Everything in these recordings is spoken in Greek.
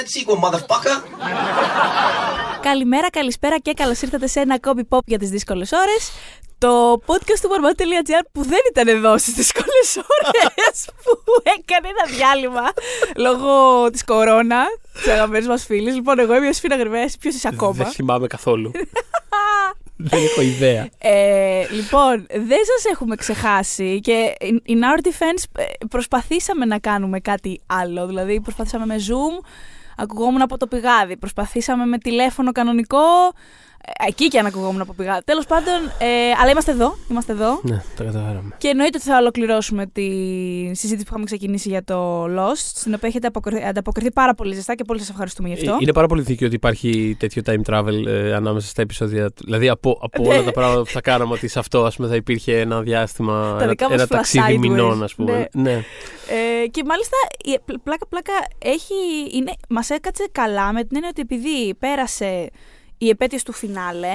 that sequel, motherfucker! Καλημέρα, καλησπέρα και καλώς ήρθατε σε ένα κόμπι pop για τις δύσκολες ώρες. Το podcast του Barbato.gr που δεν ήταν εδώ στις δύσκολες ώρες, που έκανε ένα διάλειμμα λόγω της κορώνα, τους αγαπημένους μας φίλους. Λοιπόν, εγώ είμαι ο Σφίνα Γρυβές, ποιος είσαι ακόμα? Δεν θυμάμαι καθόλου. Δεν έχω ιδέα. Λοιπόν, δεν σας έχουμε ξεχάσει και in our defense προσπαθήσαμε να κάνουμε κάτι άλλο. Δηλαδή, προσπαθήσαμε με Zoom, ακουγόμουν από το πηγάδι, προσπαθήσαμε με τηλέφωνο κανονικό. Εκεί και αν ακουγόμουν από πηγάδι. Τέλος πάντων, αλλά είμαστε εδώ. Ναι, το καταφέραμε. Και εννοείται ότι θα ολοκληρώσουμε τη συζήτηση που είχαμε ξεκινήσει για το Lost, στην οποία έχετε ανταποκριθεί πάρα πολύ ζεστά και πολύ σας ευχαριστούμε γι' αυτό. Είναι πάρα πολύ δίκαιο ότι υπάρχει τέτοιο time travel ανάμεσα στα επεισόδια. Δηλαδή από όλα τα πράγματα που θα κάναμε, ότι σε αυτό ας πούμε, θα υπήρχε ένα διάστημα, ένα ταξίδι μηνών, ας πούμε. Ναι. Και μάλιστα η πλάκα-πλάκα μας έκατσε καλά με την έννοια ότι επειδή πέρασε οι επέτειες του φινάλε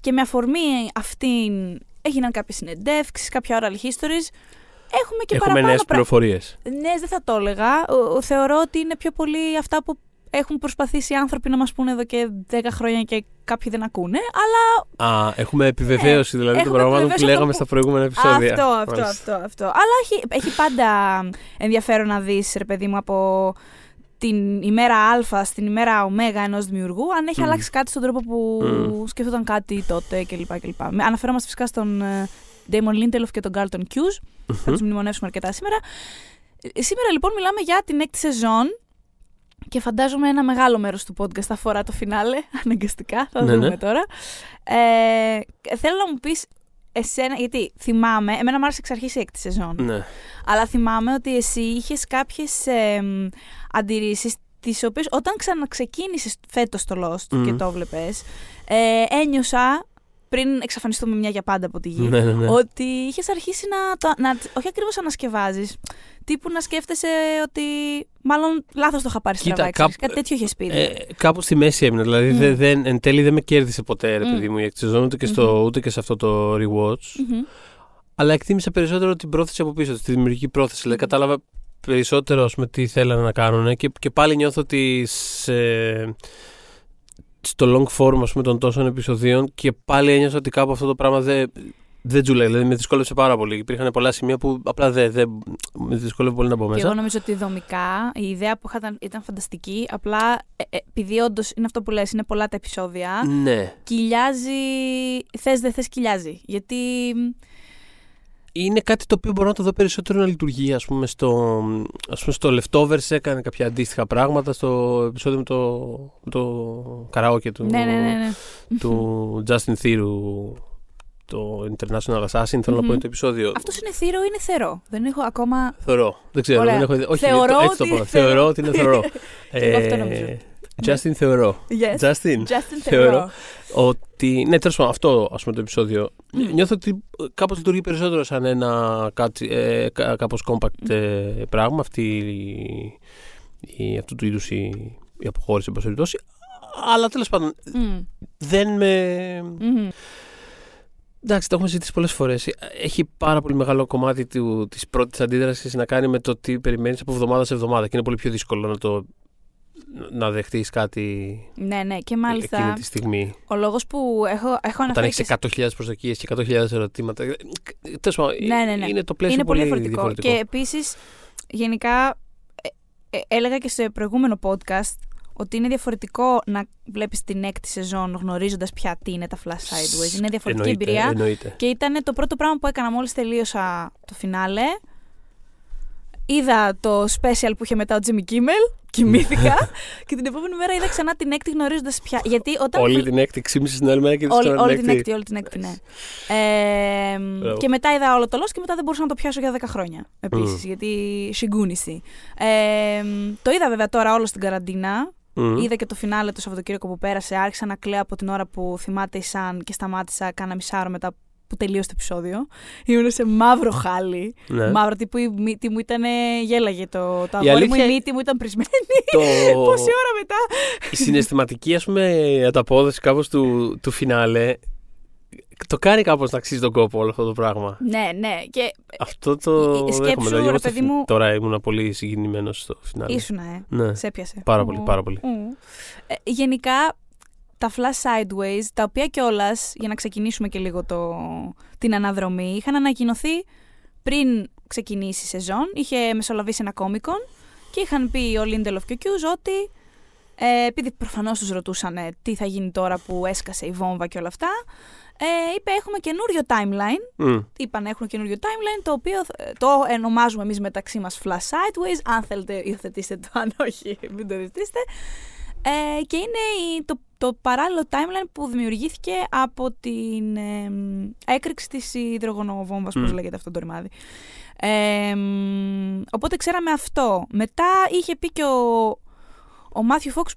και με αφορμή αυτήν έγιναν κάποιες συνεντεύξεις, κάποια oral histories. Έχουμε νέες πληροφορίες. Ναι, δεν θα το έλεγα. Θεωρώ ότι είναι πιο πολύ αυτά που έχουν προσπαθήσει οι άνθρωποι να μας πούνε εδώ και 10 χρόνια και κάποιοι δεν ακούνε, αλλά... Έχουμε επιβεβαίωση δηλαδή των πραγμάτων που λέγαμε στα προηγούμενα επεισόδια. Αυτό. Αλλά έχει πάντα ενδιαφέρον να δεις, ρε παιδί μου, από την ημέρα α στην ημέρα ω ενός δημιουργού, αν έχει αλλάξει κάτι στον τρόπο που σκεφτόταν κάτι τότε κλπ. Αναφερόμαστε φυσικά στον Damon Lindelof και τον Carlton Cuse. Θα τους μνημονεύσουμε αρκετά σήμερα. Σήμερα λοιπόν μιλάμε για την έκτη σεζόν και φαντάζομαι ένα μεγάλο μέρος του podcast αφορά το φινάλε, αναγκαστικά, θα δούμε τώρα. Θέλω να μου πεις εσένα, γιατί θυμάμαι, εμένα μου άρεσε εξ αρχής η έκτη σεζόν. Ναι. Αλλά θυμάμαι ότι εσύ είχες κάποιες αντιρρήσεις, τις οποίες όταν ξαναξεκίνησες φέτος το Lost και το βλέπες, ένιωσα, πριν εξαφανιστούμε μια για πάντα από τη γη, ότι είχες αρχίσει να όχι ακριβώς ανασκευάζεις, τύπου να σκέφτεσαι ότι μάλλον λάθος το είχα πάρει στραβά. Κάτι τέτοιο είχες πει. Κάπου στη μέση έμεινα. Δηλαδή εν τέλει δεν με κέρδισε ποτέ, ρε παιδί μου, η εκτσεζόν, ούτε και σε αυτό το rewatch. Αλλά εκτίμησα περισσότερο την πρόθεση από πίσω, τη δημιουργική πρόθεση. Δηλαδή κατάλαβα περισσότερο με τι θέλανε να κάνουν και πάλι νιώθω ότι στο long form, ας πούμε, των τόσων επεισοδίων, και πάλι ένιωσα ότι κάπου αυτό το πράγμα δεν τζούλε, δηλαδή με δυσκόλεψε πάρα πολύ. Υπήρχαν πολλά σημεία που απλά με δυσκόλευε πολύ να μπω μέσα. Και εγώ νομίζω ότι δομικά η ιδέα που είχα ήταν φανταστική. Απλά επειδή όντως είναι αυτό που λες, είναι πολλά τα επεισόδια. Ναι. Κυλιάζει. Θες δεν θες, κυλιάζει. Γιατί είναι κάτι το οποίο μπορώ να το δω περισσότερο να λειτουργεί. Ας πούμε, στο Leftovers έκανε κάποια αντίστοιχα πράγματα. Στο επεισόδιο με το καράοκε του Justin Theroux, το International Assassin, θέλω να πω είναι το επεισόδιο. Αυτός είναι Theroux ή είναι Θερό? Δεν έχω ακόμα. Θερό. Δεν ξέρω. Ωραία. Δεν έχω ιδέα. Όχι, έτσι το πω. Θεωρώ ότι είναι Θερό. Εγώ αυτό νομίζω. Justin θεωρώ. Justin θεωρώ. Ότι. Ναι, τέλος πάντων, αυτό ας πούμε το επεισόδιο. Νιώθω ότι κάπως λειτουργεί περισσότερο σαν ένα κάπως compact πράγμα. Αυτού του είδους η αποχώρηση, εν πάση περιπτώσει. Αλλά τέλος πάντων, δεν με. Εντάξει, το έχουμε ζητήσει πολλές φορές. Έχει πάρα πολύ μεγάλο κομμάτι της πρώτης αντίδρασης να κάνει με το τι περιμένεις από εβδομάδα σε εβδομάδα. Και είναι πολύ πιο δύσκολο να δεχτείς κάτι. Ναι, και μάλιστα εκείνη τη στιγμή. Ο λόγος που έχω αναφέρει. Όταν έχεις 100.000 προσδοκίες και 100.000 ερωτήματα. Τέλος πάντων, είναι το πλαίσιο, είναι πολύ διαφορετικό. Και επίσης, γενικά, έλεγα και στο προηγούμενο podcast ότι είναι διαφορετικό να βλέπεις την έκτη σεζόν γνωρίζοντας πια τι είναι τα Flash Sideways. Είναι διαφορετική εμπειρία. Και ήταν το πρώτο πράγμα που έκανα μόλις τελείωσα το φινάλε. Είδα το special που είχε μετά ο Jimmy Kimmel, κοιμήθηκα και την επόμενη μέρα είδα ξανά την έκτη γνωρίζοντας πια. Γιατί όταν όλη την έκτη, ξύμισες την άλλη μέρα και την έκτη. Όλη την έκτη, ναι. Και μετά είδα όλο το Lost και μετά δεν μπορούσα να το πιάσω για 10 χρόνια επίσης, γιατί συγκούνηση. Το είδα βέβαια τώρα όλο στην καραντίνα. Είδα και το φινάλε το Σαββατοκύριακο που πέρασε. Άρχισα να κλαίω από την ώρα που θυμάται η Sun και σταμάτησα κάνα μισάωρο μετά που τελείωσε το επεισόδιο. Ήμουν σε μαύρο χάλι. Ναι. Μαύρο, τύπου η μύτη μου ήταν. Γέλαγε το αγόρι μου. Η μύτη μου ήταν πρισμένη. Πόση ώρα μετά. Η συναισθηματική, ας πούμε, ανταπόδοση κάπως του φινάλε Το κάνει κάπως να αξίζει τον κόπο όλο αυτό το πράγμα. Ναι, ναι. Και... αυτό το σκέψου, δέχομαι. Ρε παιδί μου... Τώρα ήμουν πολύ συγκινημένος στο φινάλι. Ήσουνα, ναι. Σε έπιασε. Πάρα πολύ, πάρα πολύ. Γενικά, τα flash sideways, τα οποία κιόλας, για να ξεκινήσουμε και λίγο την αναδρομή, είχαν ανακοινωθεί πριν ξεκινήσει η σεζόν. Είχε μεσολαβήσει ένα κόμικον και είχαν πει ο Λίντελοφ και ο Κιούζ ότι... επειδή προφανώς τους ρωτούσαν τι θα γίνει τώρα που έσκασε η βόμβα και όλα αυτά, είπε έχουμε καινούριο timeline. Είπαν έχουν καινούριο timeline, το οποίο το ονομάζουμε εμείς μεταξύ μας flash sideways. Αν θέλετε υιοθετήστε το, αν όχι μην το υιοθετήσετε. Και είναι το παράλληλο timeline που δημιουργήθηκε από την έκρηξη της υδρογονοβόμβας, πώς λέγεται αυτό το ρημάδι. Οπότε ξέραμε αυτό. Μετά είχε πει και ο Μάθιου Φόξ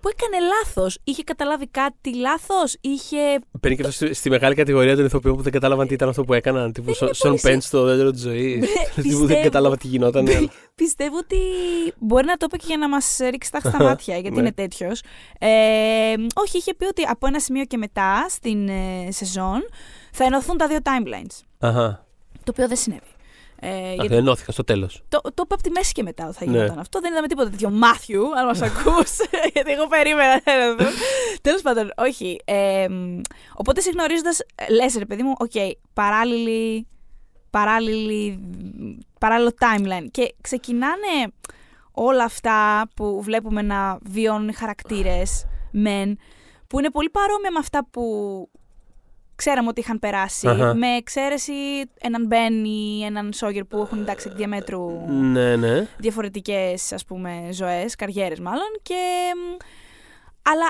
που έκανε λάθος. Είχε καταλάβει κάτι λάθος, είχε... Παίρνει και αυτό στη μεγάλη κατηγορία των ηθοποιών που δεν κατάλαβαν τι ήταν αυτό που έκαναν. Τύπου Σον Πεν στο δέντρο της ζωής. Δεν κατάλαβα τι γινόταν. Πιστεύω ότι μπορεί να το είπε και για να μας ρίξει τάχτα στα μάτια, γιατί είναι τέτοιος. Όχι, είχε πει ότι από ένα σημείο και μετά στην σεζόν θα ενωθούν τα δύο timelines. Το οποίο δεν συνέβη. Γιατί... ενώθηκαν στο τέλος. Το είπα από τη μέση και μετά θα γινόταν αυτό. Δεν είδαμε τίποτα τέτοιο. Μάθιου, αν μας ακούς, γιατί εγώ περίμενα να δω. Τέλος πάντων, όχι. Οπότε συγνωρίζοντας, λες ρε παιδί μου, okay, παράλληλο timeline. Και ξεκινάνε όλα αυτά που βλέπουμε να βιώνουν χαρακτήρες μεν, που είναι πολύ παρόμοια με αυτά που... ξέραμε ότι είχαν περάσει, με εξαίρεση έναν Μπεν ή έναν Σόγερ που έχουν εντάξει διαμέτρου διαφορετικές, ας πούμε, ζωές, καριέρες μάλλον. Και...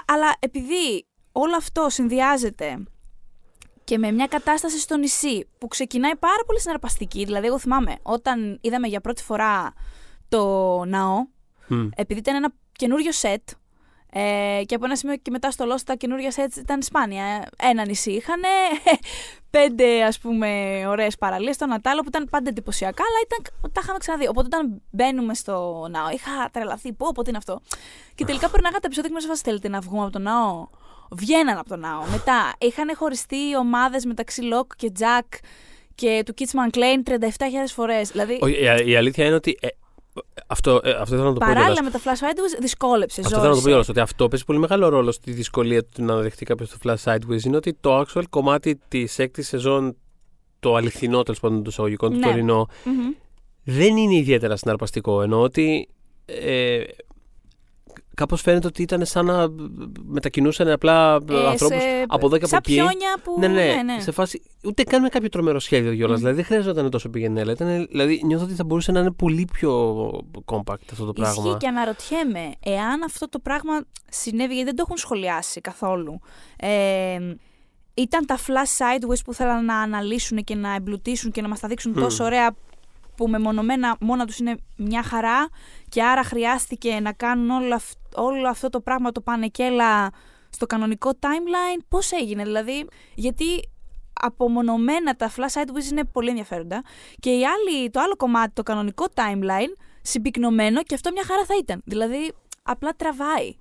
Αλλά επειδή όλο αυτό συνδυάζεται και με μια κατάσταση στο νησί που ξεκινάει πάρα πολύ συναρπαστική, δηλαδή εγώ θυμάμαι όταν είδαμε για πρώτη φορά το ναό, επειδή ήταν ένα καινούριο σετ, και από ένα σημείο και μετά στο Lost τα καινούργια σετς ήταν σπάνια. Ένα νησί είχανε, 5 ας πούμε ωραίες παραλίες, το Νατάλο που ήταν πάντα εντυπωσιακά, αλλά τα είχαμε ξαναδεί. Οπότε όταν μπαίνουμε στο ναό, είχα τρελαθεί, πω τι είναι αυτό. Και τελικά περνάγα τα επεισόδια και μέσα φάση θέλετε να βγούμε από το ναό. Βγαίναν από το ναό. Μετά είχαν χωριστεί ομάδες μεταξύ Locke και Jack και του Kitsman Klein 37.000 φορές. Δηλαδή... Η αλήθεια είναι ότι. Αυτό θέλω να το πω. Παράλληλα με τα flash sideways δυσκόλεψε. Αυτό θέλω να το πω ότι αυτό παίζει πολύ μεγάλο ρόλο στη δυσκολία του να δεχτεί κάποιο το flash sideways. Είναι ότι το actual κομμάτι τη έκτη σεζόν, το αληθινό τέλο πάντων των εισαγωγικών, το τωρινό, δεν είναι ιδιαίτερα συναρπαστικό. Ενώ ότι κάπως φαίνεται ότι ήταν σαν να μετακινούσαν απλά ανθρώπους από εδώ και από εκεί. Που... Ναι. Σε φάση. Ούτε καν με κάποιο τρομερό σχέδιο κιόλας. Δηλαδή δεν χρειαζόταν τόσο πηγενέλα. Δηλαδή νιώθω ότι θα μπορούσε να είναι πολύ πιο compact αυτό το πράγμα. Ισχύει και αναρωτιέμαι εάν αυτό το πράγμα συνέβη, γιατί δεν το έχουν σχολιάσει καθόλου. Ήταν τα flash sideways που θέλαν να αναλύσουν και να εμπλουτίσουν και να μας τα δείξουν τόσο ωραία, που μεμονωμένα μόνα τους είναι μια χαρά, και άρα χρειάστηκε να κάνουν όλο αυτό το πράγμα το πανεκέλα στο κανονικό timeline. Πώς έγινε δηλαδή, γιατί απομονωμένα τα flash sideways είναι πολύ ενδιαφέροντα και το άλλο κομμάτι, το κανονικό timeline, συμπυκνωμένο και αυτό μια χαρά θα ήταν. Δηλαδή απλά τραβάει.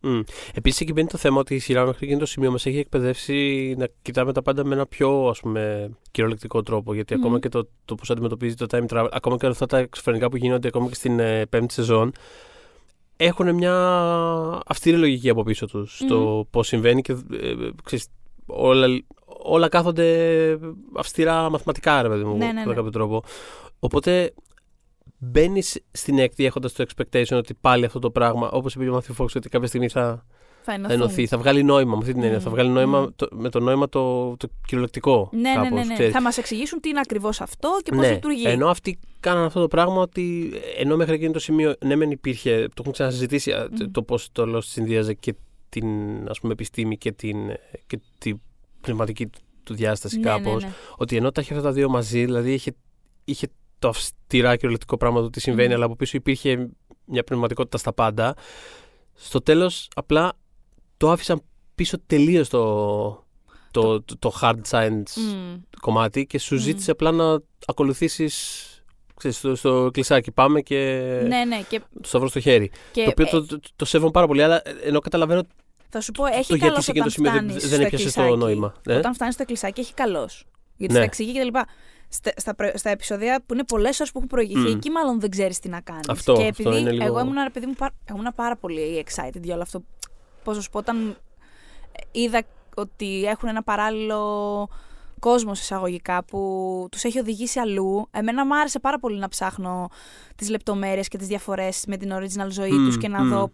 Επίσης εκεί μπαίνει το θέμα ότι η σειρά μέχρι εκείνο το σημείο μας έχει εκπαιδεύσει να κοιτάμε τα πάντα με ένα πιο, ας πούμε, κυριολεκτικό τρόπο. Γιατί ακόμα και το πώς αντιμετωπίζει το time travel, ακόμα και αυτά τα εξωφρενικά που γίνονται ακόμα και στην πέμπτη σεζόν, έχουν μια αυστηρή λογική από πίσω τους. Το πώς συμβαίνει και ξέρεις, όλα κάθονται αυστηρά μαθηματικά, ρε παιδί μου, με κάποιο τρόπο. Οπότε... μπαίνεις στην έκτη έχοντας το expectation ότι πάλι αυτό το πράγμα, όπως είπε ο Matthew Fox, ότι κάποια στιγμή θα ενωθεί, θα βγάλει νόημα με αυτή την έννοια. Θα βγάλει νόημα με το νόημα το κυριολεκτικό. Ναι. Θα μας εξηγήσουν τι είναι ακριβώς αυτό και πώς λειτουργεί. Ενώ αυτοί κάναν αυτό το πράγμα, ότι ενώ μέχρι εκείνο το σημείο, ναι, μεν υπήρχε, το έχουν ξανασυζητήσει το πώς το Lost συνδύαζε και την, ας πούμε, επιστήμη και την πνευματική του διάσταση κάπως. Ότι ενώ τα είχε αυτά τα δύο μαζί, δηλαδή είχε το αυστηρά κυριολεκτικό πράγμα του τι συμβαίνει, αλλά από πίσω υπήρχε μια πνευματικότητα στα πάντα. Στο τέλος, απλά το άφησαν πίσω τελείως το hard science κομμάτι και σου ζήτησε απλά να ακολουθήσεις, ξέρεις, στο κλεισάκι. Πάμε και το σταυρό στο χέρι. Το οποίο το σέβομαι πάρα πολύ, αλλά ενώ καταλαβαίνω Θα σου πω, έχει καλός όταν φτάνεις στο κλεισάκι. Όταν φτάνεις στο κλεισάκι έχει καλός. Γιατί στα εξηγεί και τα στα επεισόδια που είναι πολλές ώρες που έχουν προηγηθεί, εκεί μάλλον δεν ξέρεις τι να κάνεις. Αυτό, και επειδή αυτό λίγο... εγώ ήμουν ένα παιδί μου πάρα πολύ excited για όλο αυτό. Πώς να σου πω, όταν είδα ότι έχουν ένα παράλληλο κόσμο εισαγωγικά που τους έχει οδηγήσει αλλού, εμένα μου άρεσε πάρα πολύ να ψάχνω τις λεπτομέρειες και τις διαφορές με την original ζωή τους και να δω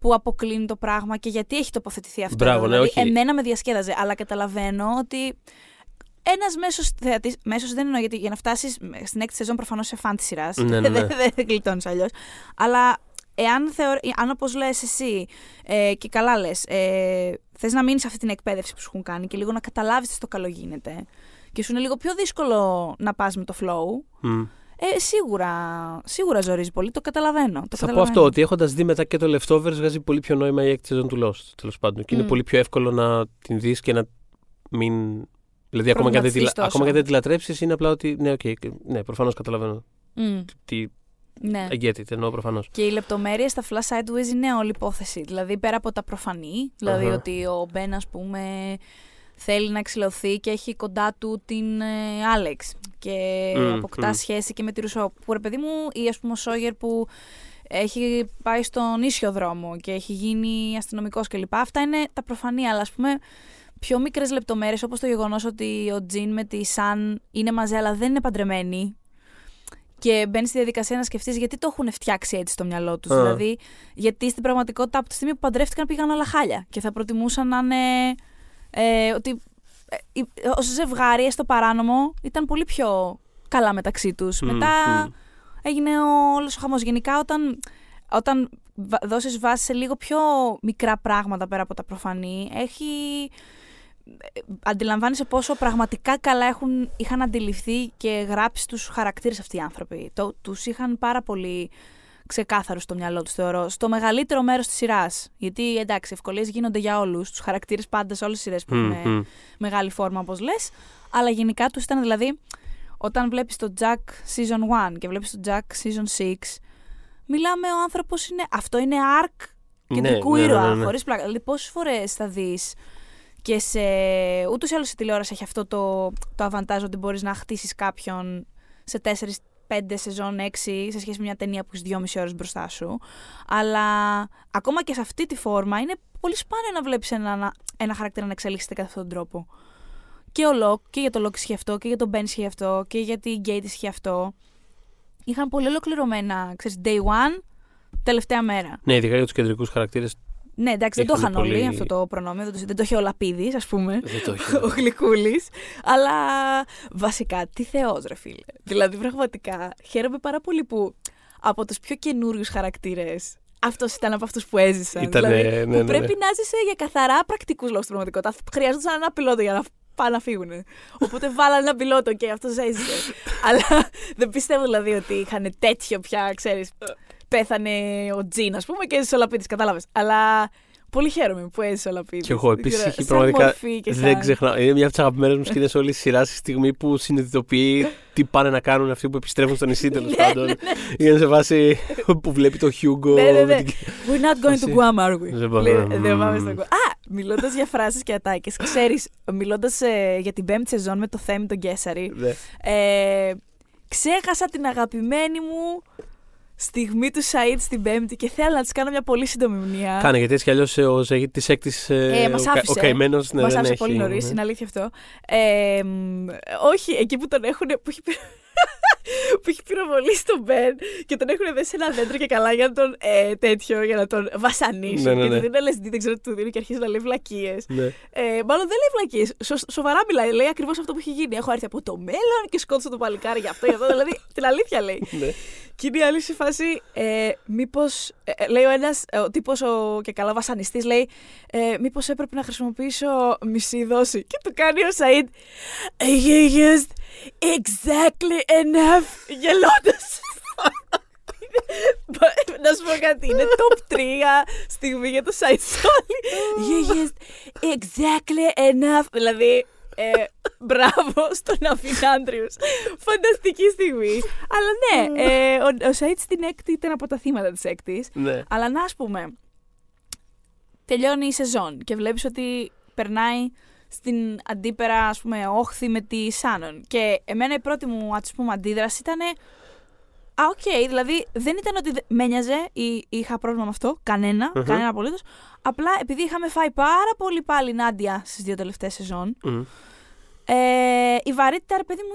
πού αποκλίνει το πράγμα και γιατί έχει τοποθετηθεί αυτό. Μπράβο, ναι, δηλαδή, εμένα με διασκέδαζε, αλλά καταλαβαίνω ότι... Ένας μέσος θεατής, μέσος δεν εννοώ, γιατί για να φτάσεις στην έκτη σεζόν προφανώς σε φαν της σειράς, δεν γλιτώνεις αλλιώς, αλλά αν όπως λες εσύ και καλά λες, θες να μείνεις σε αυτή την εκπαίδευση που σου έχουν κάνει και λίγο να καταλάβεις τι στο καλό γίνεται και σου είναι λίγο πιο δύσκολο να πας με το flow, σίγουρα ζορίζει πολύ, το καταλαβαίνω. Θα πω αυτό, ότι έχοντας δει μετά και το Leftovers βγάζει πολύ πιο νόημα η έκτη σεζόν του Lost, τέλος πάντων, και είναι πολύ πιο εύκολο να την δεις και να μην... Δηλαδή, ακόμα και δεν τη λατρέψεις, είναι απλά ότι ναι, ναι, προφανώς καταλαβαίνω. Ναι. I get it, εννοώ προφανώς. Και οι λεπτομέρειες στα Flash Sideways είναι όλη υπόθεση. Δηλαδή, πέρα από τα προφανή, δηλαδή ότι ο Μπεν, ας πούμε, θέλει να ξυλωθεί και έχει κοντά του την Άλεξ. Και αποκτά σχέση και με τη Ρουσό. Που ρε παιδί μου, ή ας πούμε ο Σόγερ που έχει πάει στον ίσιο δρόμο και έχει γίνει αστυνομικός κλπ. Αυτά είναι τα προφανή, αλλά ας πούμε. Πιο μικρές λεπτομέρειες, όπως το γεγονός ότι ο Τζιν με τη Sun είναι μαζί, αλλά δεν είναι παντρεμένοι. Και μπαίνει στη διαδικασία να σκεφτείς γιατί το έχουν φτιάξει έτσι στο μυαλό τους. Δηλαδή, γιατί στην πραγματικότητα από τη στιγμή που παντρεύτηκαν πήγαν όλα χάλια. Και θα προτιμούσαν να είναι. Ότι ως ζευγάρι, στο παράνομο, ήταν πολύ πιο καλά μεταξύ τους. Μετά έγινε όλος ο χαμός. Γενικά, όταν δώσεις βάση σε λίγο πιο μικρά πράγματα πέρα από τα προφανή, αντιλαμβάνεσαι πόσο πραγματικά καλά είχαν αντιληφθεί και γράψει τους χαρακτήρες αυτοί οι άνθρωποι. Τους είχαν πάρα πολύ ξεκάθαρους στο μυαλό τους, θεωρώ, στο μεγαλύτερο μέρος της σειράς. Γιατί εντάξει, ευκολίες γίνονται για όλους, τους χαρακτήρες πάντα σε όλες τις σειρές που έχουν μεγάλη φόρμα, όπως λες. Αλλά γενικά τους ήταν, δηλαδή, όταν βλέπεις το Jack Season 1 και βλέπεις το Jack Season 6, μιλάμε, ο άνθρωπος είναι. Αυτό είναι arc κεντρικού ήρωα, χωρίς πλάκα. Δηλαδή, πόσες φορές θα δεις. Και σε... ούτως ή άλλως η τηλεόραση έχει αυτό το αβαντάζ ότι μπορείς να χτίσεις κάποιον σε 4-5 σεζόν, 6 σε σχέση με μια ταινία που έχεις 2,5 ώρες μπροστά σου. Αλλά ακόμα και σε αυτή τη φόρμα είναι πολύ σπάνιο να βλέπεις ένα χαρακτήρα να εξελίσσεται κατά αυτόν τον τρόπο. Και ο Λοκ, και για το Λοκ ισχύει αυτό, και για τον Μπεν ισχύει αυτό, και για την Γκέιτ ισχύει αυτό. Είχαν πολύ ολοκληρωμένα, ξέρεις, day one, τελευταία μέρα. Ναι, ειδικά για τους κεντρικούς χαρακτήρες. Ναι, εντάξει, δεν το είχαν πολύ... όλοι αυτό το προνόμιο, δεν το είχε ο Λαπίδης, ας πούμε, ο Γλυκούλης, αλλά βασικά, τι θεός ρε φίλε. Δηλαδή, πραγματικά, χαίρομαι πάρα πολύ που από τους πιο καινούριους χαρακτήρες, αυτός ήταν από αυτούς που έζησαν, που πρέπει να ζήσε για καθαρά πρακτικούς λόγους στην πραγματικότητα. Χρειάζονταν ένα πιλότο για να πάνε να φύγουν. Οπότε βάλανε ένα πιλότο και αυτός έζησε. Αλλά δεν πιστεύω δηλαδή ότι είχαν τέτοιο πια, ξέρεις... Πέθανε ο Τζιν, ας πούμε, και έζησε ο Λαπίδης, κατάλαβες. Αλλά πολύ χαίρομαι που έζησε ο Λαπίδης. Και εγώ επίσης έχει πραγματικά. Δεν ξεχνάω. Είναι μια από τις αγαπημένες μου σκηνές όλη τη σειρά, στη στιγμή που συνειδητοποιεί τι πάνε να κάνουν αυτοί που επιστρέφουν στο νησί, τέλος πάντων. Είναι σε βάση που βλέπει το Χιούγκο. We're not going to Guam, are we? Δεν πάμε στο Guam. Α, μιλώντας για φράσεις και ατάκες, ξέρεις, μιλώντας για την 5η σεζόν με το Θέμη τον Κέσαρη, ξέχασα την αγαπημένη μου στιγμή του Sayid στην Πέμπτη και θέλω να της κάνω μια πολύ σύντομη μνήμα. Κάνε, γιατί έτσι κι αλλιώς ο Sayid της Έκτης. Ο καημένος, ναι, μας άφησε πολύ νωρίς, είναι αλήθεια αυτό. Όχι, εκεί που τον έχουν. Που έχει πυροβολήσει τον Μπεν και τον έχουν δέσει σε ένα δέντρο και καλά για να τον, για να τον βασανίσει. Και του δίνει LSD, δεν ξέρω τι του δίνει και αρχίζει να λέει βλακίες. Μάλλον δεν λέει βλακίες. Σοβαρά μιλάει. Λέει ακριβώς αυτό που έχει γίνει. Έχω έρθει από το μέλλον και σκότωσα το παλικάρι για αυτό. Δηλαδή την αλήθεια λέει. Και είναι η άλλη φάση. Μήπως. Λέει ο ένας τύπος και καλά βασανιστής, λέει. Μήπως έπρεπε να χρησιμοποιήσω μισή δόση. Και του κάνει ο Sayid. Exactly enough, γελώντας. Να σου πω κάτι, είναι top 3 στιγμή για το Σαϊσόλι. Exactly enough. Δηλαδή, μπράβο στον Αφινάντριους. Φανταστική στιγμή. Αλλά ναι, ο Sayid στην έκτη ήταν από τα θύματα της έκτης. Αλλά να, ας πούμε, τελειώνει η σεζόν και βλέπεις ότι περνάει στην αντίπερα, ας πούμε, όχθη με τη Σάνον. Και εμένα η πρώτη μου, ας πούμε, αντίδραση ήταν οκ, δηλαδή δεν ήταν ότι με ένοιαζε ή είχα πρόβλημα με αυτό, κανένα απολύτως. Απλά επειδή είχαμε φάει πάρα πολύ πάλι Νάντια στις δύο τελευταίες σεζόν, η βαρύτητα, ρε παιδί μου,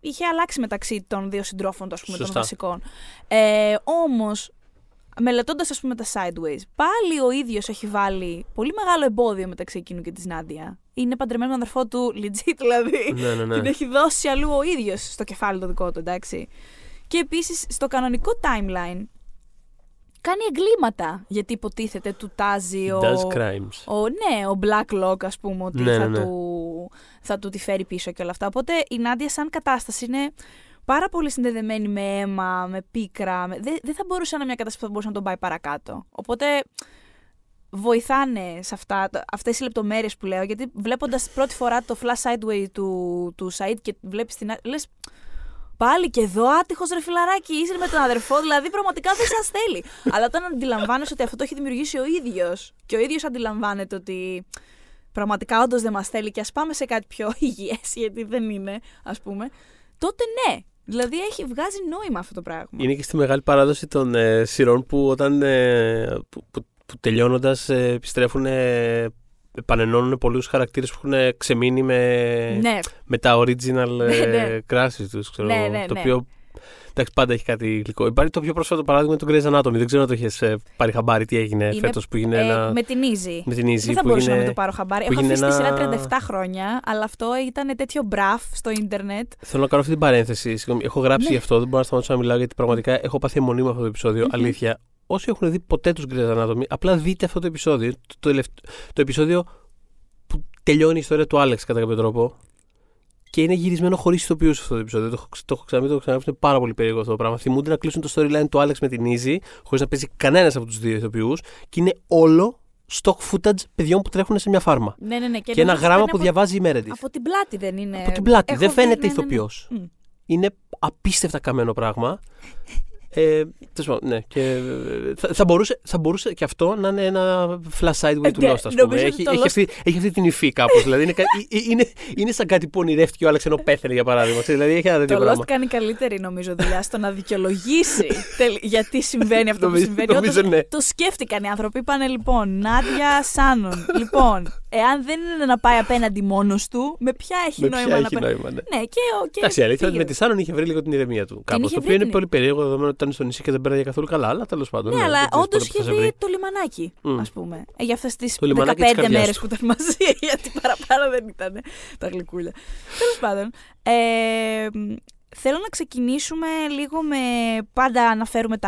είχε αλλάξει μεταξύ των δύο συντρόφων, ας πούμε, των βασικών. Όμως, μελετώντας, ας πούμε, τα Sideways, πάλι ο ίδιος έχει βάλει πολύ μεγάλο εμπόδιο μεταξύ εκείνου και της Νάντια. Είναι παντρεμένο αδερφό του, legit δηλαδή. Ναι. Την έχει δώσει αλλού ο ίδιος στο κεφάλι το δικό του, εντάξει. Και επίσης, στο κανονικό timeline, κάνει εγκλήματα, γιατί υποτίθεται του τάζει ο Black Lock, ας πούμε, ότι θα του τη φέρει πίσω και όλα αυτά. Οπότε η Νάντια σαν κατάσταση είναι πάρα πολύ συνδεδεμένη με αίμα, με πίκρα. Δεν θα μπορούσε να είναι μια κατάσταση που θα μπορούσε να τον πάει παρακάτω. Οπότε βοηθάνε σε αυτές οι λεπτομέρειες που λέω, γιατί βλέποντας πρώτη φορά το flash sideways του Sayid και βλέπεις την Νάντια, λες, πάλι και εδώ άτυχος ρε φιλαράκι, είσαι με τον αδερφό, δηλαδή πραγματικά δεν σας θέλει. Αλλά όταν αντιλαμβάνεσαι ότι αυτό το έχει δημιουργήσει ο ίδιος και ο ίδιος αντιλαμβάνεται ότι πραγματικά όντως δεν μας θέλει και ας πάμε σε κάτι πιο υγιές, γιατί δεν είναι, ας πούμε, τότε ναι. Δηλαδή βγάζει νόημα αυτό το πράγμα. Είναι και στη μεγάλη παράδοση των σειρών που όταν που τελειώνοντας επιστρέφουν, επανενώνουν πολλούς χαρακτήρες που έχουν ξεμείνει με τα original κράσεις τους, ξέρω, το οποίο, εντάξει, πάντα έχει κάτι γλυκό. Υπάρχει το πιο πρόσφατο παράδειγμα του Grey's Anatomy. Δεν ξέρω αν το είχες πάρει χαμπάρι τι έγινε φέτος που έγινε με την Izzie. Δεν θα μπορούσα να μην το πάρω χαμπάρι. Έχω αφήσει τη σειρά 37 χρόνια, αλλά αυτό ήταν τέτοιο μπραφ στο ίντερνετ. Θέλω να κάνω αυτή την παρένθεση. Έχω γράψει γι' αυτό, δεν μπορώ να σταματήσω να μιλάω, γιατί πραγματικά έχω πάθει αιμονή με αυτό το επεισόδιο. Αλήθεια. Όσοι έχουν δει ποτέ τους Grey's Anatomy, απλά δείτε αυτό το επεισόδιο. Το επεισόδιο που τελειώνει η ιστορία του Άλεξ κατά κάποιο τρόπο. Και είναι γυρισμένο χωρίς ηθοποιούς αυτό το επεισόδιο. Το έχω ξαναδεί, το έχω ξαναδεί. Είναι πάρα πολύ περίεργο αυτό το πράγμα. Θυμούνται να κλείσουν το storyline του Άλεξ με την Izzie, χωρίς να παίζει κανένας από τους δύο ηθοποιούς. Και είναι όλο stock footage παιδιών που τρέχουν σε μια φάρμα. Ναι. Και ένα γράμμα που διαβάζει η Meredith. Από την πλάτη δεν είναι. Από την πλάτη. Δεν φαίνεται ηθοποιός. Ναι. Είναι απίστευτα καμένο πράγμα. Και θα μπορούσε και αυτό να είναι ένα flash sideway του Lost, ας πούμε. Έχει αυτή την υφή κάπως. Δηλαδή είναι σαν κάτι που ονειρεύτηκε ο Άλεξ ενώ πέθανε, για παράδειγμα. Δηλαδή έχει ένα τέτοιο πράγμα. Το Lost κάνει καλύτερη, νομίζω, δουλειά στο να δικαιολογήσει γιατί συμβαίνει αυτό που συμβαίνει. Το σκέφτηκαν οι άνθρωποι. Είπανε, λοιπόν, Νάντια Σάνον. Λοιπόν, εάν δεν είναι να πάει απέναντι μόνος του, με ποια έχει νόημα να πάει. Εντάξει, η αλήθεια είναι ότι με τη Σάνον είχε βρει λίγο την ηρεμία του κάπως. Το οποίο είναι πολύ περίεργο δεδομένου ότι ήταν στο νησί και δεν πέραγε καθόλου καλά, αλλά τέλος πάντων. Ναι, αλλά όντως είχε βρει το λιμανάκι, ας πούμε. Για αυτές τις 15 μέρες που ήταν μαζί, γιατί παραπάνω δεν ήταν τα γλυκούλια. Τέλος πάντων. Θέλω να ξεκινήσουμε λίγο με. Πάντα αναφέρουμε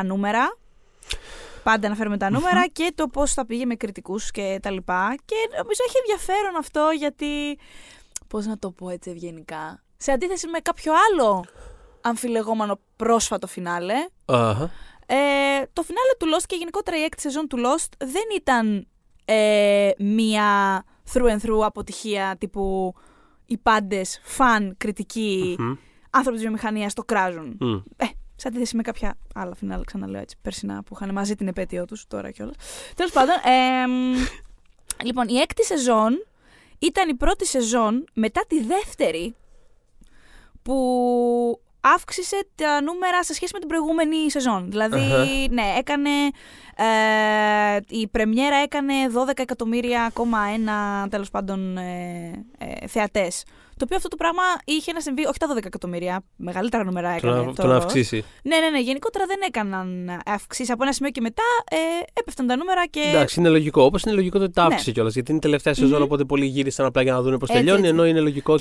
τα νούμερα. Και το πώς θα πήγε με κριτικούς και τα λοιπά. Και νομίζω έχει ενδιαφέρον αυτό, γιατί, πώς να το πω έτσι ευγενικά, σε αντίθεση με κάποιο άλλο αμφιλεγόμενο πρόσφατο φινάλε, το φινάλε του Lost και γενικότερα η έκτη σεζόν του Lost δεν ήταν μία through and through αποτυχία τύπου οι πάντες φαν, κριτικοί, άνθρωποι της βιομηχανίας το κράζουν. Σε αντίθεση με κάποια άλλα φινάλε, ξαναλέω έτσι, περσινά που είχαν μαζί την επέτειό τους, τώρα κιόλας. Τέλος πάντων, λοιπόν, η έκτη σεζόν ήταν η πρώτη σεζόν μετά τη δεύτερη που αύξησε τα νούμερα σε σχέση με την προηγούμενη σεζόν. Δηλαδή, ναι, έκανε. Η πρεμιέρα έκανε 12,1 εκατομμύρια, τέλος πάντων, θεατές. Το οποίο αυτό το πράγμα είχε να συμβεί, όχι τα 12 εκατομμύρια, μεγαλύτερα νούμερα έκανε. Το να αυξήσει. Ναι. Γενικότερα δεν έκαναν αυξήσει. Από ένα σημείο και μετά έπεφταν τα νούμερα και. Εντάξει, είναι λογικό. Όπως είναι λογικό ότι τα αύξησε κιόλας. Γιατί είναι η τελευταία σεζόν, οπότε πολλοί γύρισαν απλά για να δουν πώς τελειώνει. Ενώ είναι λογικό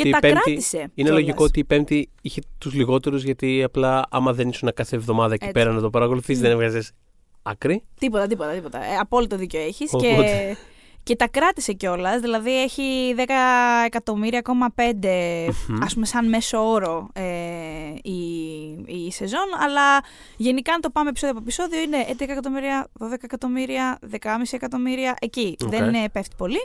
ότι η Πέμπτη είχε τους λιγότερους, γιατί απλά άμα δεν ήσουν κάθε εβδομάδα εκεί πέρα να το παρακολουθείς, δεν έβγαζες άκρη. Τίποτα. Απόλυτο δίκιο έχεις. Και τα κράτησε κιόλας, δηλαδή έχει 10 εκατομμύρια, 5, ας πούμε, σαν μέσο όρο η σεζόν, αλλά γενικά αν το πάμε επεισόδιο από επεισόδιο είναι 11 εκατομμύρια, 12 εκατομμύρια, 10,5 εκατομμύρια, εκεί. Δεν πέφτει πολύ.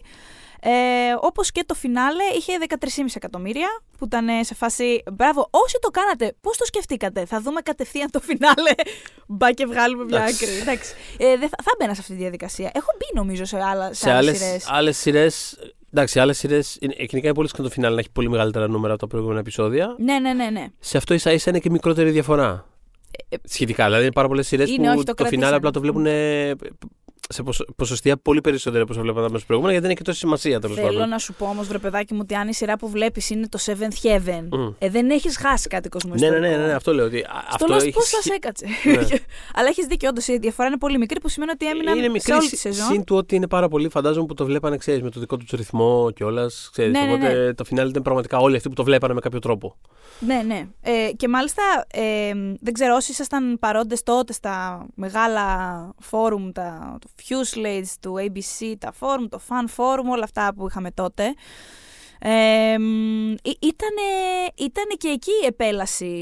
Όπως και το φινάλε είχε 13,5 εκατομμύρια που ήταν σε φάση μπράβο, όσοι το κάνατε, πώς το σκεφτήκατε, θα δούμε κατευθείαν το φινάλε, μπα και βγάλουμε μια άκρη. Θα μπαίνα σε αυτή τη διαδικασία. Έχω μπει νομίζω σε άλλες σειρές. Εντάξει, άλλες σειρές. Γενικά είναι πολύ σκοτεινό το φινάλε να έχει πολύ μεγαλύτερα νούμερα από τα προηγούμενα επεισόδια. Ναι. Σε αυτό ίσα ίσα είναι και μικρότερη διαφορά. Σχετικά. Δηλαδή είναι πάρα πολλές σειρές που όχι, το φινάλε απλά το βλέπουν σε ποσοστία πολύ περισσότερα από όσο βλέπαμε μέσα προηγούμενα, γιατί δεν έχει τόση σημασία τέλος πάντων. Θέλω να σου πω όμως, βρε παιδάκι μου, ότι αν η σειρά που βλέπεις είναι το Seventh Heaven, δεν έχεις χάσει κάτι κοσμοϊστικό. Ναι, αυτό λέω. Ότι αυτό Lost έχεις... πώς σας έκατσε. Ναι. Αλλά έχεις δίκιο, όντως η διαφορά είναι πολύ μικρή, που σημαίνει ότι έμεινα σε όλη τη σεζόν. Συν του ότι είναι πάρα πολλοί, φαντάζομαι, που το βλέπανε, ξέρεις, με το δικό του ρυθμό κιόλας. Οπότε το φινάλι ήταν πραγματικά όλοι αυτοί που το βλέπανε με κάποιο τρόπο. Ναι. Και μάλιστα δεν ξέρω όσοι ήσασταν παρόντες τότε στα μεγάλα φόρουμ, τα Fuselates του ABC, τα Forum, το Fan Forum, όλα αυτά που είχαμε τότε. Ήτανε και εκεί η επέλαση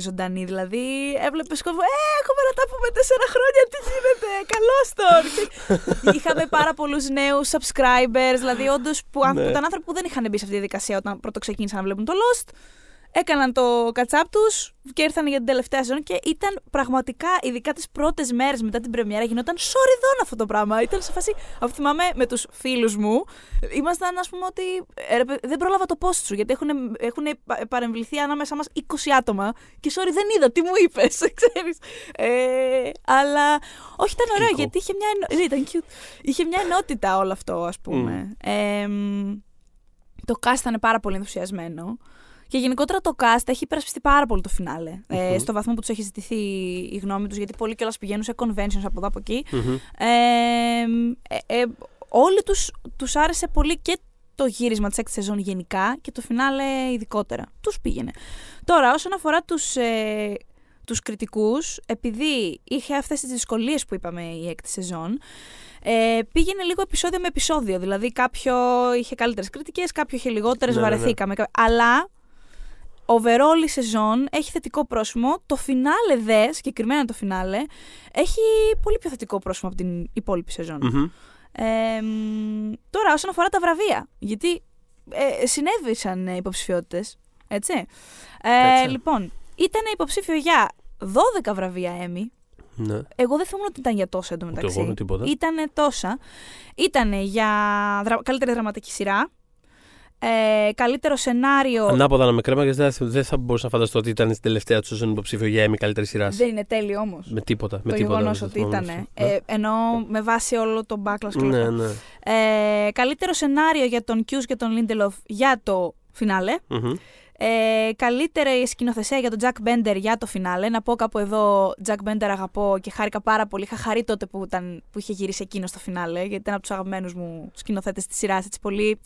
ζωντανή, δηλαδή έβλεπες κόσμο, έχουμε να τα πούμε 4 χρόνια, τι γίνεται, καλώς τώρα. Είχαμε πάρα πολλούς νέους subscribers, δηλαδή όντως που ήταν άνθρωποι που δεν είχαν μπει σε αυτή τη δικασία όταν πρώτο ξεκίνησαν να βλέπουν το Lost. Έκαναν το κατσάπ τους και ήρθαν για την τελευταία σεζόν και ήταν πραγματικά, ειδικά τις πρώτες μέρες μετά την πρεμιέρα, γινόταν σοριδόν αυτό το πράγμα. Ήταν σε φάση, αφού θυμάμαι με τους φίλους μου, ήμασταν ας πούμε ότι δεν πρόλαβα το post σου, γιατί έχουν παρεμβληθεί ανάμεσά μας 20 άτομα και sorry δεν είδα, τι μου είπες, ξέρεις. Αλλά όχι, ήταν ωραίο γιατί είχε μια ενότητα όλο αυτό, ας πούμε. Το cast ήταν πάρα πολύ ενθουσιασμένο. Και γενικότερα το cast έχει υπερασπιστεί πάρα πολύ το φινάλε. Στο βαθμό που τους έχει ζητηθεί η γνώμη τους, γιατί πολλοί κιόλας πηγαίνουν σε conventions από εδώ από εκεί. Όλοι τους άρεσε πολύ και το γύρισμα της έκτης σεζόν γενικά και το φινάλε ειδικότερα. Τους πήγαινε. Τώρα, όσον αφορά τους κριτικούς, επειδή είχε αυτές τις δυσκολίες που είπαμε η έκτη σεζόν, πήγαινε λίγο επεισόδιο με επεισόδιο. Δηλαδή κάποιο είχε καλύτερες κριτικές, κάποιο είχε λιγότερες, βαρεθήκαμε. Αλλά overall η σεζόν έχει θετικό πρόσημο. Το φινάλε δε, συγκεκριμένα το φινάλε, έχει πολύ πιο θετικό πρόσημο από την υπόλοιπη σεζόν. Τώρα, όσον αφορά τα βραβεία, γιατί συνέβησαν υποψηφιότητες, έτσι. Λοιπόν, ήταν υποψήφιο για 12 βραβεία Emmy. Ναι. Εγώ δεν θυμόμουν ότι ήταν για τόσα εντωμεταξύ. Ήτανε τόσα. Ήτανε για καλύτερη δραματική σειρά. Καλύτερο σενάριο. Ανάποδα να με κρέμαγες, δεν θα μπορούσα να φανταστώ ότι ήταν η τελευταία του σεζόν υποψήφιο για Emmy καλύτερη σειρά. Δεν είναι τέλειο όμως. Με τίποτα. Το γεγονός ότι ήταν. Ενώ με βάση όλο τον backlash και όλα. Ναι. Καλύτερο σενάριο για τον Cuse και τον Lindelof για το φινάλε. Καλύτερη σκηνοθεσία για τον Jack Bender για το φινάλε. Να πω κάπου εδώ, Jack Bender αγαπώ και χάρηκα πάρα πολύ. Είχα χαρεί τότε που είχε γυρίσει εκείνο στο φινάλε, γιατί ήταν από τους αγαπημένους μου σκηνοθέτες της σειράς, έτσι πολύ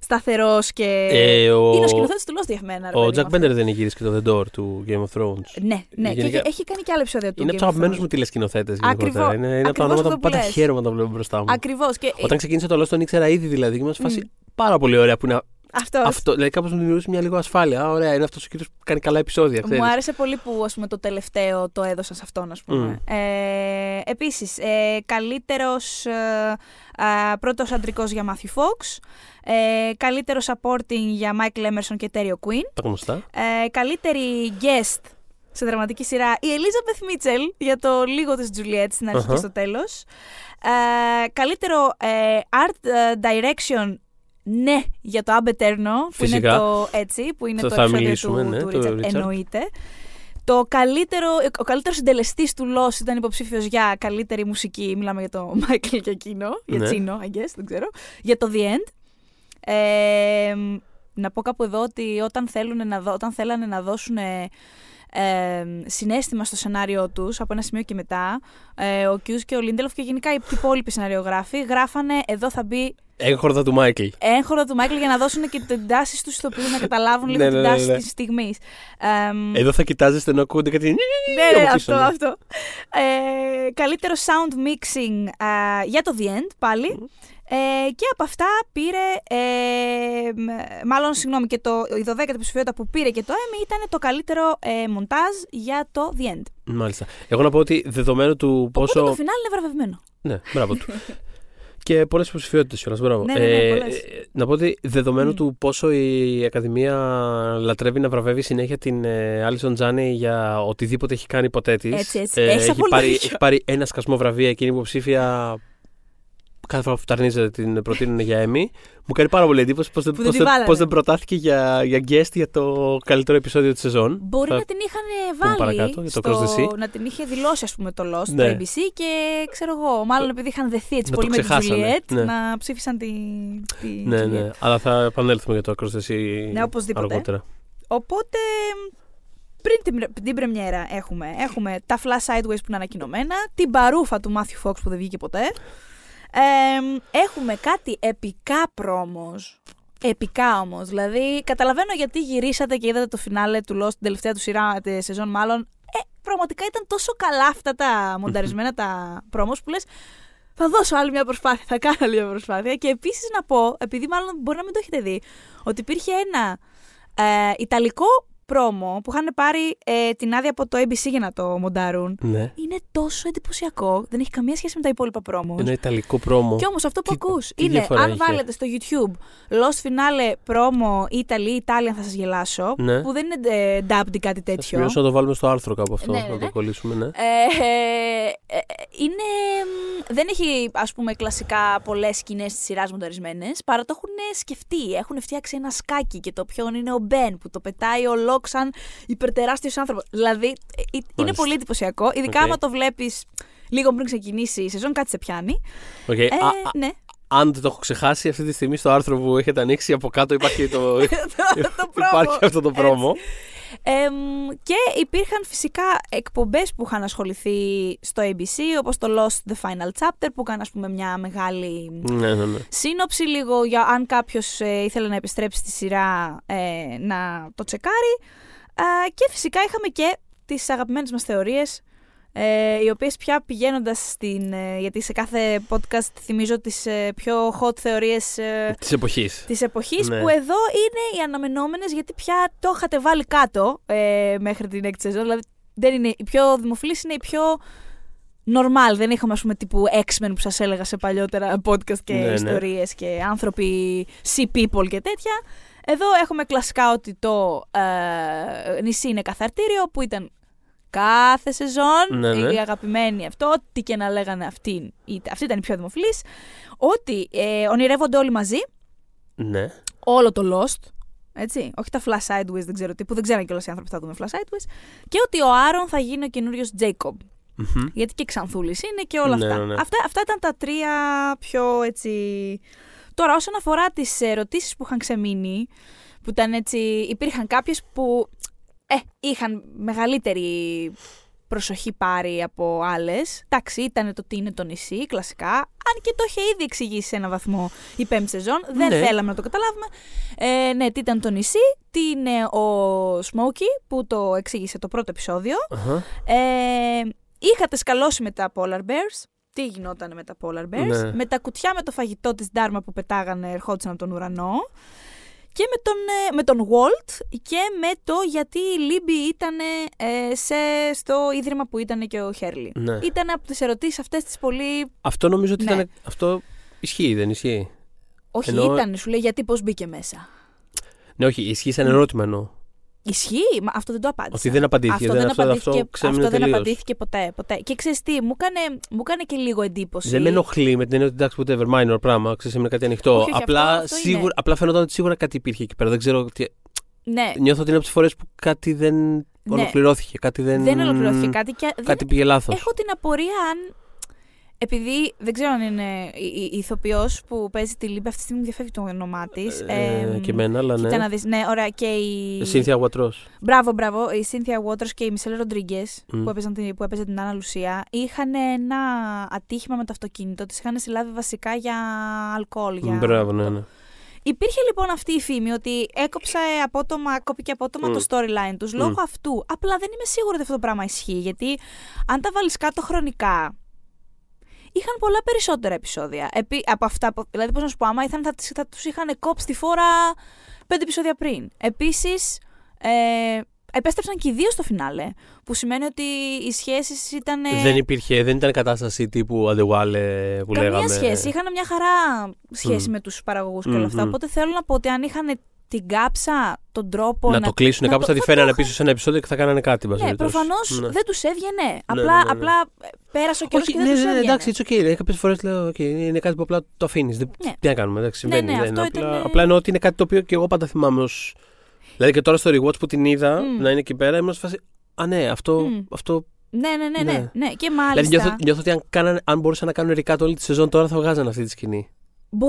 σταθερός και. Είναι ο σκηνοθέτης του Lost για μένα. Ο Jack Bender δεν έχει γυρίσει και το The Door του Game of Thrones. Ναι. Γενικά... έχει κάνει και άλλα επεισόδια του. Είναι από τους αγαπημένους μου τηλεσκηνοθέτες. Ακριβώς. Είναι από τα ονόματα που πάντα χαίρομαι όταν βλέπω μπροστά μου. Ακριβώς. Και... όταν ξεκίνησε το Lost τον ήξερα ήδη δηλαδή και μας φάση πάρα πολύ ωραία που είναι. Αυτό, δηλαδή κάπως μου δημιουργούσε μια λίγο ασφάλεια. Ωραία, είναι αυτός ο κύριος που κάνει καλά επεισόδια. Ξέρεις. Μου άρεσε πολύ που ας πούμε, το τελευταίο το έδωσα σε αυτόν. Ας πούμε. Επίσης, καλύτερος πρώτος αντρικός για Matthew Fox. Καλύτερος supporting για Michael Emerson και Terry O'Quinn. Τα γνωστά. Καλύτερη guest σε δραματική σειρά η Elizabeth Mitchell για το λίγο της Juliet στην αρχή και στο τέλος. Καλύτερο art direction. Ναι, για το Ab Eterno, που είναι το έτσι, που είναι το επεισόδιο του Richard, εννοείται. Ο καλύτερος συντελεστής του Lost ήταν υποψήφιος για καλύτερη μουσική, μιλάμε για το Michael και εκείνο, για Τσίνο, I guess, δεν ξέρω, για το The End. Να πω κάπου εδώ ότι όταν θέλανε να δώσουν συναίσθημα στο σενάριό τους από ένα σημείο και μετά, ο Cuse και ο Lindelof και γενικά οι υπόλοιποι σεναριογράφοι γράφανε εδώ θα μπει Έγχορδα του Μάικλ για να δώσουν και την τάση του ηθοποιού να καταλάβουν λίγο την τάση τη στιγμή. Εδώ θα κοιτάζεστε να ακούτε κάτι. Ναι, αυτό. Καλύτερο sound mixing για το The End πάλι. Και από αυτά πήρε. Μάλλον, συγγνώμη, και η 12η ψηφιότητα που πήρε και το Emmy ήταν το καλύτερο μοντάζ για το The End. Μάλιστα. Εγώ να πω ότι δεδομένου του πόσο. Το φινάλι είναι βραβευμένο. Ναι, μπράβο του. Και πολλές υποψηφιότητες κιόλας. Μπράβο. Ναι, πολλές. Να πω ότι δεδομένου του πόσο η Ακαδημία λατρεύει να βραβεύει συνέχεια την Άλισον Τζάνι για οτιδήποτε έχει κάνει ποτέ της. Έτσι. Έχει πάρει ένα σκασμό βραβεία εκείνη υποψήφια. Κάθε φορά που ταρνίζεται την προτείνουν για Emmy. Μου κάνει πάρα πολύ εντύπωση πώς δεν προτάθηκε για guest για το καλύτερο επεισόδιο της σεζόν. Μπορεί να την είχαν βάλει παρακάτω, για το να την είχε δηλώσει, ας πούμε, το Lost, ναι, το ABC, και ξέρω εγώ, μάλλον επειδή είχαν δεθεί έτσι πολύ με τη Juliet, ναι, να ψήφισαν τη ναι, Juliet. Ναι, αλλά θα επανέλθουμε για το Across the Sea, ναι, αργότερα. Οπότε, πριν την πρεμιέρα έχουμε τα Flash Sideways που είναι ανακοινωμένα, την παρούφα του Matthew Fox που δεν βγήκε ποτέ. Έχουμε κάτι επικά όμως, δηλαδή καταλαβαίνω γιατί γυρίσατε και είδατε το φινάλε του Lost, την τελευταία του σειρά σεζόν μάλλον, πραγματικά ήταν τόσο καλά αυτά τα μονταρισμένα τα πρόμος που λες θα δώσω άλλη μια προσπάθεια, θα κάνω άλλη μια προσπάθεια. Και επίσης να πω, επειδή μάλλον μπορεί να μην το έχετε δει, ότι υπήρχε ένα ιταλικό πρόμο που είχαν πάρει την άδεια από το ABC για να το μοντάρουν. Ναι. Είναι τόσο εντυπωσιακό. Δεν έχει καμία σχέση με τα υπόλοιπα πρόμο. Ένα ιταλικό πρόμο. Και όμως αυτό που ακούς είναι, αν βάλετε στο YouTube Lost Finale πρόμο Italy, θα σας γελάσω. Ναι. Που δεν είναι dubbed ή κάτι τέτοιο. Θα σημειώσω να το βάλουμε στο άρθρο κάπου αυτό. Ναι, να το κολλήσουμε, ναι. Είναι... Δεν έχει, ας πούμε, κλασικά πολλές σκηνές της σειράς μονταρισμένες, παρά το έχουν σκεφτεί. Έχουν φτιάξει ένα σκάκι και το ποιον είναι ο Μπεν που το πετάει ο Λοκ σαν υπερτεράστιος άνθρωπος. Δηλαδή, είναι πολύ εντυπωσιακό, ειδικά άμα το βλέπεις λίγο πριν ξεκινήσει η σεζόν, κάτι σε πιάνει. Ναι. Αν δεν το έχω ξεχάσει, αυτή τη στιγμή στο άρθρο που έχετε ανοίξει, από κάτω υπάρχει υπάρχει αυτό το πρόμο. Και υπήρχαν φυσικά εκπομπές που είχαν ασχοληθεί στο ABC, όπως το Lost The Final Chapter, που έκανε, ας πούμε, μια μεγάλη σύνοψη λίγο για αν κάποιος ήθελε να επιστρέψει στη σειρά, να το τσεκάρει. Και φυσικά είχαμε και τις αγαπημένες μας θεωρίες, οι οποίες πια πηγαίνοντας στην... γιατί σε κάθε podcast θυμίζω τις πιο hot θεωρίες της εποχής, ναι, που εδώ είναι οι αναμενόμενες, γιατί πια το είχατε βάλει κάτω μέχρι την έκτη σεζόν. Δηλαδή δεν είναι οι πιο δημοφιλείς, είναι οι πιο normal. Δεν είχαμε, ας πούμε, τύπου X-Men που σας έλεγα σε παλιότερα podcast και ιστορίες και άνθρωποι sea people και τέτοια. Εδώ έχουμε κλασικά ότι το νησί είναι καθαρτήριο, που ήταν κάθε σεζόν, οι αγαπημένοι αυτό, ό,τι και να λέγανε αυτή ήταν η πιο δημοφιλής, ότι ονειρεύονται όλοι μαζί, ναι, όλο το Lost, έτσι, όχι τα Flash Sideways, δεν ξέρω τι, που δεν ξέραν κιόλας οι άνθρωποι θα δούμε Flash Sideways, και ότι ο Άρον θα γίνει ο καινούριος Jacob, γιατί και Ξανθούλης είναι και όλα αυτά. Αυτά ήταν τα τρία πιο έτσι... Τώρα, όσον αφορά τις ερωτήσεις που είχαν ξεμείνει, που ήταν έτσι, υπήρχαν κάποιες που... είχαν μεγαλύτερη προσοχή πάρει από άλλες. Εντάξει, ήταν το τι είναι το νησί, κλασικά. Αν και το είχε ήδη εξηγήσει σε έναν βαθμό η πέμπτη σεζόν, δεν θέλαμε να το καταλάβουμε. Τι ήταν το νησί, τι είναι ο Smokey, που το εξήγησε το πρώτο επεισόδιο. Είχατε σκαλώσει με τα Polar Bears. Τι γινόταν με τα Polar Bears. Ναι. Με τα κουτιά με το φαγητό της Dharma που πετάγανε, ερχόντουσαν από τον ουρανό. Και με τον Walt, και με το γιατί η Λίμπη ήταν στο ίδρυμα που ήταν και ο Hurley. Ναι. Ήταν από τις ερωτήσεις αυτές τις πολύ... Αυτό νομίζω ότι ήταν... Αυτό ισχύει, δεν ισχύει? Όχι, ήταν, σου λέει, γιατί πώς μπήκε μέσα. Ναι, όχι, ισχύει σαν ερώτημα εννοώ. Ισχύει, μα αυτό δεν το απάντησα. Ότι δεν απαντήθηκε. Αυτό δεν απαντήθηκε ποτέ. Και ξέρεις τι, μου έκανε και λίγο εντύπωση. Δεν με ενοχλεί με την έννοια ότι εντάξει, whatever, minor πράγμα, ξέρεις, είναι κάτι ανοιχτό. Απλά φαίνονταν ότι σίγουρα κάτι υπήρχε εκεί πέρα. Δεν ξέρω τι. Ναι. Νιώθω ότι είναι από τις φορές που κάτι δεν ολοκληρώθηκε. Κάτι δεν ολοκληρώθηκε. Κάτι πήγε λάθος. Έχω την απορία αν. Επειδή δεν ξέρω αν είναι η ηθοποιός που παίζει τη Λίμπη, αυτή τη στιγμή διαφεύγει το όνομά της. Και εμένα, αλλά ναι. Να δεις, ναι, ωραία, και η Σίνθια Γουατρός. Μπράβο. Η Σίνθια Γουατρός και η Μισελ Ροντρίγκες που έπαιζε την Άννα Λουσία, είχαν ένα ατύχημα με το αυτοκίνητο. Τις είχαν συλλάβει βασικά για αλκοόλ. Μπράβο, ναι. Υπήρχε λοιπόν αυτή η φήμη ότι κόπηκε απότομα το storyline τους λόγω αυτού. Απλά δεν είμαι σίγουρη ότι αυτό το πράγμα ισχύει, γιατί αν τα βάλεις κάτω χρονικά. Είχαν πολλά περισσότερα επεισόδια. Από αυτά, δηλαδή, πώς να σου πω, άμα ήθελαν, θα τους είχαν κόψει τη φόρα 5 επεισόδια πριν. Επίσης, επέστρεψαν και οι δύο στο φινάλε. Που σημαίνει ότι οι σχέσεις ήταν. Δεν ήταν κατάσταση τύπου αντεγουάλε που καμία λέγαμε. Καμία σχέση. Είχαν μια χαρά σχέση με τους παραγωγούς και όλα αυτά. Οπότε θέλω να πω ότι αν είχαν την κάψα, τον τρόπο. Να το κλείσουν κάπως, θα τη φέρανε πίσω σε ένα επεισόδιο και θα κάνανε κάτι. Ναι, προφανώς δεν τους έβγαινε. Απλά πέρασε ο καιρός και δεν τους έβγαινε. Εντάξει, it's okay. Κάποιες φορές λέω: είναι κάτι που απλά το αφήνεις. Τι να κάνουμε. Συμβαίνει. Απλά εννοώ ότι είναι κάτι το οποίο και εγώ πάντα θυμάμαι ως. Δηλαδή και τώρα στο rewatch που την είδα να είναι εκεί πέρα, ήμουν σε φάση. Α, ναι, αυτό. Ναι. Και μάλιστα. Δηλαδή νιώθω ότι αν μπορούσαν να κάνουν ρικά όλη τη σεζόν τώρα, θα βγάζανε αυτή τη σκηνή.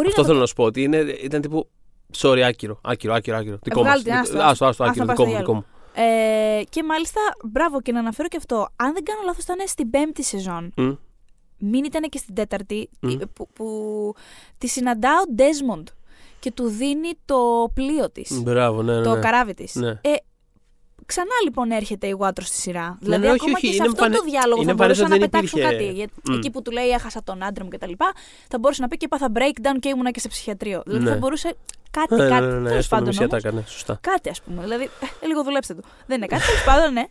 Αυτό θέλω να σου πω. Ότι ήταν τύπου. Sorry, άκυρο. Δικό μου. Άστο, άκυρο. Δικό μου. Και μάλιστα, μπράβο και να αναφέρω και αυτό. Αν δεν κάνω λάθος, ήταν στην 5η σεζόν. Μην ήταν και στην 4η. Που τη συναντά ο Desmond και του δίνει το πλοίο της. Μπράβο, ναι. Το καράβι της. Ναι. Ξανά λοιπόν έρχεται η Γουάτρο στη σειρά. Δηλαδή, ναι, ακόμα όχι, και σε αυτό το διάλογο θα μπορούσα να πετάξω κάτι. Εκεί που του λέει, έχασα τον άντρα μου κτλ. Θα μπορούσε να πει και πάθα breakdown και ήμουνα και σε ψυχιατρίο. Δηλαδή, θα μπορούσε. Κάτι. Τέλος πάντων. Κάτι, ας πούμε. Δηλαδή, λίγο δουλέψτε το. Δεν είναι κάτι. Τέλος πάντων, ναι.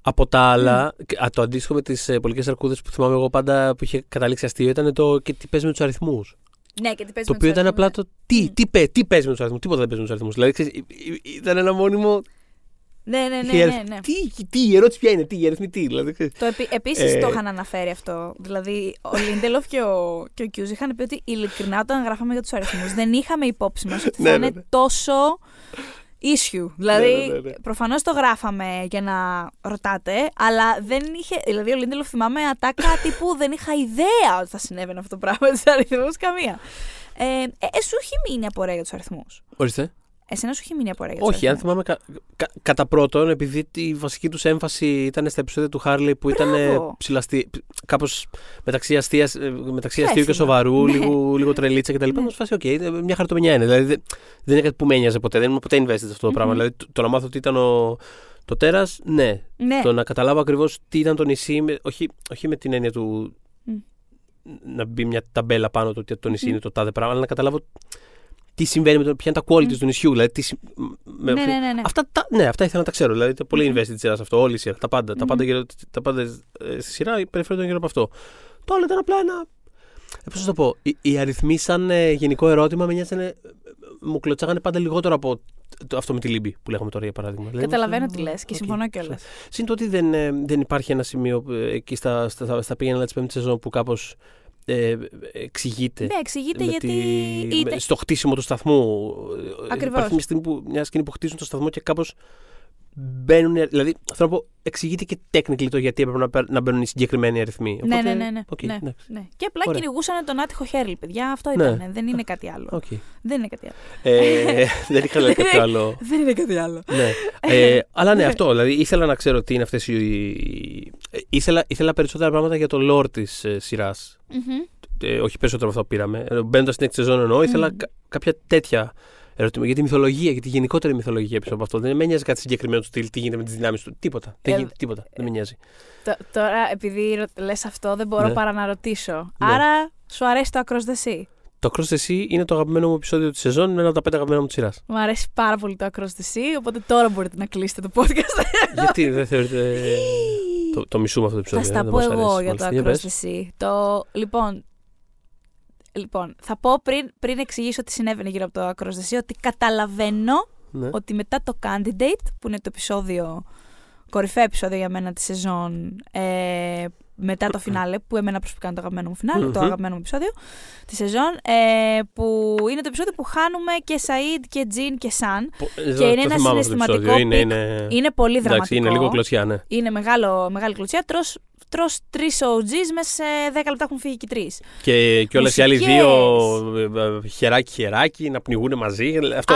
Από τα άλλα, το αντίστοιχο με τις πολικές αρκούδες που θυμάμαι εγώ πάντα που είχε καταλήξει αστείο ήταν το και τι παίζει με τους αριθμούς. Ναι, και τι παίζει με τους αριθμούς. Το οποίο ήταν απλά το τι παίζει με τους αριθμούς. Τίποτα δεν παίζει με τους αριθμούς. Δηλαδή, ήταν ένα μόνιμο. Ναι. Τι ερώτηση ποια είναι, τι αριθμοί, τι. Επίσης το είχαν αναφέρει αυτό. Δηλαδή, ο Lindelof και ο Cuse είχαν πει ότι ειλικρινά όταν γράφαμε για τους αριθμούς δεν είχαμε υπόψη μας ότι θα είναι τόσο issue. Δηλαδή, προφανώς το γράφαμε για να ρωτάτε, αλλά δεν είχε. Δηλαδή, ο Lindelof θυμάμαι ατάκα τύπου δεν είχα ιδέα ότι θα συνέβαινε αυτό το πράγμα με τους αριθμούς καμία. Σου έχει μείνει απορία για τους αριθμούς. Ορίστε. Εσένα σου είχε μείνει απορία για τους αριθμούς? Όχι, αν θυμάμαι. Κατά πρώτον, επειδή η βασική τους έμφαση ήταν στα επεισόδια του Χάρλι που ήταν κάπως μεταξύ αστείου και σοβαρού, λίγο τρελίτσα κτλ. Μου φάνηκε, οκ, μια χαρτομενιά είναι. Δηλαδή δεν είναι κάτι που με ένοιαζε ποτέ, δεν ήμουν ποτέ invested σε αυτό το πράγμα. Δηλαδή το να μάθω ότι ήταν το τέρας, ναι. Το να καταλάβω ακριβώς τι ήταν το νησί, όχι με την έννοια του να μπει μια ταμπέλα πάνω του ότι το νησί είναι το τάδε πράγμα, αλλά να καταλάβω. Τι συμβαίνει με ποια είναι τα qualities του νησιού, δηλαδή. Ναι. Αυτά ήθελα να τα ξέρω. Δηλαδή, ήταν πολύ invested τη σειρά αυτό. Όλη η σειρά. Τα πάντα στη σειρά περιφέρονται γύρω από αυτό. Το άλλο ήταν απλά ένα. Πώς να το πω, οι αριθμοί σαν γενικό ερώτημα μου κλωτσάγανε πάντα λιγότερο από αυτό με τη Λίμπη που λέγαμε τώρα για παράδειγμα. Καταλαβαίνω τι λες και συμφωνώ κιόλας. Συν το ότι δεν υπάρχει ένα σημείο εκεί στα πήγαινα τη 5η σεζόν που κάπως. Εξηγείται. Ναι, εξηγείται γιατί. Στο χτίσιμο του σταθμού. Ακριβώς. Υπάρχει μια σκηνή που χτίζουν το σταθμό και κάπως μπαίνουν. Δηλαδή, θέλω να πω, εξηγείται και τέχνικα το γιατί έπρεπε να μπαίνουν οι συγκεκριμένοι αριθμοί. Ναι. Και απλά κυνηγούσαν τον άτυχο Χέρλι, παιδιά. Αυτό ήταν. Ναι. Δεν είναι κάτι άλλο. Okay. Δεν είναι κάτι άλλο. Δεν είχα λέει κάτι άλλο. Δεν είναι κάτι άλλο. Αλλά ναι, αυτό. Δηλαδή, ήθελα να ξέρω τι είναι αυτές οι. Ήθελα περισσότερα πράγματα για το lore της σειράς. Όχι περισσότερα από αυτά που πήραμε. Μπαίνοντας στην έκτη σεζόν εννοώ, ήθελα κάποια τέτοια ερωτήματα για τη μυθολογία, για τη γενικότερη μυθολογία πίσω από αυτό. Δεν με νοιάζει κάτι συγκεκριμένο του στυλ, τι γίνεται με τις δυνάμεις του. Τίποτα. Τίποτα. Δεν με νοιάζει. Τώρα, επειδή λες αυτό, δεν μπορώ παρά να ρωτήσω. Άρα, σου αρέσει το Across the Sea? Το Across the Sea είναι το αγαπημένο μου επεισόδιο της σεζόν, είναι ένα από τα 5 αγαπημένα μου της σειράς. Μου αρέσει πάρα πολύ το Across the Sea, οπότε τώρα μπορείτε να κλείσετε το podcast. Γιατί δεν θεωρείτε. Το μισούμε αυτό το επεισόδιο. Θα στα πω εγώ αρέσει, για το Across the Sea. Λοιπόν, θα πω πριν εξηγήσω τι συνέβαινε γύρω από το Across the Sea, ότι καταλαβαίνω ότι μετά το Candidate, που είναι το επεισόδιο, κορυφαίο επεισόδιο για μένα τη σεζόν, μετά το φινάλε, που εμένα προσωπικά είναι το αγαπημένο μου φινάλε, το αγαπημένο μου επεισόδιο τη σεζόν, που είναι το επεισόδιο που χάνουμε και Sayid και Jin και Sun. Και είναι ένα συναισθηματικό. Είναι πολύ δραματικό. Είναι λίγο κλωτσιά, ναι. Είναι μεγάλη κλωτσιά. Τρως 3 OGs μέσα σε 10 λεπτά έχουν φύγει και 3. Και όλες οι άλλοι δύο χεράκι-χεράκι να πνιγούν μαζί. Αυτό.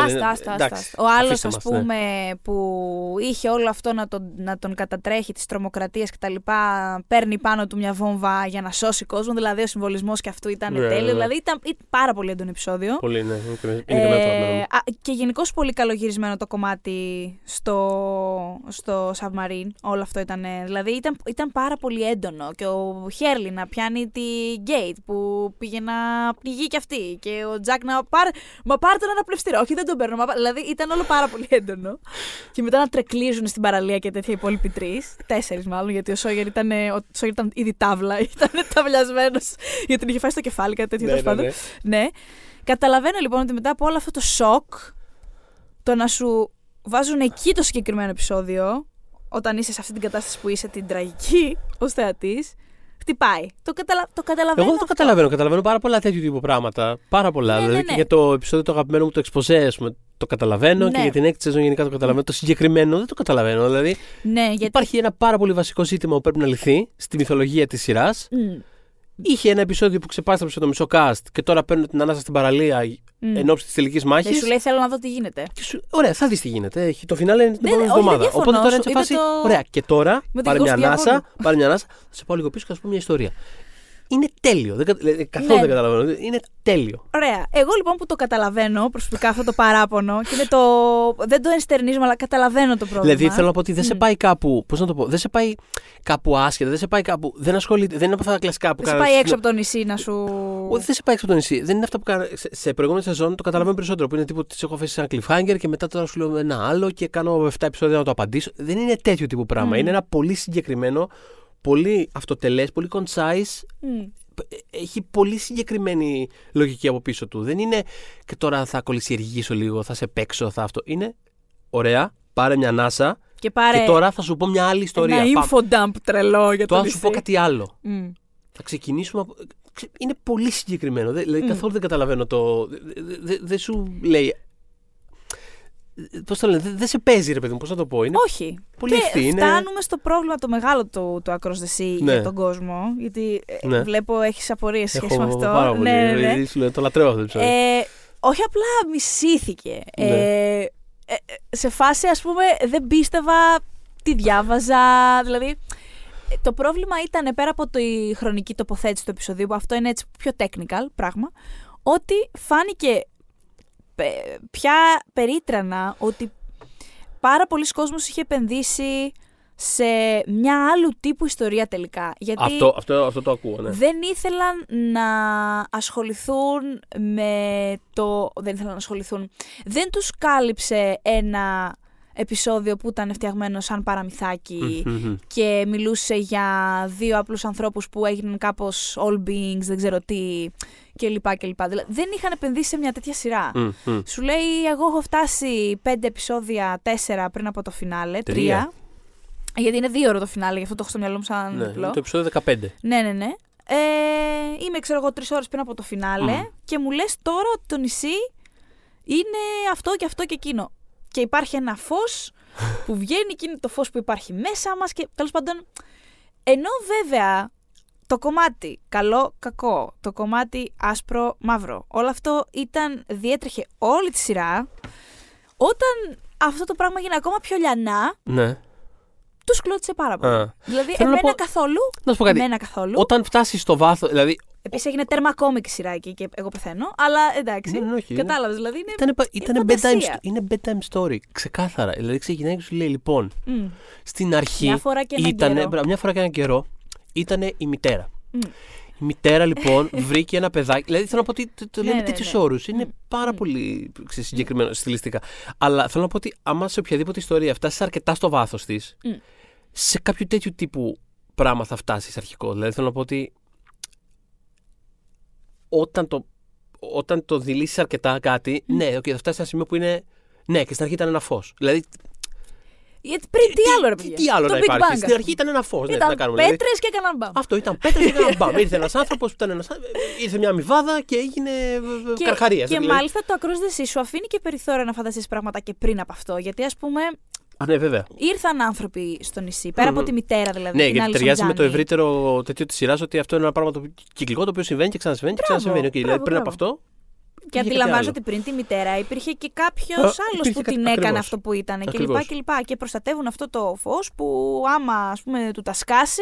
Ο άλλος, ας πούμε, που είχε όλο αυτό να τον κατατρέχει τις τρομοκρατίες κτλ. Παίρνει πάνω του μια βόμβα για να σώσει κόσμο. Δηλαδή ο συμβολισμός και αυτού ήταν τέλειο. Δηλαδή ήταν πάρα πολύ έντονο επεισόδιο. Πολύ, ναι. Και γενικώς πολύ καλογυρισμένο το κομμάτι στο Submarine. Όλο αυτό ήταν. Δηλαδή ήταν πάρα πολύ έντονο και ο Χέρλι να πιάνει τη Γκέιτ που πήγε να πνιγεί κι αυτή και ο Τζακ να πάρει τον αναπνευστήρα. Όχι, δεν τον παίρνω. Δηλαδή ήταν όλο πάρα πολύ έντονο. Και μετά να τρεκλίζουν στην παραλία και τέτοια υπόλοιποι τρεις. Τέσσερις μάλλον, γιατί ο Σόγερ ήταν ήδη τάβλα. Ήταν ταυλιασμένος γιατί τον είχε φάει στο κεφάλι, κάτι τέτοιο τέλος πάντων. Ναι. Καταλαβαίνω λοιπόν ότι μετά από όλο αυτό το σοκ, το να σου βάζουν εκεί το συγκεκριμένο επεισόδιο, όταν είσαι σε αυτή την κατάσταση που είσαι, την τραγική ως θεατής, χτυπάει. Το καταλαβαίνω. Εγώ το καταλαβαίνω. Καταλαβαίνω πάρα πολλά τέτοιου τύπου πράγματα. Πάρα πολλά. Ναι, δηλαδή ναι. Και για το επεισόδιο το αγαπημένο μου, το εξποζέ, το καταλαβαίνω. Ναι. Και για την έκτη σεζόν γενικά το καταλαβαίνω. Το συγκεκριμένο δεν το καταλαβαίνω. Δηλαδή ναι, γιατί... υπάρχει ένα πάρα πολύ βασικό ζήτημα που πρέπει να λυθεί στη μυθολογία της σειράς. Mm. Είχε ένα επεισόδιο που ξεπάστρεψε το μισό cast και τώρα παίρνουν την ανάσα στην παραλία εν ώψη της τελικής μάχης. Και σου λέει: θέλω να δω τι γίνεται. Ωραία, θα δεις τι γίνεται. Το φινάλε είναι την επόμενη εβδομάδα. Οπότε τώρα είναι σε φάση. Ωραία, και τώρα πάρε μια ανάσα. Πάρε μια ανάσα. Θα σε πάω λίγο πίσω και θα σου πω μια ιστορία. Είναι τέλειο. Καθόλου δεν καταλαβαίνω. Είναι τέλειο. Ωραία. Εγώ λοιπόν που το καταλαβαίνω προσωπικά αυτό το παράπονο και δεν το ενστερνίζουμε, αλλά καταλαβαίνω το πρόβλημα. Δηλαδή θέλω να πω ότι δεν σε πάει κάπου. Πώς να το πω, δεν σε πάει κάπου άσχετα, δεν σε πάει κάπου. Δεν ασχολείται. Δεν είναι από αυτά τα κλασικά που κάνει. Δεν σε πάει έξω από το νησί να σου. Όχι, δεν σε πάει έξω από το νησί. Δεν είναι αυτά που κάνει. Σε προηγούμενη σεζόν το καταλαβαίνω περισσότερο. Που είναι τύπου τη έχω φέσει σε ένα cliffhanger και μετά τώρα σου λέω ένα άλλο και κάνω 7 επεισόδια να το απαντήσω. Δεν είναι τέτοιο τύπου πράγμα. Είναι ένα πολύ συγκεκριμένο. Πολύ αυτοτελές, πολύ concise, έχει πολύ συγκεκριμένη λογική από πίσω του. Δεν είναι και τώρα θα κολυσιεργήσω λίγο, θα σε παίξω, θα αυτό. Είναι ωραία, πάρε μια ανάσα και τώρα θα σου πω μια άλλη ιστορία. Ένα infodump τρελό για το νησί. Τώρα θα σου πω κάτι άλλο. Θα ξεκινήσουμε από... Είναι πολύ συγκεκριμένο, δηλαδή καθόλου δεν καταλαβαίνω το... Δεν σου λέει... Πώς το λένε, δεν σε παίζει ρε παιδί μου, πώς θα το πω. Είναι όχι. Πολύ ευθύνη. Φτάνουμε στο πρόβλημα το μεγάλο του Across the Sea για τον κόσμο. Γιατί βλέπω έχεις απορίες σχέση με αυτό. Πάρα πολύ. Ναι. Το λατρεύω αυτό το επεισόδιο. Όχι απλά μισήθηκε. Σε φάση ας πούμε δεν πίστευα τι διάβαζα. Δηλαδή το πρόβλημα ήταν πέρα από τη χρονική τοποθέτηση του επεισοδίου, που αυτό είναι έτσι πιο technical πράγμα, ότι φάνηκε πια περίτρανα ότι πάρα πολλοί κόσμος είχε επενδύσει σε μια άλλου τύπου ιστορία τελικά. Γιατί αυτό το ακούω, ναι. Δεν ήθελαν να ασχοληθούν με το... Δεν ήθελαν να ασχοληθούν. Δεν τους κάλυψε ένα επεισόδιο που ήταν φτιαγμένο σαν παραμυθάκι και μιλούσε για δύο απλούς ανθρώπους που έγιναν κάπως all beings, δεν ξέρω τι... Και λοιπά και λοιπά. Δηλαδή, δεν είχαν επενδύσει σε μια τέτοια σειρά. Σου λέει, εγώ έχω φτάσει 5 επεισόδια, 4 πριν από το φινάλε. 3. Γιατί είναι 2 ώρες το φινάλε, γι' αυτό το έχω στο μυαλό μου σαν διπλό. Το επεισόδιο 15. Ναι. Είμαι, ξέρω εγώ, 3 ώρες πριν από το φινάλε και μου λες τώρα ότι το νησί είναι αυτό και αυτό και εκείνο. Και υπάρχει ένα φως που βγαίνει και είναι το φως που υπάρχει μέσα μας και τέλος πάντων. Ενώ βέβαια. Το κομμάτι καλό-κακό, το κομμάτι άσπρο-μαύρο, όλο αυτό διέτρεχε όλη τη σειρά. Όταν αυτό το πράγμα γίνει ακόμα πιο λιανά, τους κλώτησε πάρα πολύ. Δηλαδή, εμένα καθόλου. Όταν φτάσεις στο βάθος, δηλαδή... Επίσης έγινε τέρμα κόμικ σειρά εκεί και εγώ πεθαίνω, αλλά εντάξει, κατάλαβες, δηλαδή είναι bedtime story, ξεκάθαρα. Δηλαδή, ξεκινάει και σου λέει, λοιπόν, στην αρχή μια φορά και έναν καιρό, ήτανε η μητέρα. Η μητέρα λοιπόν βρήκε ένα παιδάκι. Δηλαδή θέλω να πω ότι το λέμε τέτοιους όρους. Είναι πάρα πολύ συγκεκριμένο στιλιστικά. Αλλά θέλω να πω ότι άμα σε οποιαδήποτε ιστορία φτάσεις αρκετά στο βάθος της, σε κάποιο τέτοιου τύπου πράγμα θα φτάσεις αρχικό. Δηλαδή θέλω να πω ότι όταν το δηλήσεις αρκετά κάτι, θα φτάσεις σε ένα σημείο που είναι. Ναι, και στην αρχή ήταν ένα φως. Δηλαδή. Γιατί πριν τι άλλο ρε παιδιά. Τι άλλο να υπάρχει. Στην αρχή ήταν ένα φως. Ήταν πέτρες και έκαναν μπαμ. Αυτό ήταν πέτρες και έκαναν μπαμ. Ήρθε ένας άνθρωπος που ήταν ένας. Ήρθε μια αμοιβάδα και έγινε καρχαρία. Και μάλιστα το Across the Sea σου αφήνει και περιθώριο να φανταστείς πράγματα και πριν από αυτό. Γιατί ας πούμε. Ναι, βέβαια. Ήρθαν άνθρωποι στο νησί. Πέρα από τη μητέρα δηλαδή. Ναι, γιατί ταιριάζει με το ευρύτερο τέτοιο της σειράς ότι αυτό είναι ένα πράγμα κυκλικό το οποίο συμβαίνει και ξανασυμβαίνει και ξανασυμβαίνει. Πριν από αυτό. Και αντιλαμβάνομαι ότι πριν τη μητέρα υπήρχε και κάποιο άλλο που την έκανε αυτό που ήταν κλπ. Και προστατεύουν αυτό το φως που άμα ας πούμε, του τα σκάσει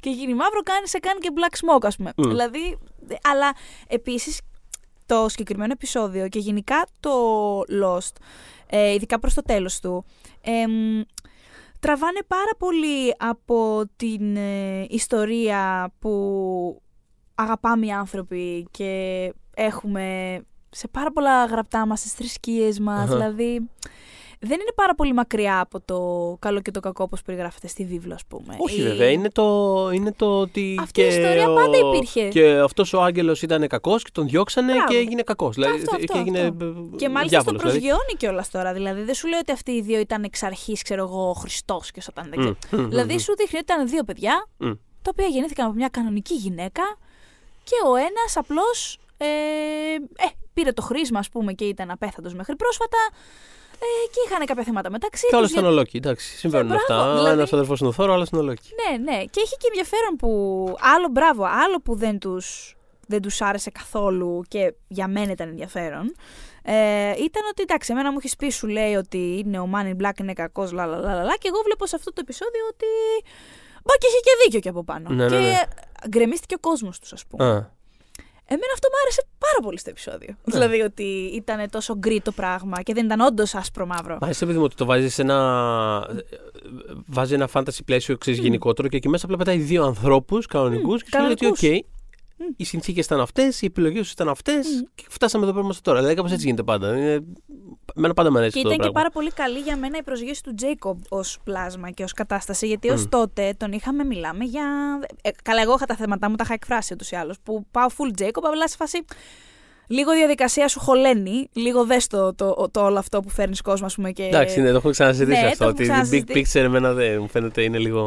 και γίνει μαύρο, κάνει και black smoke, ας πούμε. Δηλαδή, αλλά επίσης το συγκεκριμένο επεισόδιο και γενικά το Lost, ειδικά προς το τέλος του, τραβάνε πάρα πολύ από την ιστορία που αγαπάμε οι άνθρωποι και έχουμε σε πάρα πολλά γραπτά μας, στις θρησκείες μας, δηλαδή... Δεν είναι πάρα πολύ μακριά από το καλό και το κακό όπως περιγράφεται στη βίβλο, ας πούμε. Όχι, βέβαια. Είναι το ότι. Αυτή η ιστορία πάντα υπήρχε. Και αυτός ο άγγελος ήταν κακός και τον διώξανε και έγινε κακός. Και μάλιστα τον προσγειώνει κιόλας τώρα. Δηλαδή δεν σου λέω ότι αυτοί οι δύο ήταν εξ αρχής, ξέρω εγώ, ο Χριστός και Σατανά. Δηλαδή σου δείχνει ότι ήταν δύο παιδιά, τα οποία γεννήθηκαν από μια κανονική γυναίκα και ο ένας απλώς πήρε το χρήσμα, ας πούμε, και ήταν απέθαντος μέχρι πρόσφατα. Και είχαν κάποια θέματα μεταξύ τους. Και όλος ήταν ο Λόκι, εντάξει. Συμβαίνουν αυτά. Δηλαδή... Ένας αδερφός στον Θόρο, άλλος στον Λόκι. Ναι, ναι. Και έχει και ενδιαφέρον που άλλο μπράβο, άλλο που δεν τους άρεσε καθόλου και για μένα ήταν ενδιαφέρον. Ήταν ότι εντάξει, εμένα μου έχει πει, σου λέει ότι είναι ο Man in Black, είναι κακός, λαλαλαλα. Και εγώ βλέπω σε αυτό το επεισόδιο ότι. Μπα και είχε και δίκιο και από πάνω. Ναι, ναι, ναι. Και γκρεμίστηκε ο κόσμος τους, ας πούμε. Εμένα αυτό μου άρεσε πάρα πολύ στο επεισόδιο. Ναι. Δηλαδή ότι ήταν τόσο γκρι το πράγμα και δεν ήταν όντως άσπρο μαύρο. Μάλιστα, παιδί μου, ότι το βάζει ένα φάνταση πλαίσιο γενικότερο και εκεί μέσα απλά πετάει δύο ανθρώπους κανονικούς και σου λέει ότι οι συνθήκες ήταν αυτές, οι επιλογές ήταν αυτές και φτάσαμε εδώ πέρα μας τώρα. Δηλαδή κάπως έτσι γίνεται πάντα. Εμένα πάντα μου αρέσει αυτό το πράγμα. Και ήταν και πάρα πολύ καλή για μένα η προσγείωση του Τζέικομπ ως πλάσμα και ως κατάσταση, γιατί ως τότε τον είχαμε, μιλάμε για... Καλά, εγώ είχα τα θέματα μου, τα είχα εκφράσει ούτως ή άλλως, που πάω full Τζέικομπ, αλλά σε φάση... Λίγο η διαδικασία σου χωλαίνει, λίγο δες το όλο αυτό που φέρνεις κόσμο, ας πούμε. Και... Εντάξει, ναι, το έχω ξανασυζητήσει αυτό. Ότι η big picture εμένα μου φαίνεται είναι λίγο.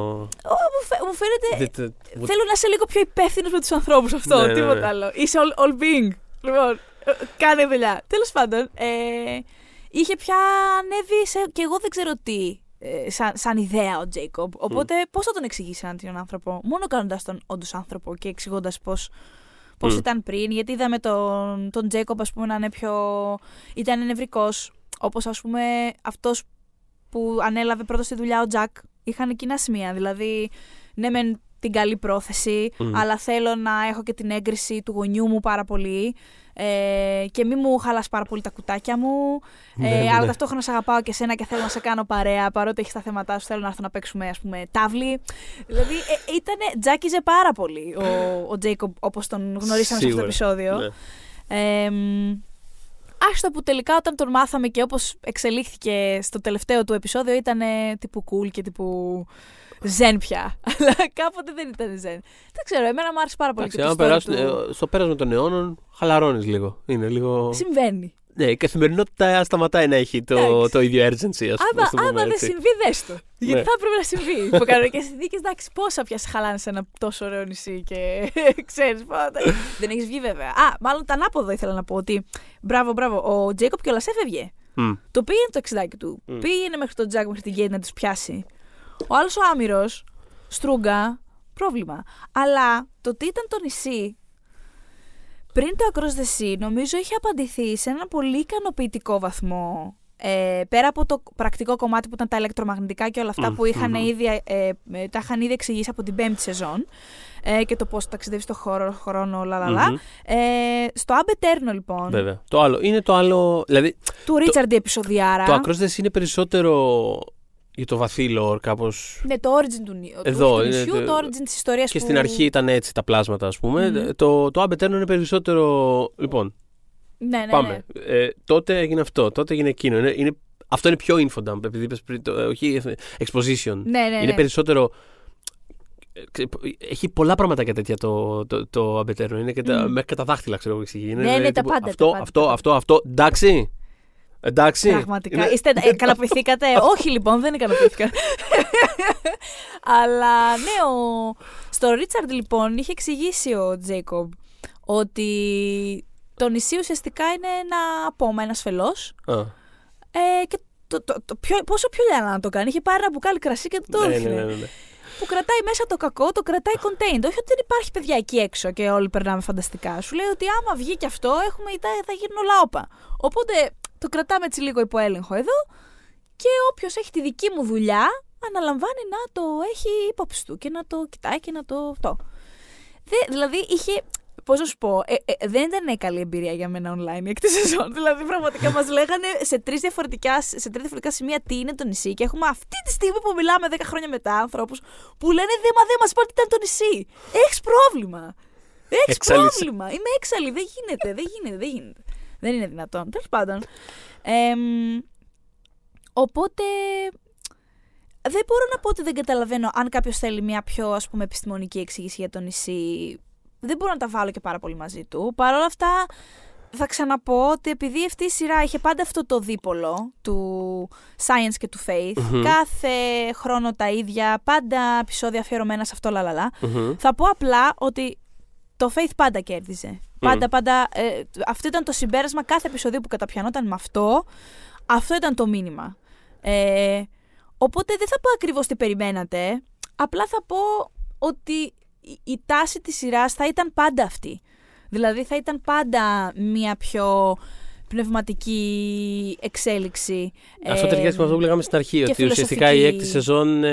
Μου φαίνεται. Θέλω να είσαι λίγο πιο υπεύθυνος με τους ανθρώπους, αυτό. Ναι, τίποτα άλλο. Είσαι all being. Λοιπόν, κάνε δουλειά. Τέλος πάντων, είχε πια ανέβει σε, και εγώ δεν ξέρω τι, σαν ιδέα ο Τζέικομπ. Οπότε πώς θα τον εξηγήσει έναν τέτοιον άνθρωπο, μόνο κάνοντας τον όντως άνθρωπο και εξηγώντας πώς ήταν πριν, γιατί είδαμε τον Τζέικομπ, ας πούμε, να είναι πιο... ήταν νευρικός, όπως, ας πούμε, αυτός που ανέλαβε πρώτος τη δουλειά, ο Τζακ, είχαν κοινά σημεία, δηλαδή, ναι μεν την καλή πρόθεση, αλλά θέλω να έχω και την έγκριση του γονιού μου πάρα πολύ και μη μου χαλάς πάρα πολύ τα κουτάκια μου, αλλά ταυτόχρονα σε αγαπάω και σένα και θέλω να σε κάνω παρέα, παρότι έχεις τα θέματά σου, θέλω να έρθω να παίξουμε, ας πούμε, τάβλη. Δηλαδή, τζάκιζε πάρα πολύ ο Τζέικομπ, όπως τον γνωρίσαμε σε αυτό το επεισόδιο. Ναι. Άστα που τελικά όταν τον μάθαμε και όπως εξελίχθηκε στο τελευταίο του επεισόδιο ήταν τύπου cool και τύπου ζεν πια. Αλλά κάποτε δεν ήταν ζεν. Δεν ξέρω, εμένα μου άρεσε πάρα πολύ. Εντάξει, και στο πέρασμα των αιώνων χαλαρώνεις λίγο. Είναι λίγο... Συμβαίνει. Ναι, η καθημερινότητα σταματάει να έχει το ίδιο urgency, ας πούμε. Άμα δεν συμβεί, δες το. Γιατί θα έπρεπε να συμβεί. Υπό κανονικές συνθήκες, εντάξει, πόσα πια σε χαλάνε σε ένα τόσο ωραίο νησί και ξέρεις πότε. Δεν έχεις βγει, βέβαια. Α, μάλλον τα ανάποδο ήθελα να πω ότι. Μπράβο, ο Τζέικομπ κιόλας έφευγε. Το πήγαινε το εξιδάκι του. Πήγαινε μέχρι τον Τζακ, μέχρι την Κέιτ να τους πιάσει. Ο άλλος ο άμυρος, στρούγκα, πρόβλημα. Αλλά το ότι ήταν το νησί. Πριν το Across the Sea, νομίζω είχε απαντηθεί σε ένα πολύ ικανοποιητικό βαθμό. Πέρα από το πρακτικό κομμάτι που ήταν τα ηλεκτρομαγνητικά και όλα αυτά που είχαν τα είχαν ήδη εξηγήσει από την 5η σεζόν και το πώς ταξιδεύει στον χρόνο, λαλαλα. Στο Ab Eterno, λοιπόν. Βέβαια. Το άλλο. Είναι το άλλο. Δηλαδή, του Richard η επεισοδιάρα. Το Across the Sea είναι περισσότερο για το βαθύ lore, κάπως. Ναι, το origin του νησιού, το origin της ιστορίας. Και στην αρχή ήταν έτσι τα πλάσματα, ας πούμε. Το Ab Eterno είναι περισσότερο. Λοιπόν. Ναι. Πάμε. Τότε έγινε αυτό, τότε έγινε εκείνο. Αυτό είναι πιο infodump, επειδή είπες πριν. Όχι, exposition. Ναι. Είναι περισσότερο. Έχει πολλά πράγματα και τέτοια το Ab Eterno. Είναι μέχρι και τα δάχτυλα, ξέρω εγώ. Ναι, τα πάντα. Αυτό. Εντάξει. Εντάξει. Πραγματικά. Είστε ικανοποιηθήκατε. Όχι, λοιπόν, δεν ικανοποιήθηκα. Αλλά ναι, στο Ρίτσαρντ, λοιπόν, είχε εξηγήσει ο Τζέικομπ ότι το νησί ουσιαστικά είναι ένα απόμα, ένας φελός. Και πόσο πιο λιανά να το κάνει. Είχε πάρει ένα μπουκάλι κρασί και το έδινε. Ναι. Που κρατάει μέσα το κακό, το κρατάει contained. Όχι ότι δεν υπάρχει, παιδιά, εκεί έξω και όλοι περνάμε φανταστικά. Σου λέει ότι άμα βγει και αυτό, θα γίνουν όλα όπα. Οπότε. Το κρατάμε έτσι λίγο υπό έλεγχο εδώ και όποιος έχει τη δική μου δουλειά αναλαμβάνει να το έχει υπόψη του και να το κοιτάει και να το αυτό. Δηλαδή είχε Πώς να σου πω, δεν ήταν καλή εμπειρία για μένα online εκ τη σεζόν. Δηλαδή, πραγματικά μας λέγανε σε τρία διαφορετικά σημεία τι είναι το νησί. Και έχουμε αυτή τη στιγμή που μιλάμε 10 χρόνια μετά ανθρώπους που λένε δεν μας είπαν τι ήταν το νησί. Έχεις πρόβλημα. Είμαι έξαλλη. Δεν γίνεται. Δεν είναι δυνατόν. Τέλος πάντων. Οπότε. Δεν μπορώ να πω ότι δεν καταλαβαίνω αν κάποιος θέλει μια πιο επιστημονική εξήγηση για το νησί. Δεν μπορώ να τα βάλω και πάρα πολύ μαζί του. Παρ' όλα αυτά, θα ξαναπώ ότι επειδή αυτή η σειρά είχε πάντα αυτό το δίπολο του science και του faith, κάθε χρόνο τα ίδια, πάντα επεισόδια αφιερωμένα σε αυτό, θα πω απλά ότι το faith πάντα κέρδιζε. Πάντα. Αυτό ήταν το συμπέρασμα κάθε επεισοδίου που καταπιανόταν με αυτό. Αυτό ήταν το μήνυμα. Οπότε δεν θα πω ακριβώς τι περιμένατε. Απλά θα πω ότι η τάση της σειράς θα ήταν πάντα αυτή. Δηλαδή θα ήταν πάντα μια πιο πνευματική εξέλιξη. Αυτό ταιριάζει με αυτό που λέγαμε στην αρχή, ότι ουσιαστικά η έκτη σεζόν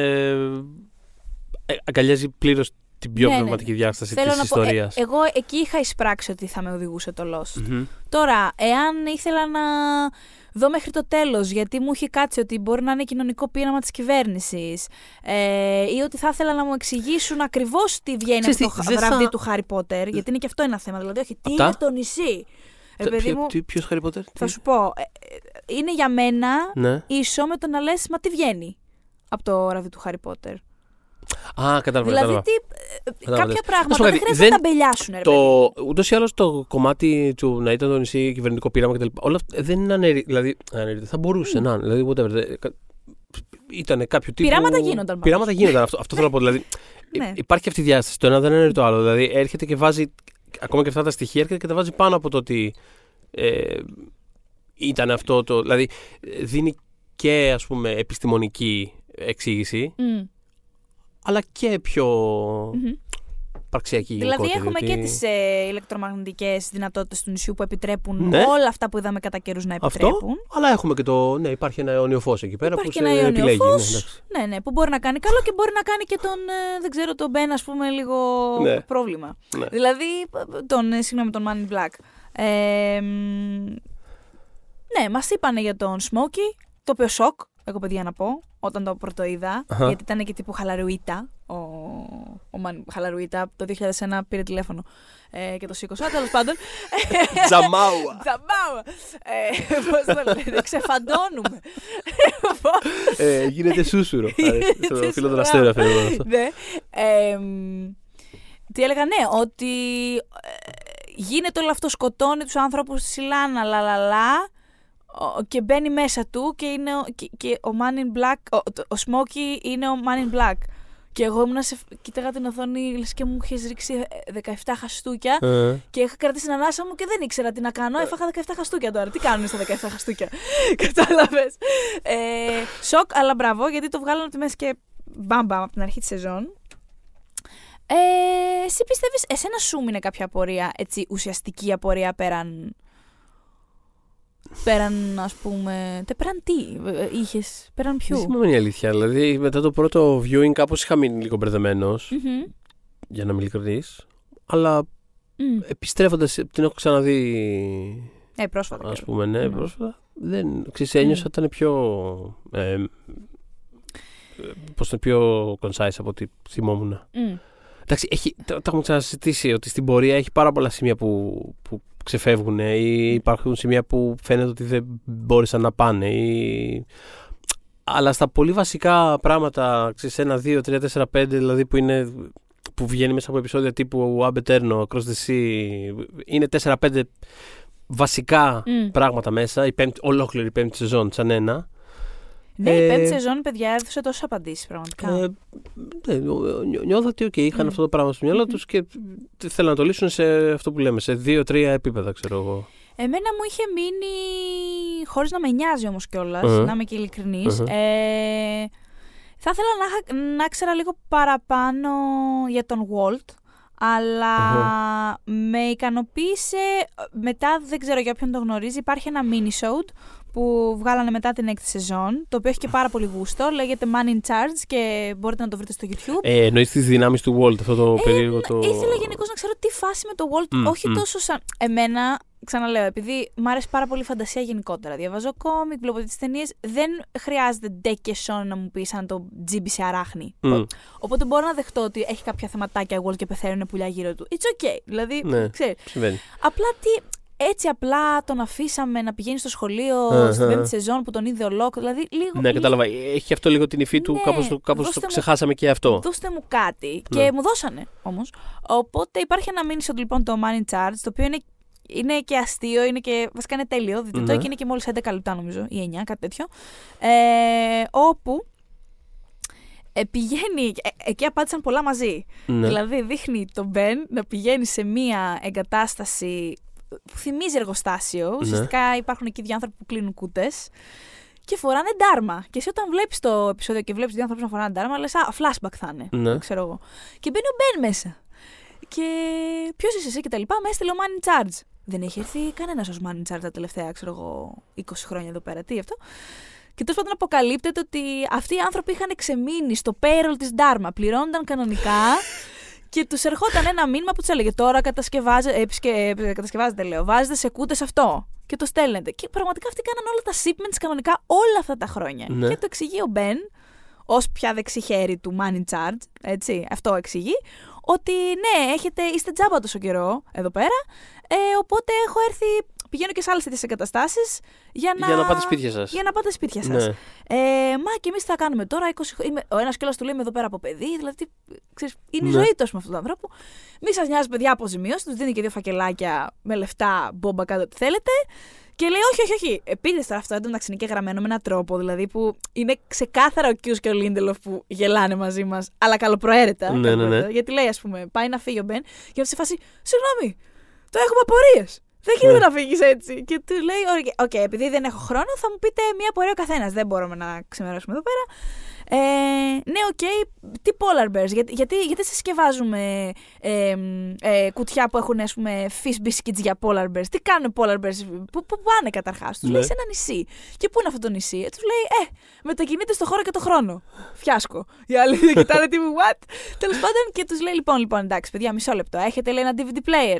αγκαλιάζει πλήρως την πιο πνευματική διάσταση της ιστορίας. Εγώ εκεί είχα εισπράξει ότι θα με οδηγούσε το Lost. Τώρα, εάν ήθελα να δω μέχρι το τέλος, γιατί μου είχε κάτσει ότι μπορεί να είναι κοινωνικό πείραμα της κυβέρνησης, ή ότι θα ήθελα να μου εξηγήσουν ακριβώς τι βγαίνει από το βραβείο του Χάρι Πότερ, γιατί είναι και αυτό ένα θέμα. Δηλαδή, όχι, τι είναι το νησί. Ποιος Χάρι Πότερ? Θα σου πω. Είναι για μένα ίσο με το να λες, μα τι βγαίνει από το βραβείο του Χάρι Πότερ. Α, κατάλαβα. Δηλαδή, κάποια πράγματα δεν χρειάζεται να τα μπελιάσουν. Ούτως ή άλλως το κομμάτι του να ήταν το νησί κυβερνητικό πείραμα κτλ. Όλα αυτά δεν είναι αναιρείται. Θα μπορούσε να είναι. Δηλαδή, ήταν κάποιο τύπο. Πειράματα γίνονταν. Αυτό θέλω να πω. Δηλαδή, υπάρχει αυτή η διάσταση. Το ένα δεν αναιρεί το άλλο. Δηλαδή, έρχεται και βάζει. Ακόμα και αυτά τα στοιχεία έρχεται και τα βάζει πάνω από το ότι ήταν αυτό το. Δηλαδή, δίνει και ας πούμε επιστημονική εξήγηση. Αλλά και πιο υπαρξιακή γενικότητα. Δηλαδή έχουμε και τις ηλεκτρομαγνητικές δυνατότητες του νησιού που επιτρέπουν όλα αυτά που είδαμε κατά καιρούς να επιτρέπουν. Αυτό, αλλά έχουμε και το. Ναι, υπάρχει ένα αιώνιο φως εκεί πέρα που σε επιλέγει. Ναι, που μπορεί να κάνει καλό και μπορεί να κάνει και τον. Δεν ξέρω, τον Ben, ας πούμε, λίγο πρόβλημα. Ναι. Δηλαδή. Συγγνώμη, τον Man in Black. Ναι, μας είπανε για τον Smokey, το οποίο σοκ. Εγώ, παιδιά, να πω, όταν το πρώτο είδα, γιατί ήταν και τύπου χαλαρουίτα. Χαλαρουίτα, το 2001 πήρε τηλέφωνο και το σήκωσα, τέλος πάντων. Τζαμάουα. Πώς το λέτε, ξεφαντώνουμε. Γίνεται σούσουρο. Στο φίλο των αστέρων αφαιρεύω αυτό. Τι έλεγα, ναι, ότι γίνεται όλο αυτό, σκοτώνει τους άνθρωπους, σιλάνα, λαλαλα. Και μπαίνει μέσα του και είναι ο Man in Black. Ο Smokey είναι ο Man in Black. Και εγώ κοίταγα την οθόνη, λες και μου είχες ρίξει 17 χαστούκια. Και είχα κρατήσει την ανάσα μου και δεν ήξερα τι να κάνω. Έφαγα 17 χαστούκια τώρα. Τι κάνουν στα 17 χαστούκια? Κατάλαβες. Σοκ, αλλά μπράβο, γιατί το βγάλανε από τη μέση και μπαμπαμ από την αρχή της σεζόν. Εσύ πιστεύεις, εσένα σου μείνε κάποια απορία, έτσι, ουσιαστική απορία πέραν, ας πούμε. Πέραν τι είχες, πέραν ποιου? Δεν σημαίνει η αλήθεια. Δηλαδή, μετά το πρώτο viewing, κάπως είχα μείνει λίγο μπερδεμένος. Για να είμαι ειλικρινής. Αλλά επιστρέφοντας, την έχω ξαναδεί. Πρόσφατα. Ας πούμε, πρόσφατα. Δεν ξέρεις, ένιωσα ότι ήταν πιο. Πώς το πιο concise από ό,τι θυμόμουν. Εντάξει, τα έχουμε ξανασυζητήσει ότι στην πορεία έχει πάρα πολλά σημεία που ξεφεύγουν ή υπάρχουν σημεία που φαίνεται ότι δεν μπόρεσαν να πάνε. Αλλά στα πολύ βασικά πράγματα, ξέρεις, 1, 2, 3, 4, 5, δηλαδή που βγαίνει μέσα από επεισόδια τύπου Ab Eterno, Across the Sea, είναι 4-5 βασικά πράγματα μέσα, ολόκληρη η πέμπτη σεζόν σαν ένα. Ναι, η πέμπτη σεζόν, παιδιά, έδωσε τόσες απαντήσεις πραγματικά. Νιώθω ότι είχαν αυτό το πράγμα στο μυαλό τους και θέλουν να το λύσουν σε αυτό που λέμε, σε 2-3 επίπεδα, ξέρω εγώ. Εμένα μου είχε μείνει, χωρίς να με νοιάζει όμως κιόλας, να είμαι και ειλικρινής, θα ήθελα να ήξερα λίγο παραπάνω για τον Walt, Αλλά με ικανοποίησε. Μετά δεν ξέρω για ποιον το γνωρίζει, υπάρχει ένα mini-showed που βγάλανε μετά την έκτη σεζόν, το οποίο έχει και πάρα πολύ γούστο. Λέγεται Man in Charge και μπορείτε να το βρείτε στο YouTube. Εννοείς τις δυνάμεις του Walt, αυτό το περίεργο το. Ήθελα γενικώς να ξέρω τι φάση με το Walt, όχι τόσο σαν. Εμένα, ξαναλέω, επειδή μου άρεσε πάρα πολύ η φαντασία γενικότερα. Διαβάζω κόμικ, βλέπω τις ταινίες. Δεν χρειάζεται ντε και σον να μου πει σαν το τζίμπι σε αράχνη. Οπότε μπορώ να δεχτώ ότι έχει κάποια θεματάκια Walt και πεθαίνουν πουλιά γύρω του. It's okay. Δηλαδή, ναι, ξέρει. Απλά τι. Έτσι απλά τον αφήσαμε να πηγαίνει στο σχολείο στην πέμπτη σεζόν που τον είδε ο Λοκ. Δηλαδή, λίγο, ναι, κατάλαβα. Έχει αυτό λίγο την υφή του, ναι, κάπως το ξεχάσαμε και αυτό. Δώστε μου κάτι. Ναι. Και μου δώσανε όμως. Οπότε υπάρχει ένα μήνυμα λοιπόν το Man in Charge, το οποίο είναι και αστείο, είναι και βασικά είναι τέλειο. Δείτε το, και είναι και μόλις 11 λεπτά νομίζω, ή 9, κάτι τέτοιο. Όπου πηγαίνει, εκεί απάντησαν πολλά μαζί. Ναι. Δηλαδή δείχνει τον Ben να πηγαίνει σε μία εγκατάσταση που θυμίζει εργοστάσιο. Ουσιαστικά υπάρχουν εκεί διάνθρωποι που κλείνουν κούτες και φοράνε ντάρμα. Και εσύ όταν βλέπεις το επεισόδιο και βλέπεις διάνθρωπους να φοράνε ντάρμα, λες, flashback θα είναι. Ναι. Ξέρω εγώ. Και μπαίνει ο Μπεν μέσα. Και ποιος είσαι εσύ και τα λοιπά, με έστειλε ο Man in Charge. Δεν έχει έρθει κανένας ως Man in Charge τα τελευταία, ξέρω εγώ, 20 χρόνια εδώ πέρα. Τι αυτό. Και τέλος πάντων αποκαλύπτεται ότι αυτοί οι άνθρωποι είχαν ξεμείνει στο payroll της ντάρμα. Πληρώνονταν κανονικά. Και τους ερχόταν ένα μήνυμα που τους έλεγε τώρα κατασκευάζεται, λέω, βάζετε σε κούτες αυτό και το στέλνετε. Και πραγματικά αυτοί κάναν όλα τα shipments κανονικά όλα αυτά τα χρόνια. Ναι. Και το εξηγεί ο Μπεν, ως πια δεξιχέρι του Man in Charge, έτσι, αυτό εξηγεί, ότι ναι, είστε τζάμπα τόσο καιρό εδώ πέρα, οπότε έχω έρθει, πηγαίνω και σε άλλες τέτοιες εγκαταστάσεις για να πάτε σπίτια σας. Ναι. Μα και εμείς θα κάνουμε τώρα, 20, ο ένας κιόλας του λέει είμαι εδώ πέρα από παιδί, δηλαδή ξέρεις, είναι η ζωή τόσο με αυτόν τον άνθρωπο. Μη σας νοιάζει παιδιά αποζημίωση, τους δίνει και 2 φακελάκια με λεφτά, μπόμπα κάτω ό,τι θέλετε. Και λέει όχι. Επίτηδες τώρα αυτό, εντάξει είναι και γραμμένο με έναν τρόπο, δηλαδή που είναι ξεκάθαρα ο Cuse και ο Lindelof που γελάνε μαζί μας, αλλά καλοπροαίρετα. Ναι. Γιατί λέει ας πούμε, πάει να φύγει ο Μπεν και σε φάση, συγγνώμη, το έχουμε απορίες. Δεν γίνεται να φύγεις έτσι. Και του λέει, οκ, επειδή δεν έχω χρόνο, θα μου πείτε μία απορία ο καθένας. Δεν μπορούμε να ξεμερώσουμε εδώ πέρα. Τι polar bears, γιατί συσκευάζουμε κουτιά που έχουν ας πούμε fish biscuits για polar bears, τι κάνουν polar bears, που πάνε καταρχάς, τους λέει σε ένα νησί και πού είναι αυτό το νησί, τους λέει μετακινείται στο χώρο και το χρόνο, φιάσκο, οι άλλοι δεν κοιτάνε τι μου, what, τέλος πάντων και τους λέει λοιπόν εντάξει παιδιά μισό λεπτό, έχετε λέει ένα DVD player.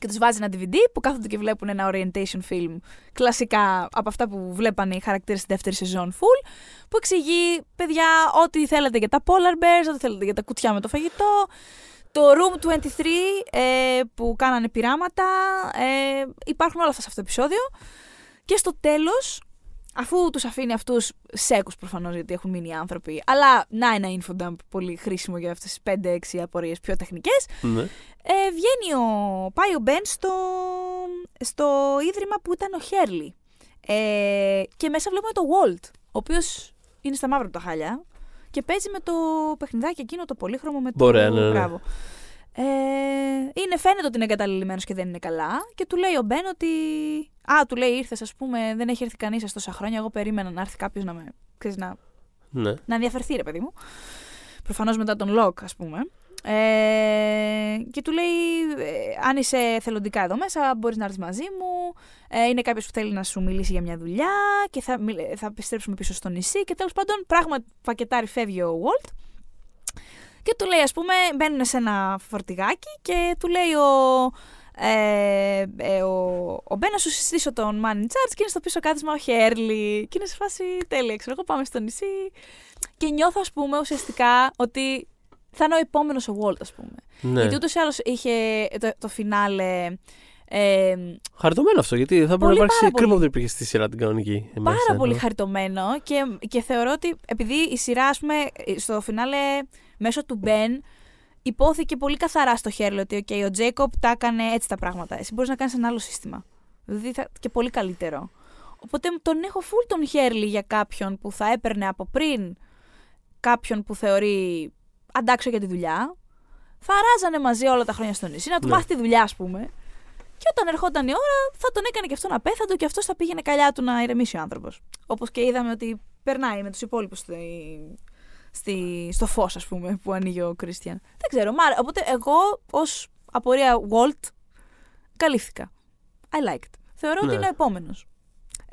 Και τους βάζει ένα DVD που κάθονται και βλέπουν ένα orientation film. Κλασικά από αυτά που βλέπανε οι χαρακτήρες στη δεύτερη σεζόν full. Που εξηγεί, παιδιά, ό,τι θέλετε για τα polar bears, ό,τι θέλετε για τα κουτιά με το φαγητό. Το Room 23 που κάνανε πειράματα. Υπάρχουν όλα αυτά σε αυτό το επεισόδιο. Και στο τέλος, αφού τους αφήνει αυτούς σέκους προφανώς γιατί έχουν μείνει άνθρωποι, αλλά να ένα infodump πολύ χρήσιμο για αυτές τις 5-6 απορίες πιο τεχνικές, πάει ο Μπεν στο ίδρυμα που ήταν ο Hurley. Και μέσα βλέπουμε τον Walt, ο οποίος είναι στα μαύρα τα χάλια και παίζει με το παιχνιδάκι εκείνο το πολύχρωμο με το μπράβο. Φαίνεται ότι είναι εγκαταλειμμένος και δεν είναι καλά και του λέει ο Μπεν ότι του λέει ήρθες ας πούμε, δεν έχει έρθει κανείς σας τόσα χρόνια, εγώ περίμενα να έρθει κάποιος να με, ξέρεις, να ενδιαφερθεί ρε παιδί μου. Προφανώς μετά τον Locke ας πούμε. Και του λέει αν είσαι θελοντικά εδώ μέσα μπορείς να έρθεις μαζί μου, είναι κάποιος που θέλει να σου μιλήσει για μια δουλειά και θα επιστρέψουμε πίσω στο νησί και τέλος πάντων πράγματι πακετάρι φεύγει ο Walt. Και του λέει, ας πούμε, μπαίνουν σε ένα φορτηγάκι και του λέει ο Μπεν να σου συστήσω τον Man in Charge και είναι στο πίσω κάθισμα ο Hurley. Και είναι σε φάση τέλεια, ξέρω εγώ, πάμε στο νησί. Και νιώθω, ας πούμε, ουσιαστικά ότι θα είναι ο επόμενος ο Walt, ας πούμε. Ναι. Γιατί ούτως ή άλλως είχε το φινάλε. Χαριτωμένο αυτό, γιατί θα μπορεί να υπάρξει κρίμα που δεν υπήρχε στη σειρά την κανονική. Πάρα πολύ χαριτωμένο και θεωρώ ότι επειδή η σειρά, ας πούμε, στο φινάλε μέσω του Μπεν υπόθηκε πολύ καθαρά στο Hurley ότι ο Jacob τα έκανε έτσι τα πράγματα. Εσύ μπορείς να κάνεις ένα άλλο σύστημα. Δηλαδή και πολύ καλύτερο. Οπότε τον έχω full τον Hurley για κάποιον που θα έπαιρνε από πριν κάποιον που θεωρεί αντάξιο για τη δουλειά. Θα ράζανε μαζί όλα τα χρόνια στο νησί να του μάθει τη δουλειά, ας πούμε. Και όταν ερχόταν η ώρα, θα τον έκανε και αυτόν απέθαντο και αυτός θα πήγαινε καλιά του να ηρεμήσει ο άνθρωπος. Όπως και είδαμε ότι περνάει με τους υπόλοιπους στο φως, ας πούμε, που ανοίγει ο Κρίστιαν. Δεν Δεν ξέρω. Οπότε εγώ ως απορία Walt καλύφθηκα. I liked. Θεωρώ ότι είναι ο επόμενος.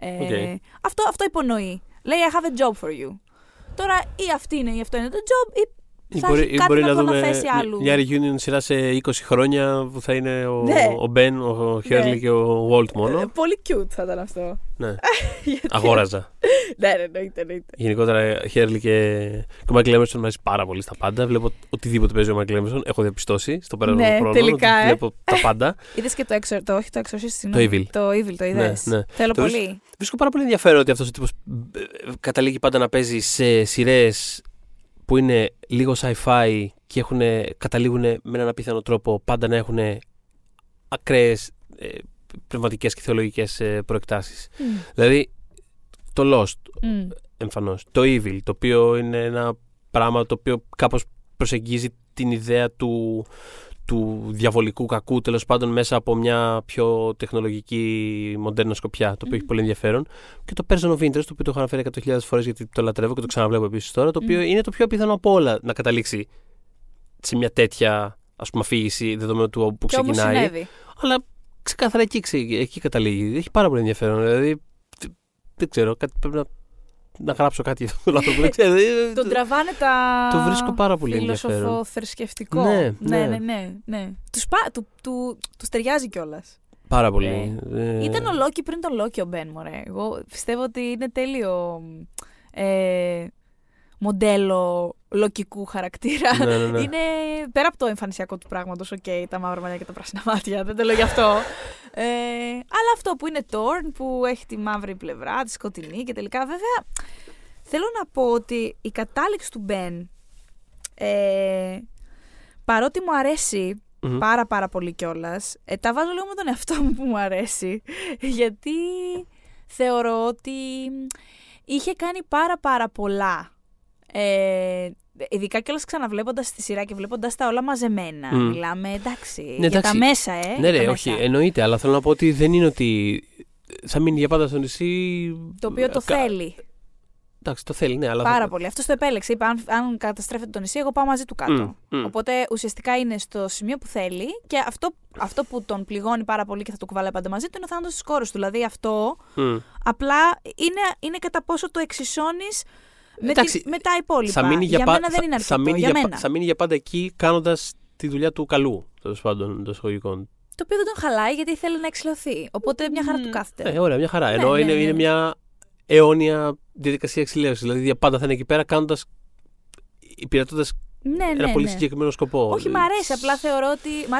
Okay. Αυτό υπονοεί. Λέει I have a job for you. Τώρα ή αυτή είναι ή αυτό είναι το job ή θα έχει κάτι να δούμε αναθέσει άλλου. Μια reunion σειρά σε 20 χρόνια που θα είναι ο Ben, ο Hurley και ο Walt μόνο. Πολύ cute θα ήταν αυτό. Ναι. Αγόραζα. Ναι. Γενικότερα Hurley και ο Michael Emerson μου αρέσει πάρα πολύ στα πάντα. Βλέπω οτιδήποτε παίζει ο Michael Emerson. Έχω διαπιστώσει στο πέρασμα του χρόνου. Τελικά. Βλέπω τα πάντα. Είδες και το Exorcist. Το Evil το είδες. Θέλω πολύ. Βρίσκω πάρα πολύ ενδιαφέρον ότι αυτός ο τύπος καταλήγει πάντα να παίζει σε σειρές που είναι λίγο sci-fi και καταλήγουν με έναν απίθανο τρόπο πάντα να έχουν ακραίες πνευματικές και θεολογικές προεκτάσεις. Δηλαδή, το Lost, εμφανώς, το Evil, το οποίο είναι ένα πράγμα το οποίο κάπως προσεγγίζει την ιδέα του διαβολικού κακού, τέλος πάντων, μέσα από μια πιο τεχνολογική μοντέρνα σκοπιά, το οποίο έχει πολύ ενδιαφέρον. Και το Person of Interest, το οποίο το έχω αναφέρει 100.000 φορές γιατί το λατρεύω και το ξαναβλέπω επίσης τώρα, το οποίο είναι το πιο πιθανό από όλα να καταλήξει σε μια τέτοια, ας πούμε, αφήγηση δεδομένου του όπου ξεκινάει. Συνέβη. Αλλά ξεκάθαρα εκεί καταλήγει. Έχει πάρα πολύ ενδιαφέρον. Δηλαδή, δεν ξέρω, πρέπει να γράψω κάτι για αυτόν τον άνθρωπο. Τον τραβάνε τα. Το βρίσκω πάρα πολύ ενδιαφέρον. Φιλοσοφο-θρησκευτικό. Ναι. Του ταιριάζει κιόλας. Πάρα πολύ. Ήταν ο Λόκι πριν τον Λόκι ο Μπεν, μωρέ. Εγώ πιστεύω ότι είναι τέλειο μοντέλο λοκικού χαρακτήρα. Ναι. Είναι πέρα από το εμφανισιακό του πράγματος. Okay, τα μαύρα μαλλιά και τα πράσινα μάτια. Δεν το λέω γι' αυτό. Αλλά αυτό που είναι Torn, που έχει τη μαύρη πλευρά, τη σκοτεινή και τελικά. Βέβαια, θέλω να πω ότι η κατάληξη του Μπεν, παρότι μου αρέσει πάρα πολύ κιόλας, τα βάζω λίγο με τον εαυτό μου που μου αρέσει, γιατί θεωρώ ότι είχε κάνει πάρα πολλά. Ειδικά κιόλας ξαναβλέποντας τη σειρά και βλέποντας τα όλα μαζεμένα. Μιλάμε, εντάξει, για τα μέσα, όχι, εννοείται, αλλά θέλω να πω ότι δεν είναι ότι θα μείνει για πάντα στο νησί. Το οποίο το θέλει. Εντάξει, το θέλει, ναι, αλλά. Πάρα πολύ. Αυτό το επέλεξε. Είπε, αν καταστρέφεται το νησί, εγώ πάω μαζί του κάτω. Οπότε ουσιαστικά είναι στο σημείο που θέλει και αυτό που τον πληγώνει πάρα πολύ και θα το κουβαλάει πάντα μαζί του είναι ο θάνατος της κόρης του. Δηλαδή αυτό απλά είναι κατά πόσο το εξισώνεις. Με τα υπόλοιπα. Για μένα δεν είναι αρκετό. Θα μείνει για πάντα εκεί κάνοντας τη δουλειά του καλού, τέλος πάντων, των εισαγωγικών. Το οποίο δεν τον χαλάει γιατί θέλει να εξηλωθεί. Οπότε μια χαρά του κάθεται. Ωραία, μια χαρά. Ενώ είναι μια αιώνια διαδικασία εξηλαίωσης. Δηλαδή για πάντα θα είναι εκεί πέρα υπηρετώντας ένα πολύ συγκεκριμένο σκοπό. Όχι, μ' αρέσει. Απλά θεωρώ ότι. Μ'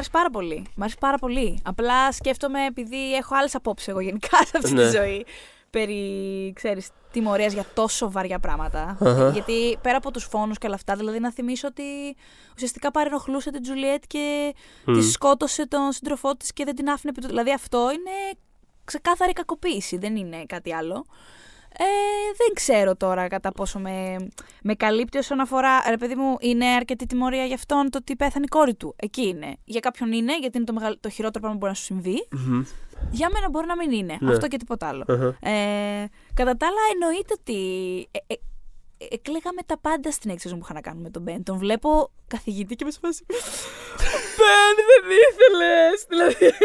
αρέσει πάρα πολύ. Απλά σκέφτομαι, επειδή έχω άλλες απόψεις εγώ γενικά σε αυτή τη ζωή. Περί, ξέρεις, τιμωρίας για τόσο βαριά πράγματα. Γιατί πέρα από τους φόνους και όλα αυτά, δηλαδή να θυμίσω ότι ουσιαστικά παρενοχλούσε την Τζουλιέτ και τη σκότωσε τον σύντροφό της και δεν την άφηνε. Δηλαδή αυτό είναι ξεκάθαρη κακοποίηση, δεν είναι κάτι άλλο. Δεν ξέρω τώρα κατά πόσο με καλύπτει όσον αφορά. Ρε παιδί μου, είναι αρκετή τιμωρία για αυτόν το ότι πέθανε η κόρη του. Εκεί είναι. Για κάποιον είναι, γιατί είναι το χειρότερο πράγμα που μπορεί να σου συμβεί. Για μένα μπορεί να μην είναι. Αυτό και τίποτα άλλο. Κατά τα άλλα, εννοείται ότι εκλέγαμε τα πάντα στην έξοδο που είχα να κάνω με τον Μπεν. Τον βλέπω καθηγητή και με σπάσει. Μπεν, δεν ήθελες! Δηλαδή,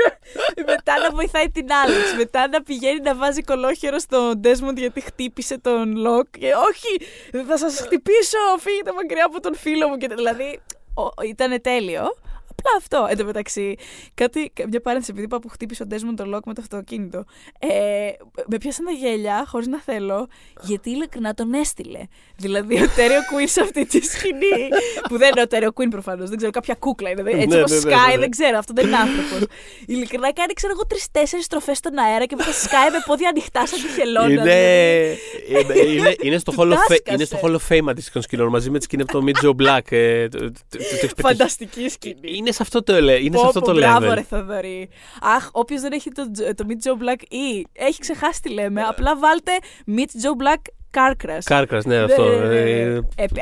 μετά να βοηθάει την Άλεξ, μετά να πηγαίνει να βάζει κολόχερο στον Desmond γιατί χτύπησε τον Λοκ. Όχι, θα σας χτυπήσω, φύγετε μακριά από τον φίλο μου. Και, δηλαδή, ήταν τέλειο. Απλά αυτό. Εν τω μεταξύ, μια παρένθεση, επειδή είπα που χτύπησε ο Desmond τον Λοκ με το αυτοκίνητο. Με πιάσαν τα γέλια, χωρίς να θέλω, γιατί ειλικρινά τον έστειλε. Δηλαδή, ο Τέριο Κουίν σε αυτή τη σκηνή, που δεν είναι ο Τέριο Κουίν προφανώς, δεν ξέρω, κάποια κούκλα είναι. Έτσι όπως σκάει, δεν ξέρω, αυτό δεν είναι άνθρωπος. Ειλικρινά κάνει, ξέρω εγώ, 3-4 στροφές στον αέρα και μετά σκάει με πόδια ανοιχτά σαν τη χελώνα. Είναι στο Hall of Fame αντίστοιχο σκηνών, μαζί με τη σκηνή από το Midjo Black. Φανταστική σκηνή. Είναι σε αυτό το level. Μπράβο, ρε Θοδωρή. Αχ, όποιος δεν έχει το Meet Joe Black ή έχει ξεχάσει τι λέμε, απλά βάλτε Meet Joe Black Carcrash, ναι, αυτό.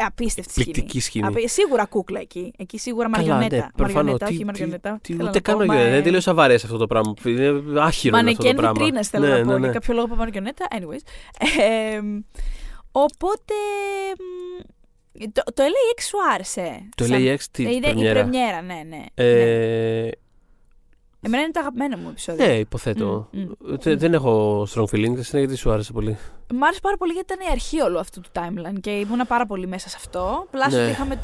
Απίστευτη σκηνή. Πληκτική σκηνή. Σίγουρα κούκλα εκεί. Εκεί σίγουρα μαριονέτα. Μαριονέτα, όχι μαριονέτα. Ούτε καν μαριονέτα. Είναι τελείως αβαρές αυτό το πράγμα. Είναι άχυρο αυτό το πράγμα. Μανεκέν βιτρίνας θέλω να πω. Για κάποιο λόγο από μαριονέτα. Anyways. Οπότε. Το LAX σου άρεσε. Το LAX τι πρεμιέρα. Η πρεμιέρα, ναι. Εμένα είναι το αγαπημένο μου επεισόδιο. Ναι, υποθέτω. Δεν έχω strong feelings, γιατί σου άρεσε πολύ. Μ' άρεσε πάρα πολύ γιατί ήταν η αρχή όλου αυτού του timeline και ήμουν πάρα πολύ μέσα σε αυτό. Πλάσου ότι είχαμε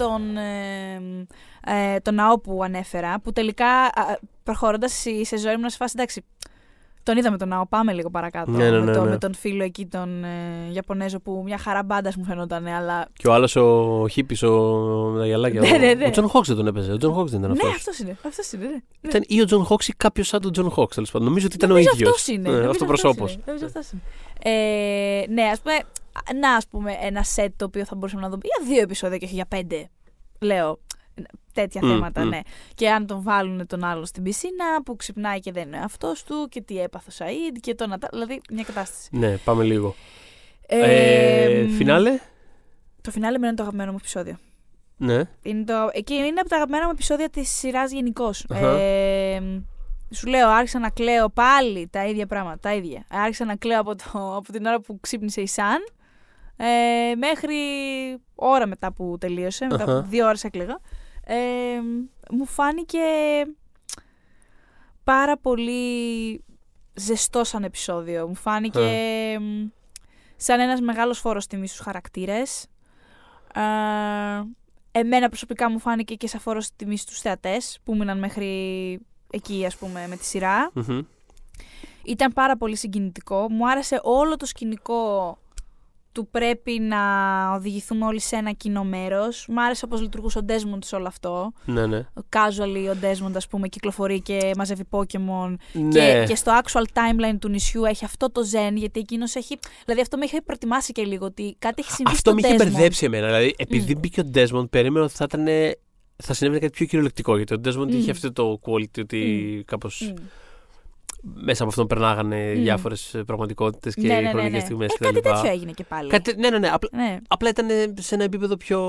τον Ναό που ανέφερα, που τελικά προχωρώντας η σεζόν ήμουν σε φάση, εντάξει, τον είδαμε τον Ναό, πάμε λίγο παρακάτω. Με τον φίλο εκεί, τον Ιαπωνέζο, που μια χαρά μπάντα μου φαινόταν, αλλά. Και ο άλλος ο Χίπης, με τα γυαλάκια. Ο Τζον Χόξ δεν τον έπαιζε. Ο Τζον Χόξ δεν ήταν αυτός. Ναι, αυτός είναι. Αυτός είναι, ναι. Ήταν ή ο Τζον Χόξ ή κάποιος σαν τον Τζον Χόξ, τέλος πάντων. Νομίζω ότι ήταν ο ίδιος. Αυτός είναι. Αυτοπροσώπος. Ναι, ας πούμε ένα σετ το οποίο θα μπορούσαμε να δούμε για 2 επεισόδια και όχι για 5. Λέω. Τέτοια θέματα, ναι. Και αν τον βάλουν τον άλλο στην πισίνα που ξυπνάει και δεν είναι αυτός του και τι έπαθε ο Σαΐντ και το να τα. Δηλαδή μια κατάσταση. Ναι, πάμε λίγο. Φινάλε. Το φινάλε είναι το αγαπημένο μου επεισόδιο. Ναι. Και είναι από τα αγαπημένα μου επεισόδια της σειράς γενικώς. Σου λέω, άρχισα να κλαίω πάλι τα ίδια πράγματα. Τα ίδια. Άρχισα να κλαίω από την ώρα που ξύπνησε η Σαν. Μέχρι ώρα μετά που τελείωσε. Μετά από 2 ώρες έκλαιγα. Μου φάνηκε πάρα πολύ ζεστό σαν επεισόδιο. Μου φάνηκε σαν ένας μεγάλος φόρος τιμής στους χαρακτήρες. Εμένα προσωπικά μου φάνηκε και σαν φόρος τιμής στους θεατές που μείναν μέχρι εκεί, ας πούμε, με τη σειρά. Ήταν πάρα πολύ συγκινητικό. Μου άρεσε όλο το σκηνικό του πρέπει να οδηγηθούμε όλοι σε ένα κοινό μέρος. Μ' άρεσε πώς λειτουργούσε ο Desmond σε όλο αυτό. Ναι, ναι. Casually ο Desmond, ας πούμε, κυκλοφορεί και μαζεύει Pokemon. Ναι. Και στο actual timeline του νησιού έχει αυτό το Zen, γιατί εκείνος έχει. Δηλαδή αυτό με είχε προετοιμάσει και λίγο, ότι κάτι έχει συμβεί. Αυτό με είχε μπερδέψει εμένα. Δηλαδή, επειδή μπήκε ο Desmond, περίμενα ότι θα συνέβαινε κάτι πιο κυριολεκτικό. Γιατί ο Desmond είχε αυτό το quality, ότι κάπως. Μέσα από αυτόν περνάγανε διάφορες πραγματικότητες και χρονικές στιγμές. Κάτι τέτοιο έγινε και πάλι. Απλά ήταν σε ένα επίπεδο πιο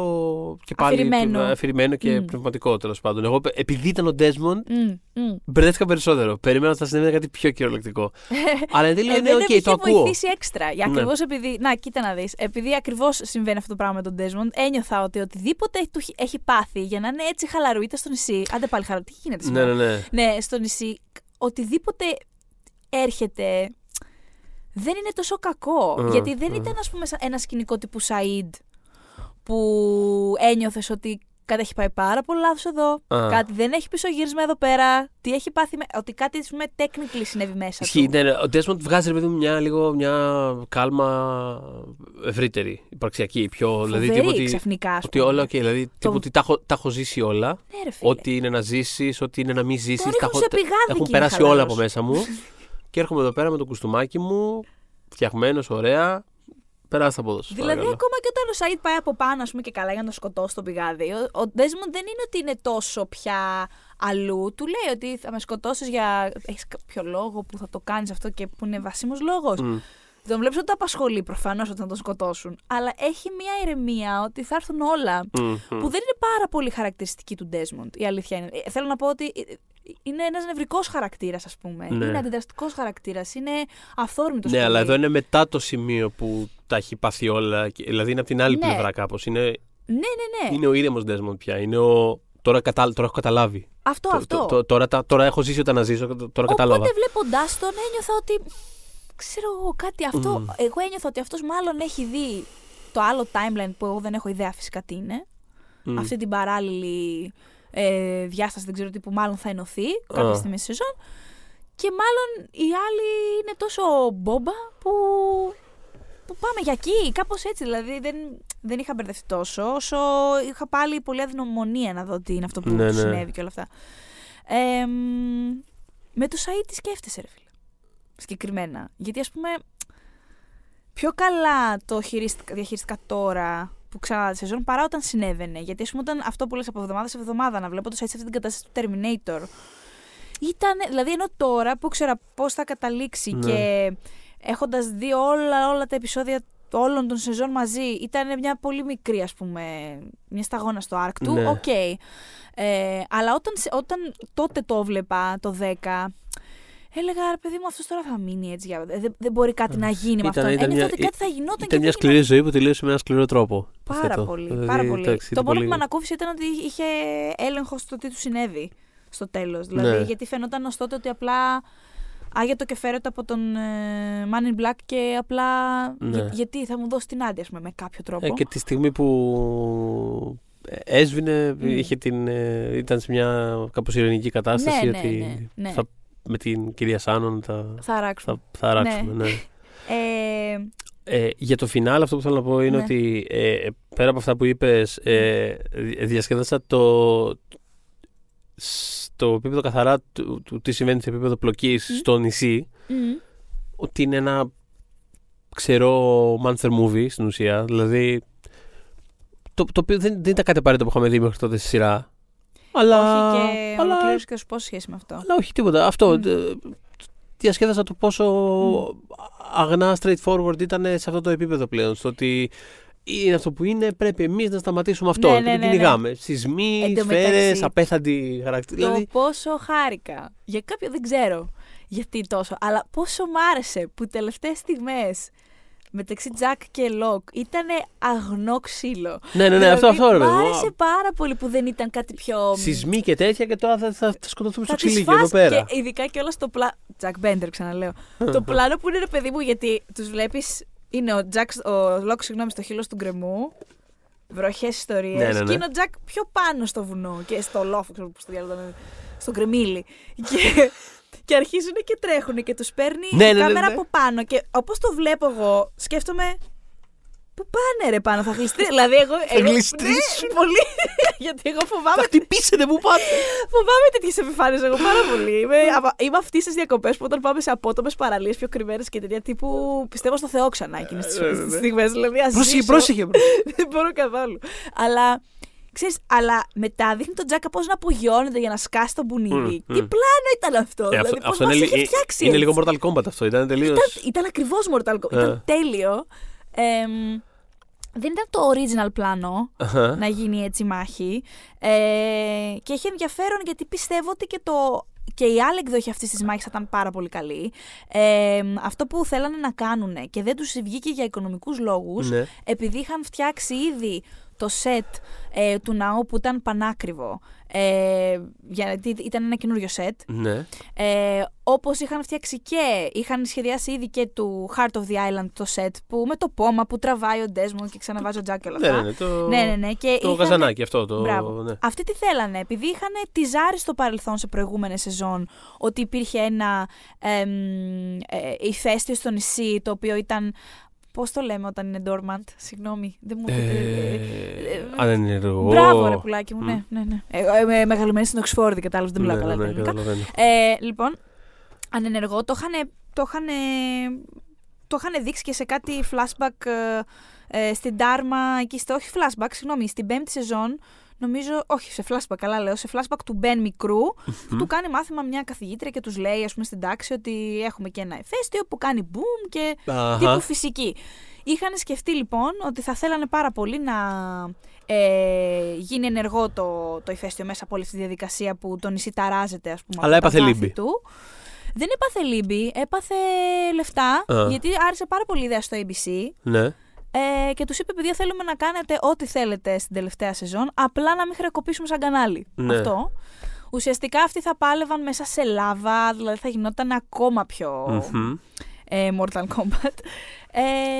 και πάλι αφηρημένο και πνευματικό, τέλος πάντων. Εγώ, επειδή ήταν ο Desmond, μπερδεύτηκα περισσότερο. Περίμενα ότι θα συνέβαινε κάτι πιο κυριολεκτικό. Αλλά δεν λέει, OK, το ακούω. Έχει βοηθήσει έξτρα. Ακριβώς επειδή. Να, κοίτα να δεις. Επειδή ακριβώς συμβαίνει αυτό το πράγμα με τον Desmond, ένιωθα ότι οτιδήποτε έχει πάθει για να είναι έτσι χαλαρούιτα στο νησί. Άντε πάλι χαλαρούιτα, τι γίνεται σήμερα. Ναι, στο νησί. Οτιδήποτε έρχεται δεν είναι τόσο κακό. Γιατί δεν ήταν, ας πούμε, ένα σκηνικό τύπου Sayid που ένιωθες ότι κάτι έχει πάει πάρα πολύ λάθος εδώ, κάτι δεν έχει πισωγύρισμα εδώ πέρα, τι έχει πάθει, ότι κάτι technically συνέβη μέσα του. Ναι, ο Desmond βγάζει, παιδί μου, μια κάλμα ευρύτερη, υπαρξιακή, πιο. Φοβερή, δηλαδή, ξαφνικά. Ότι όλα, δηλαδή, ότι τα έχω ζήσει όλα. Ναι, ό,τι είναι να ζήσεις, ό,τι είναι να μην ζήσεις. Έχουν περάσει όλα από μέσα μου. Και έρχομαι εδώ πέρα με το κουστούμάκι μου, φτιαγμένος, ωραία. Περάστε από εδώ. Δηλαδή, ακόμα και όταν ο Σαΐντ πάει από πάνω, ας πούμε, και καλά για να το σκοτώσει το πηγάδι, ο Desmond δεν είναι ότι είναι τόσο πια αλλού. Του λέει ότι θα με σκοτώσεις για. Έχεις κάποιο λόγο που θα το κάνεις αυτό και που είναι βασίμος λόγος. Τον βλέπεις ότι το απασχολεί προφανώς όταν τον σκοτώσουν. Αλλά έχει μια ηρεμία ότι θα έρθουν όλα. Που δεν είναι πάρα πολύ χαρακτηριστική του Desmond. Η αλήθεια είναι. Θέλω να πω ότι. Είναι ένας νευρικός χαρακτήρας, ας πούμε. Ναι. Είναι αντιδραστικός χαρακτήρας. Είναι αυθόρμητος. Ναι, αλλά εδώ είναι μετά το σημείο που τα έχει πάθει όλα. Δηλαδή είναι από την άλλη πλευρά, κάπως. Ναι. Είναι ο ήρεμος Desmond πια. Είναι ο. Τώρα έχω καταλάβει. Αυτό. Τώρα έχω ζήσει όταν να ζήσω. Τώρα κατάλαβα. Οπότε βλέποντάς τον ένιωθα ότι. Ξέρω εγώ κάτι αυτό. Εγώ ένιωθα ότι αυτός μάλλον έχει δει το άλλο timeline που εγώ δεν έχω ιδέα φυσικά τι είναι. Αυτή την παράλληλη. Διάσταση, δεν ξέρω τι, που μάλλον θα ενωθεί κάποια στιγμή στη σεζόν. Και μάλλον οι άλλοι είναι τόσο μπόμπα που πάμε για εκεί, κάπως έτσι. Δηλαδή δεν είχα μπερδευτεί τόσο, όσο είχα πάλι πολλή αδυναμονία να δω τι είναι αυτό που συνέβη και όλα αυτά. Με το Sayid τι σκέφτεσαι, ρε φίλε, συγκεκριμένα? Γιατί, ας πούμε, πιο καλά το διαχειριστικά τώρα που ξανά τη σεζόν παρά όταν συνέβαινε. Γιατί, ας πούμε, όταν αυτό που λες από εβδομάδα σε εβδομάδα να βλέπω το Sayid σε αυτή την κατάσταση του Terminator. Δηλαδή, ενώ τώρα που ξέρα πώς θα καταλήξει και έχοντας δει όλα τα επεισόδια όλων των σεζόν μαζί, ήταν μια πολύ μικρή, ας πούμε, μια σταγόνα στο arc του. Αλλά όταν τότε το βλέπα το 10, έλεγα ρε παιδί μου, αυτό τώρα θα μείνει έτσι. Δεν μπορεί κάτι να γίνει με αυτό. Ένιωθα ότι κάτι θα γινόταν. Ήταν μια σκληρή ζωή που τελείωσε με ένα σκληρό τρόπο. Πάρα πολύ. Το μόνο που με ανακούφισε ήταν ότι είχε έλεγχο στο τι του συνέβη στο τέλος. Δηλαδή, γιατί φαινόταν ως τότε ότι απλά άγια το κεφαίρετο από τον Man in Black και απλά. Γιατί θα μου δώσει την Nadia με κάποιο τρόπο. Και τη στιγμή που έσβηνε, ήταν σε μια κάπως ειρηνική κατάσταση. Με την κυρία Σάνον θα αράξουμε. Ναι. Για το φινάλ αυτό που θέλω να πω είναι ότι πέρα από αυτά που είπες, διασκέδασα στο επίπεδο καθαρά του τι συμβαίνει σε επίπεδο πλοκής στο νησί, ότι είναι ένα ξερό monster movie στην ουσία, δηλαδή το οποίο δεν ήταν κάτι απαραίτητο που είχαμε δει μέχρι τότε στη σειρά. Αλλά... Όχι, και ολοκλήρωση και σου πω σχέση με αυτό. Αλλά όχι τίποτα. Αυτό διασκέδασα το πόσο αγνά straightforward ήταν σε αυτό το επίπεδο πλέον. Στο ότι είναι αυτό που είναι, πρέπει εμείς να σταματήσουμε αυτό. Ναι, ναι, κυνηγάμε. Ναι. Σεισμοί, σφαίρες, απέθαντη χαρακτήρα. Δηλαδή... πόσο χάρηκα. Για κάποιο δεν ξέρω γιατί τόσο. Αλλά πόσο μ' άρεσε που τελευταίες στιγμές μεταξύ Jack και Locke ήτανε αγνό ξύλο. Ναι, αυτό ρε παιδί. Μ' άρεσε πάρα πολύ που δεν ήταν κάτι πιο. Σεισμοί και τέτοια και τώρα θα σκοτωθούμε στο ξυλίκι εδώ πέρα. Και ειδικά και όλα στο πλάνο. Jack Bender, ξαναλέω. Το πλάνο που είναι ρε παιδί μου, γιατί τους βλέπεις. Είναι ο Locke, συγγνώμη, στο χείλος του γκρεμού. Βροχές ιστορίες. Και είναι ο Jack πιο πάνω στο βουνό. Και στο λόφο, ξέρω που στο διάλογο. Στον γκρεμίλι. Και αρχίζουν και τρέχουν και τους παίρνει η κάμερα από πάνω. Και όπως το βλέπω εγώ, σκέφτομαι. Πού πάνε ρε πάνω, θα γλιστρήσουν. Δηλαδή, εγώ γλιστρήσουν πολύ. Γιατί εγώ φοβάμαι. Θα χτυπήσετε, πού πάτε. Φοβάμαι τέτοιες επιφάνειες εγώ πάρα πολύ. Είμαι αυτής στις διακοπές που όταν πάμε σε απότομες παραλίες, πιο κρυμμένες και τέτοια τύπου. Πιστεύω στο Θεό ξανά εκείνες τις στιγμές. Δηλαδή, πρόσεχε. Δεν μπορώ καθόλου. Αλλά. Ξέρεις, αλλά μετά δείχνει τον Τζάκα πώς να απογειώνεται για να σκάσει τον μπουνίδι. Τι πλάνο ήταν αυτό, δηλαδή πώς μας είχε φτιάξει. Είναι λίγο Mortal Kombat αυτό, ήταν τελείως. Ήταν ακριβώς Mortal Kombat, ήταν τέλειο. Δεν ήταν το original πλάνο να γίνει έτσι μάχη. Και έχει ενδιαφέρον γιατί πιστεύω ότι και η άλλη εκδοχή αυτής της μάχης ήταν πάρα πολύ καλή. Αυτό που θέλανε να κάνουν και δεν τους βγήκε για οικονομικούς λόγους, επειδή είχαν φτιάξει ήδη το σετ του ναού που ήταν πανάκριβο, γιατί ήταν ένα καινούριο σετ, όπως είχαν φτιάξει και είχαν σχεδιάσει ήδη και του Heart of the Island το σετ που, με το πόμα που τραβάει ο Desmond και ξαναβάζει ο Jack και όλα αυτά. Το γαζανάκι αυτό. Αυτή τι θέλανε, επειδή είχαν τιζάρει στο παρελθόν σε προηγούμενες σεζόν ότι υπήρχε ένα ηφαίστειο στο νησί το οποίο ήταν. Πώς το λέμε όταν είναι dormant, συγγνώμη, δεν μου αν είναι ενεργό. Μπράβο ρε πουλάκι μου, ναι. Μεγαλωμένη στην Οξφόρδη, κατάλαβες, δεν μιλάω καλά οικονομικά. Λοιπόν, ανενεργό, το είχαν δείξει και σε κάτι flashback στην Dharma, εκεί στην πέμπτη σεζόν, νομίζω, όχι σε flashback, καλά λέω, σε flashback του Ben μικρού, που του κάνει μάθημα μια καθηγήτρια και τους λέει, ας πούμε, στην τάξη ότι έχουμε και ένα εφέστιο που κάνει boom και τύπου φυσική. Είχαν σκεφτεί λοιπόν ότι θα θέλανε πάρα πολύ να γίνει ενεργό το εφέστιο μέσα από όλη αυτή τη διαδικασία που το νησί ταράζεται, ας πούμε. Αλλά έπαθε λίμπη. Δεν έπαθε λίμπη, έπαθε λεφτά, γιατί άρεσε πάρα πολύ η ιδέα στο ABC. Ναι. Και τους είπε, παιδιά, θέλουμε να κάνετε ό,τι θέλετε στην τελευταία σεζόν, απλά να μην χρεοκοπήσουμε σαν κανάλι. Ναι. Αυτό. Ουσιαστικά αυτοί θα πάλευαν μέσα σε λάβα, δηλαδή θα γινόταν ακόμα πιο Mortal Kombat.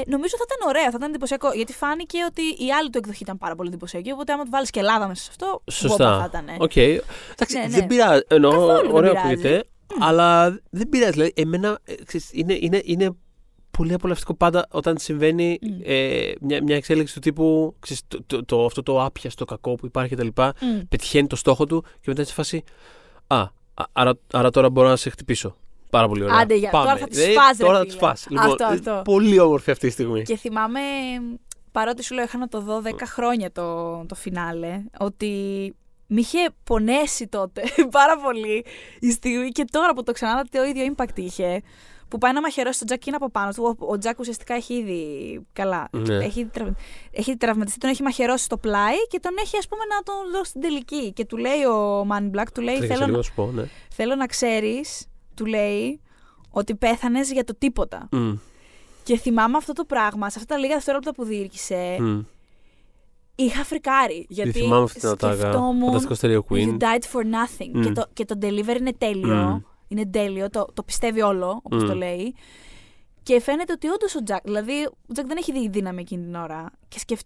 Νομίζω θα ήταν ωραίο, θα ήταν εντυπωσιακό, γιατί φάνηκε ότι η άλλη του εκδοχή ήταν πάρα πολύ εντυπωσιακή, οπότε άμα του βάλεις και λάβα μέσα σε αυτό, σωστά, θα ήταν. Okay. Εντάξει, δεν πειράζει, ωραίο ακούγεται, αλλά δεν πειράζει. Δηλαδή, εμένα είναι πολύ απολαυστικό πάντα όταν συμβαίνει μια εξέλιξη του τύπου, ξέρεις, αυτό το άπιαστο κακό που υπάρχει κτλ. Πετυχαίνει το στόχο του και μετά είναι σε φάση. Άρα τώρα μπορώ να σε χτυπήσω. Πάρα πολύ ωραία. Άντε, τώρα θα τις φας, τώρα θα τις φας. Λοιπόν, αυτό. Πολύ όμορφη αυτή τη στιγμή. Και θυμάμαι, παρότι σου λέω, είχα να το δω 10 χρόνια το φινάλε, ότι μ' είχε πονέσει τότε πάρα πολύ η στιγμή και τώρα που το ξανά το ίδιο impact είχε. Που πάει να μαχαιρώσει τον Jack και είναι από πάνω του. Ο Jack ουσιαστικά έχει ήδη. Καλά. Ναι. Έχει τραυματιστεί, τον έχει μαχαιρώσει στο πλάι και τον έχει, ας πούμε, να τον δώσει στην τελική. Και του λέει ο Man Black, του λέει. Θέλω να ξέρεις, του λέει, ότι πέθανες για το τίποτα. Mm. Και θυμάμαι αυτό το πράγμα, σε αυτά τα λίγα δευτερόλεπτα που διήρκησε, είχα φρικάρει. Γιατί σκεφτόμουν, you died for nothing. Mm. Και το delivery είναι τέλειο, είναι τέλειο, το πιστεύει όλο, όπως το λέει. Και φαίνεται ότι όντως ο Τζακ, δηλαδή ο Τζακ δεν έχει δει δύναμη εκείνη την ώρα. Και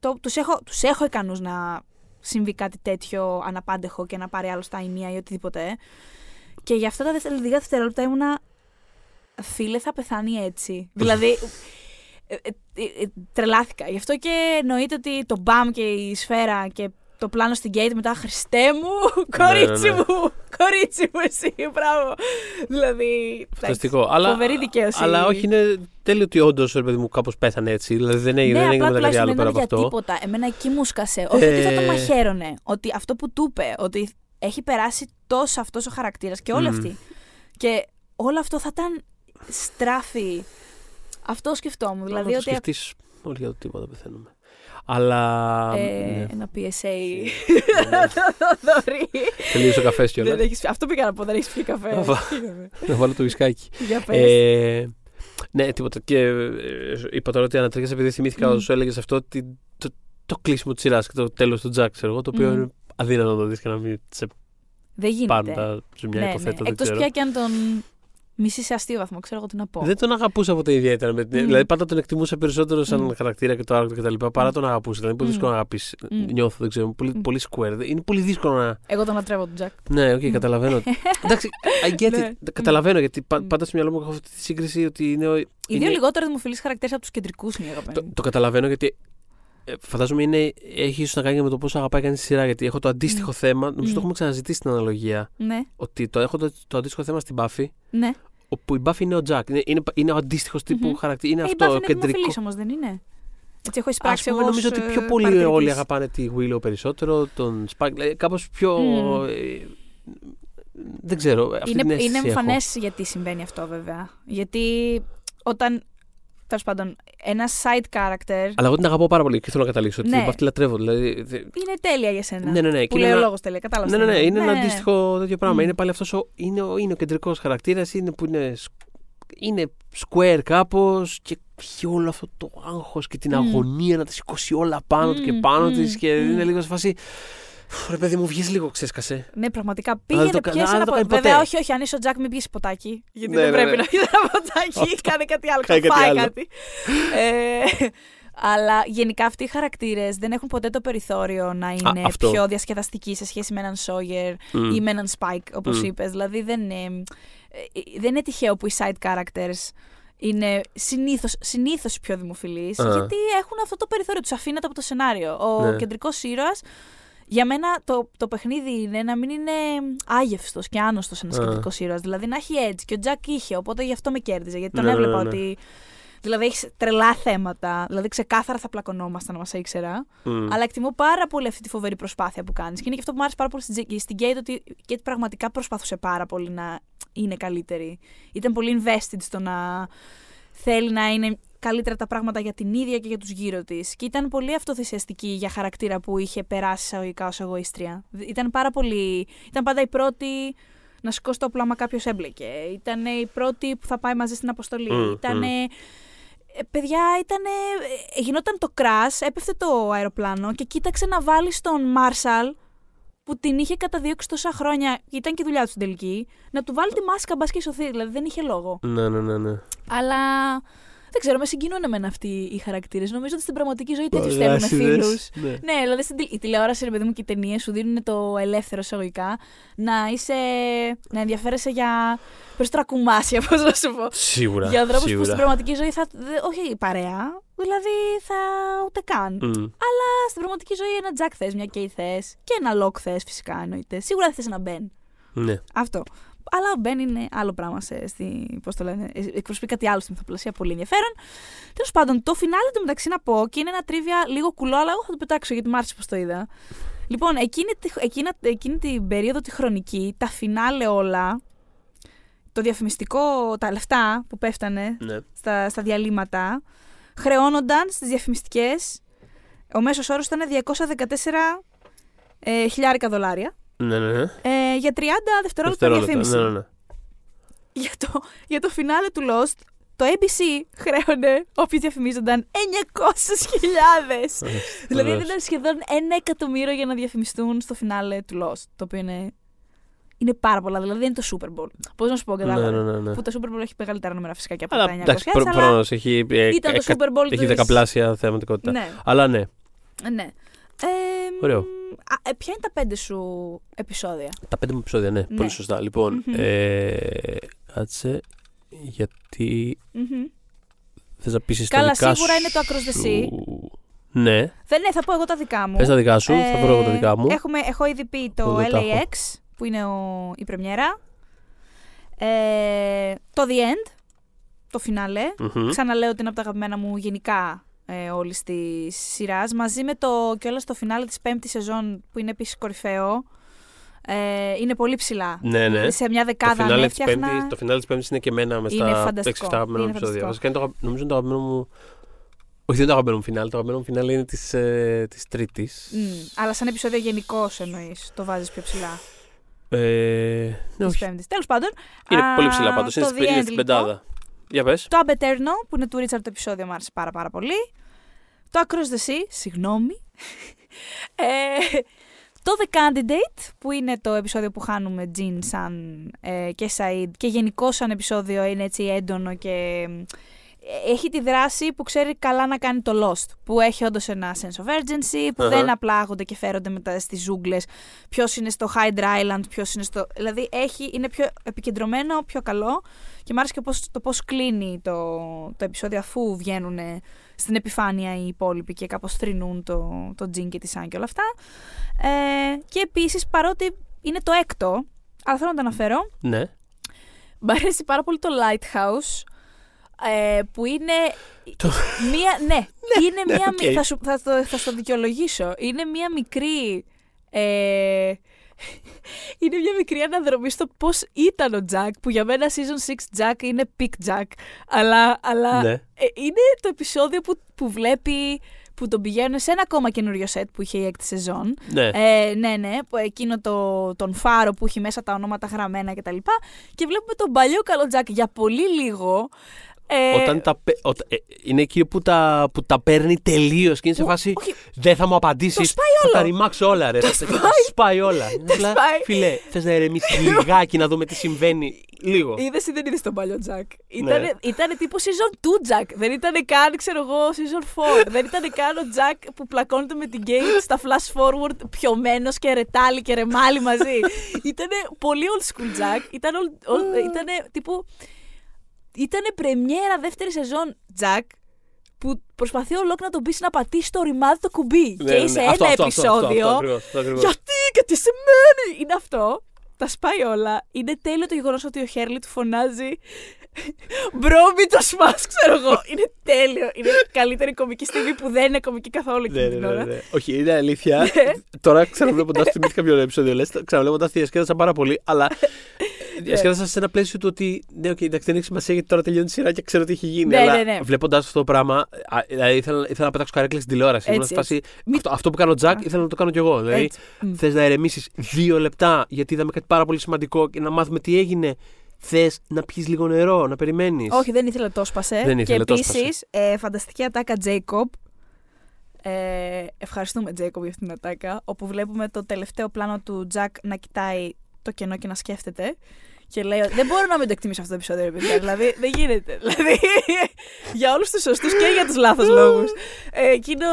τους έχω ικανούς να συμβεί κάτι τέτοιο αναπάντεχο και να πάρει άλλο στα ενία ή οτιδήποτε. Και γι' αυτά τα δευτερόλεπτα ήμουνα, φίλε, θα πεθάνει έτσι. Δηλαδή, τρελάθηκα. Γι' αυτό και εννοείται ότι το μπαμ και η σφαίρα και το πλάνο στην Κέιτ μετά, Χριστέ μου, κορίτσι μου εσύ, μπράβο. Δηλαδή, φανταστικό. Φοβερή δικαίωση. Αλλά όχι, είναι τέλειο ότι όντως, ρε παιδί μου, κάπως πέθανε έτσι. Δηλαδή δεν έγινε μετά κάτι άλλο πέρα από αυτό. Τίποτα. Εμένα εκεί μου σκάσε. Όχι ότι θα το μαχαίρωνε. Ότι αυτό που του είπε, ότι έχει περάσει τόσο αυτός ο χαρακτήρας και όλοι αυτοί. Και όλο αυτό θα ήταν στράφη. Αυτό σκεφτόμουν. Δηλαδή ότι. Σκεφτείς όλοι για το τίποτα πεθαίνουμε. Αλλά. Ένα PSA. Τελείωσε ο καφές κιόλας. Αυτό πήγα να πω, δεν έχεις πιει καφέ. Να βάλω το βυσκάκι. Για πες. Ναι, τίποτα. Και είπα τώρα ότι ανατρίχιασα επειδή θυμήθηκα όσο σου έλεγες αυτό ότι το κλείσιμο της σειράς και το τέλος του Τζακ, ξέρω εγώ, το οποίο είναι αδύνατο να το δεις και να μην σε πάρουν τα ζημιά, υποθέτω. Εκτός πια και αν τον. Μισή σε αστείο βαθμό, ξέρω εγώ τι να πω. Δεν τον αγαπούσα ποτέ ιδιαίτερα. Δηλαδή, πάντα τον εκτιμούσα περισσότερο σαν χαρακτήρα και το άρθρο και τα λοιπά, παρά τον αγαπούσα. Δηλαδή, είναι πολύ δύσκολο να αγαπήσει. Νιώθω, δεν ξέρω. Πολύ square. Είναι πολύ δύσκολο να. Εγώ τον λατρεύω τον Τζακ. Ναι, οκ, καταλαβαίνω. Εντάξει, καταλαβαίνω γιατί πάντα στο μυαλό μου έχω αυτή τη σύγκριση ότι είναι. Οι δύο λιγότερο δημοφιλεί χαρακτήρε από του κεντρικού είναι η αγαπημένη. Το καταλαβαίνω γιατί. Φαντάζομαι έχει ίσως να κάνει και με το πόσο αγαπάει κανείς τη σειρά. Γιατί έχω το αντίστοιχο θέμα. Νομίζω το έχουμε ξαναζητήσει την αναλογία. Ναι. Ότι έχω το αντίστοιχο θέμα στην Buffy. Ναι. Όπου η Buffy είναι ο Jack. Είναι ο αντίστοιχος τύπου χαρακτήρα. Είναι αυτό ο κεντρικό. Είναι φιλή όμως, δεν είναι. Έτσι έχω εισπράξει εγώ. Νομίζω ότι πιο πολύ όλοι αγαπάνε τη Willow περισσότερο. Τον Spark. Δηλαδή, κάπως πιο. Δεν ξέρω. Είναι εμφανές γιατί συμβαίνει αυτό βέβαια. Γιατί όταν. Τέλος πάντων, ένα side character. Αλλά εγώ την αγαπώ πάρα πολύ και θέλω να καταλήξω. Ναι. Την Buffy τη λατρεύω. Δηλαδή. Είναι τέλεια για σένα. Ναι. Που λέει ο λόγος τέλεια. Κατάλαβα. Ναι. Είναι ένα αντίστοιχο τέτοιο πράγμα. Είναι πάλι αυτός είναι ο κεντρικός χαρακτήρας. Είναι square κάπως και έχει όλο αυτό το άγχος και την αγωνία να τα σηκώσει όλα πάνω του και πάνω της. Και είναι λίγο σε φάση. Ρε παιδί μου, βγες λίγο, ξέσκασε. Ναι, πραγματικά πήγαινε να πιέσει ένα ποτάκι. Βέβαια, όχι, αν είσαι ο Τζακ, μην πιέσει ποτάκι. Γιατί δεν πρέπει να πιέσει ένα ποτάκι. Κάνε κάτι άλλο. Φάει κάτι. Αλλά γενικά αυτοί οι χαρακτήρες δεν έχουν ποτέ το περιθώριο να είναι πιο διασκεδαστικοί σε σχέση με έναν Sawyer ή με έναν Spike, όπως είπες. Δηλαδή δεν είναι τυχαίο που οι side characters είναι συνήθως πιο δημοφιλείς, γιατί έχουν αυτό το περιθώριο. Τους αφήνεται από το σενάριο. Ο κεντρικός ήρωας. Για μένα το παιχνίδι είναι να μην είναι άγευστος και άνοστος ένας κεντρικός ήρωας. Δηλαδή να έχει edge. Και ο Τζακ είχε, οπότε γι' αυτό με κέρδιζε. Γιατί τον έβλεπα ότι. Δηλαδή έχει τρελά θέματα. Δηλαδή ξεκάθαρα θα πλακωνόμασταν να μας ήξερα. Αλλά εκτιμώ πάρα πολύ αυτή τη φοβερή προσπάθεια που κάνεις. Και είναι και αυτό που μου άρεσε πάρα πολύ στην Kate, ότι η Kate πραγματικά προσπαθούσε πάρα πολύ να είναι καλύτερη. Ήταν πολύ invested στο να θέλει να είναι καλύτερα τα πράγματα για την ίδια και για τους γύρω της. Και ήταν πολύ αυτοθυσιαστική για χαρακτήρα που είχε περάσει εισαγωγικά ως εγωίστρια. Ήταν πάντα η πρώτη να σηκώσει το όπλο άμα κάποιος έμπλεκε. Ήταν η πρώτη που θα πάει μαζί στην αποστολή. Γινόταν το crash, έπεφτε το αεροπλάνο και κοίταξε να βάλει στον Μάρσαλ που την είχε καταδιώξει τόσα χρόνια, ήταν και η δουλειά του στην τελική, να του βάλει τη μάσκα μπας και σωθεί. Δηλαδή δεν είχε λόγο. Ναι. Αλλά. Δεν ξέρω, με συγκινούν εμένα αυτοί οι χαρακτήρες. Νομίζω ότι στην πραγματική ζωή τέτοιους θέλουν φίλους. Ναι, δηλαδή η τηλεόραση, ρε παιδί μου, και οι ταινίες σου δίνουν το ελεύθερο εισαγωγικά να ενδιαφέρεσαι για περισσότερα κουμάσια, πώς να σου πω. Σίγουρα. Για ανθρώπους που στην πραγματική ζωή όχι παρέα, δηλαδή θα ούτε καν. Αλλά στην πραγματική ζωή ένα Jack θες, μια Kate θες και ένα Locke θες φυσικά εννοείται. Σίγουρα θα θες ένα Ben. Ναι. Αυτό. Αλλά ο Μπεν είναι άλλο πράγμα. Εκπροσωπεί κάτι άλλο στην μυθοπλασία, πολύ ενδιαφέρον. Τέλος πάντων, το φινάλι του μεταξύ να πω και είναι ένα τρίβια λίγο κουλό, αλλά εγώ θα το πετάξω γιατί μ' άρεσε πως το είδα. Λοιπόν, εκείνη την περίοδο τη χρονική, τα φινάλε όλα, το διαφημιστικό, τα λεφτά που πέφτανε στα διαλύματα, χρεώνονταν στις διαφημιστικές. Ο μέσος όρος ήταν $214,000. Ναι. Για 30 δευτερόλεπτα διαφήμιση. Ναι. για το φινάλε του Lost, το ABC χρέωνε, όποιοι διαφημίζονταν, 900.000. Δηλαδή ήταν σχεδόν 1 εκατομμύριο για να διαφημιστούν στο φινάλε του Lost, το οποίο είναι πάρα πολλά, δηλαδή είναι το Super Bowl. Πώς να σου πω, κατάλαβα. Ναι. Που το Super Bowl έχει μεγαλύτερα νούμερα φυσικά και από τα 900.000. Εντάξει, προφανώς έχει. Ήταν το Super Bowl. Έχει δεκαπλάσια θεαματικότητα. Ναι. Αλλά ναι. Ναι. Ωραίο. Ποια είναι τα 5 σου επεισόδια? Τα 5 μου επεισόδια, ναι. Πολύ σωστά. Λοιπόν, κάτσε. Γιατί. Θες να πεις ιστορικά. Καλά, σίγουρα είναι το Across the Sea. Ναι. Θα πω εγώ τα δικά μου. Πες τα δικά σου, θα πω εγώ τα δικά μου. Έχω ήδη πει το LAX, που είναι η πρεμιέρα. Το The End, το φινάλε. Ξαναλέω ότι είναι από τα αγαπημένα μου γενικά όλης της σειράς. Μαζί με το φινάλε της 5ης σεζόν, που είναι επίσης κορυφαίο. Είναι πολύ ψηλά. Ναι. Σε μια δεκάδα αν έφτιαχνα. Το φινάλε της 5ης είναι και εμένα μες τα 6-7 αγαπημένα μου επεισόδια. Νομίζω είναι το αγαπημένο μου. Όχι, δεν είναι το αγαπημένο μου φινάλε. Το αγαπημένο μου φινάλε είναι της 3ης. Αλλά σαν επεισόδιο γενικώς εννοείς, το βάζεις πιο ψηλά. Ναι, όχι. Τέλος πάντων. Είναι πολύ ψηλά πάντως. Είναι στην πεντάδα. Για πες. Το Ab Eterno, που είναι του Richard το επεισόδιο, μου άρεσε πάρα πάρα πολύ. Το Across the Sea, συγγνώμη. Το The Candidate, που είναι το επεισόδιο που χάνουμε Jin, Sun και Sayid. Και γενικώς σαν επεισόδιο είναι έτσι έντονο και έχει τη δράση που ξέρει καλά να κάνει το Lost. Που έχει όντως ένα sense of urgency, που δεν απλάγονται και φέρονται μετά στις ζούγκλες. Ποιος είναι στο Hide Island, ποιος είναι στο. Δηλαδή είναι πιο επικεντρωμένο, πιο καλό. Και μ' άρεσε και πώς κλείνει το επεισόδιο αφού βγαίνουν στην επιφάνεια οι υπόλοιποι και κάπως θρηνούν το Jin και τη Sun και όλα αυτά. Και επίσης, παρότι είναι το 6ο, αλλά θέλω να το αναφέρω. Ναι. Μ' αρέσει πάρα πολύ το Lighthouse. Που είναι μία. Ναι, θα σου το δικαιολογήσω. Είναι μία μικρή. Είναι μία μικρή αναδρομή στο πώς ήταν ο Jack, που για μένα season 6 Jack είναι peak Jack. Αλλά ναι. Είναι το επεισόδιο που βλέπει. Που τον πηγαίνουν σε ένα ακόμα καινούριο σετ που είχε η 6η σεζόν. Ναι. Ναι, εκείνο τον φάρο που έχει μέσα τα ονόματα γραμμένα κτλ. Και βλέπουμε τον παλιό καλό Τζακ για πολύ λίγο. Είναι εκεί που τα παίρνει τελείως και είναι σε φάση. Δεν θα μου απαντήσεις. Θα τα ρημάξω όλα, ρε. Σπάει όλα. Φίλε, θες να ερεμήσεις λιγάκι να δούμε τι συμβαίνει. Λίγο. Είδες ή δεν είδες τον παλιό Τζακ? Ήτανε τύπου season 2 Τζακ. Δεν ήτανε καν, ξέρω εγώ, season 4. Δεν ήτανε καν ο Τζακ που πλακώνεται με την Kate στα flash forward, πιωμένος και ρετάλι και ρεμάλι μαζί. Ήτανε πολύ old school Τζακ. Ήτανε τύπου. Ήτανε πρεμιέρα δεύτερη σεζόν Jack, που προσπαθεί ο Locke να τον πείσει να πατήσει το ρημάδι το κουμπί. Και είσαι ένα επεισόδιο. Γιατί τι σημαίνει. Είναι αυτό. Τα σπάει όλα. Είναι τέλειο το γεγονός ότι ο Hurley του φωνάζει. Μπρο, μην το σπάς, ξέρω εγώ. Είναι τέλειο. Είναι η καλύτερη κωμική στιγμή που δεν είναι κωμική καθόλου εκείνη την ώρα. Όχι, είναι αλήθεια. Τώρα ξαναβλέποντας θυμήθηκα πιο ένα επεισόδιο. Ξαναβλέποντας διασκέδασα πάρα πολύ, αλλά. Διασκέδασα σε ένα πλαίσιο του ότι. Ναι, εντάξει, δεν έχει σημασία γιατί τώρα τελειώνει τη σειρά και ξέρω τι έχει γίνει. Αλλά βλέποντας αυτό το πράγμα. Ήθελα να πετάξω καρέκλες στην τηλεόραση. Αυτό που κάνω Τζακ, ήθελα να το κάνω κι εγώ. Δηλαδή, θες να ερεμήσεις 2 λεπτά γιατί είδαμε κάτι πάρα πολύ σημαντικό και να μάθουμε τι έγινε. Θες να πιεις λίγο νερό, να περιμένεις. Όχι, δεν ήθελα, το σπάσε. Και επίσης, φανταστική ατάκα Jacob. Ευχαριστούμε Jacob για αυτήν την ατάκα. Όπου βλέπουμε το τελευταίο πλάνο του Τζακ να κοιτάει το κενό και να σκέφτεται. Και λέει: δεν μπορώ να μην το εκτιμήσω αυτό το επεισόδιο, παιδιά. Δηλαδή, δεν γίνεται. Δηλαδή, για όλους τους σωστούς και για τους λάθος λόγους. Εκείνο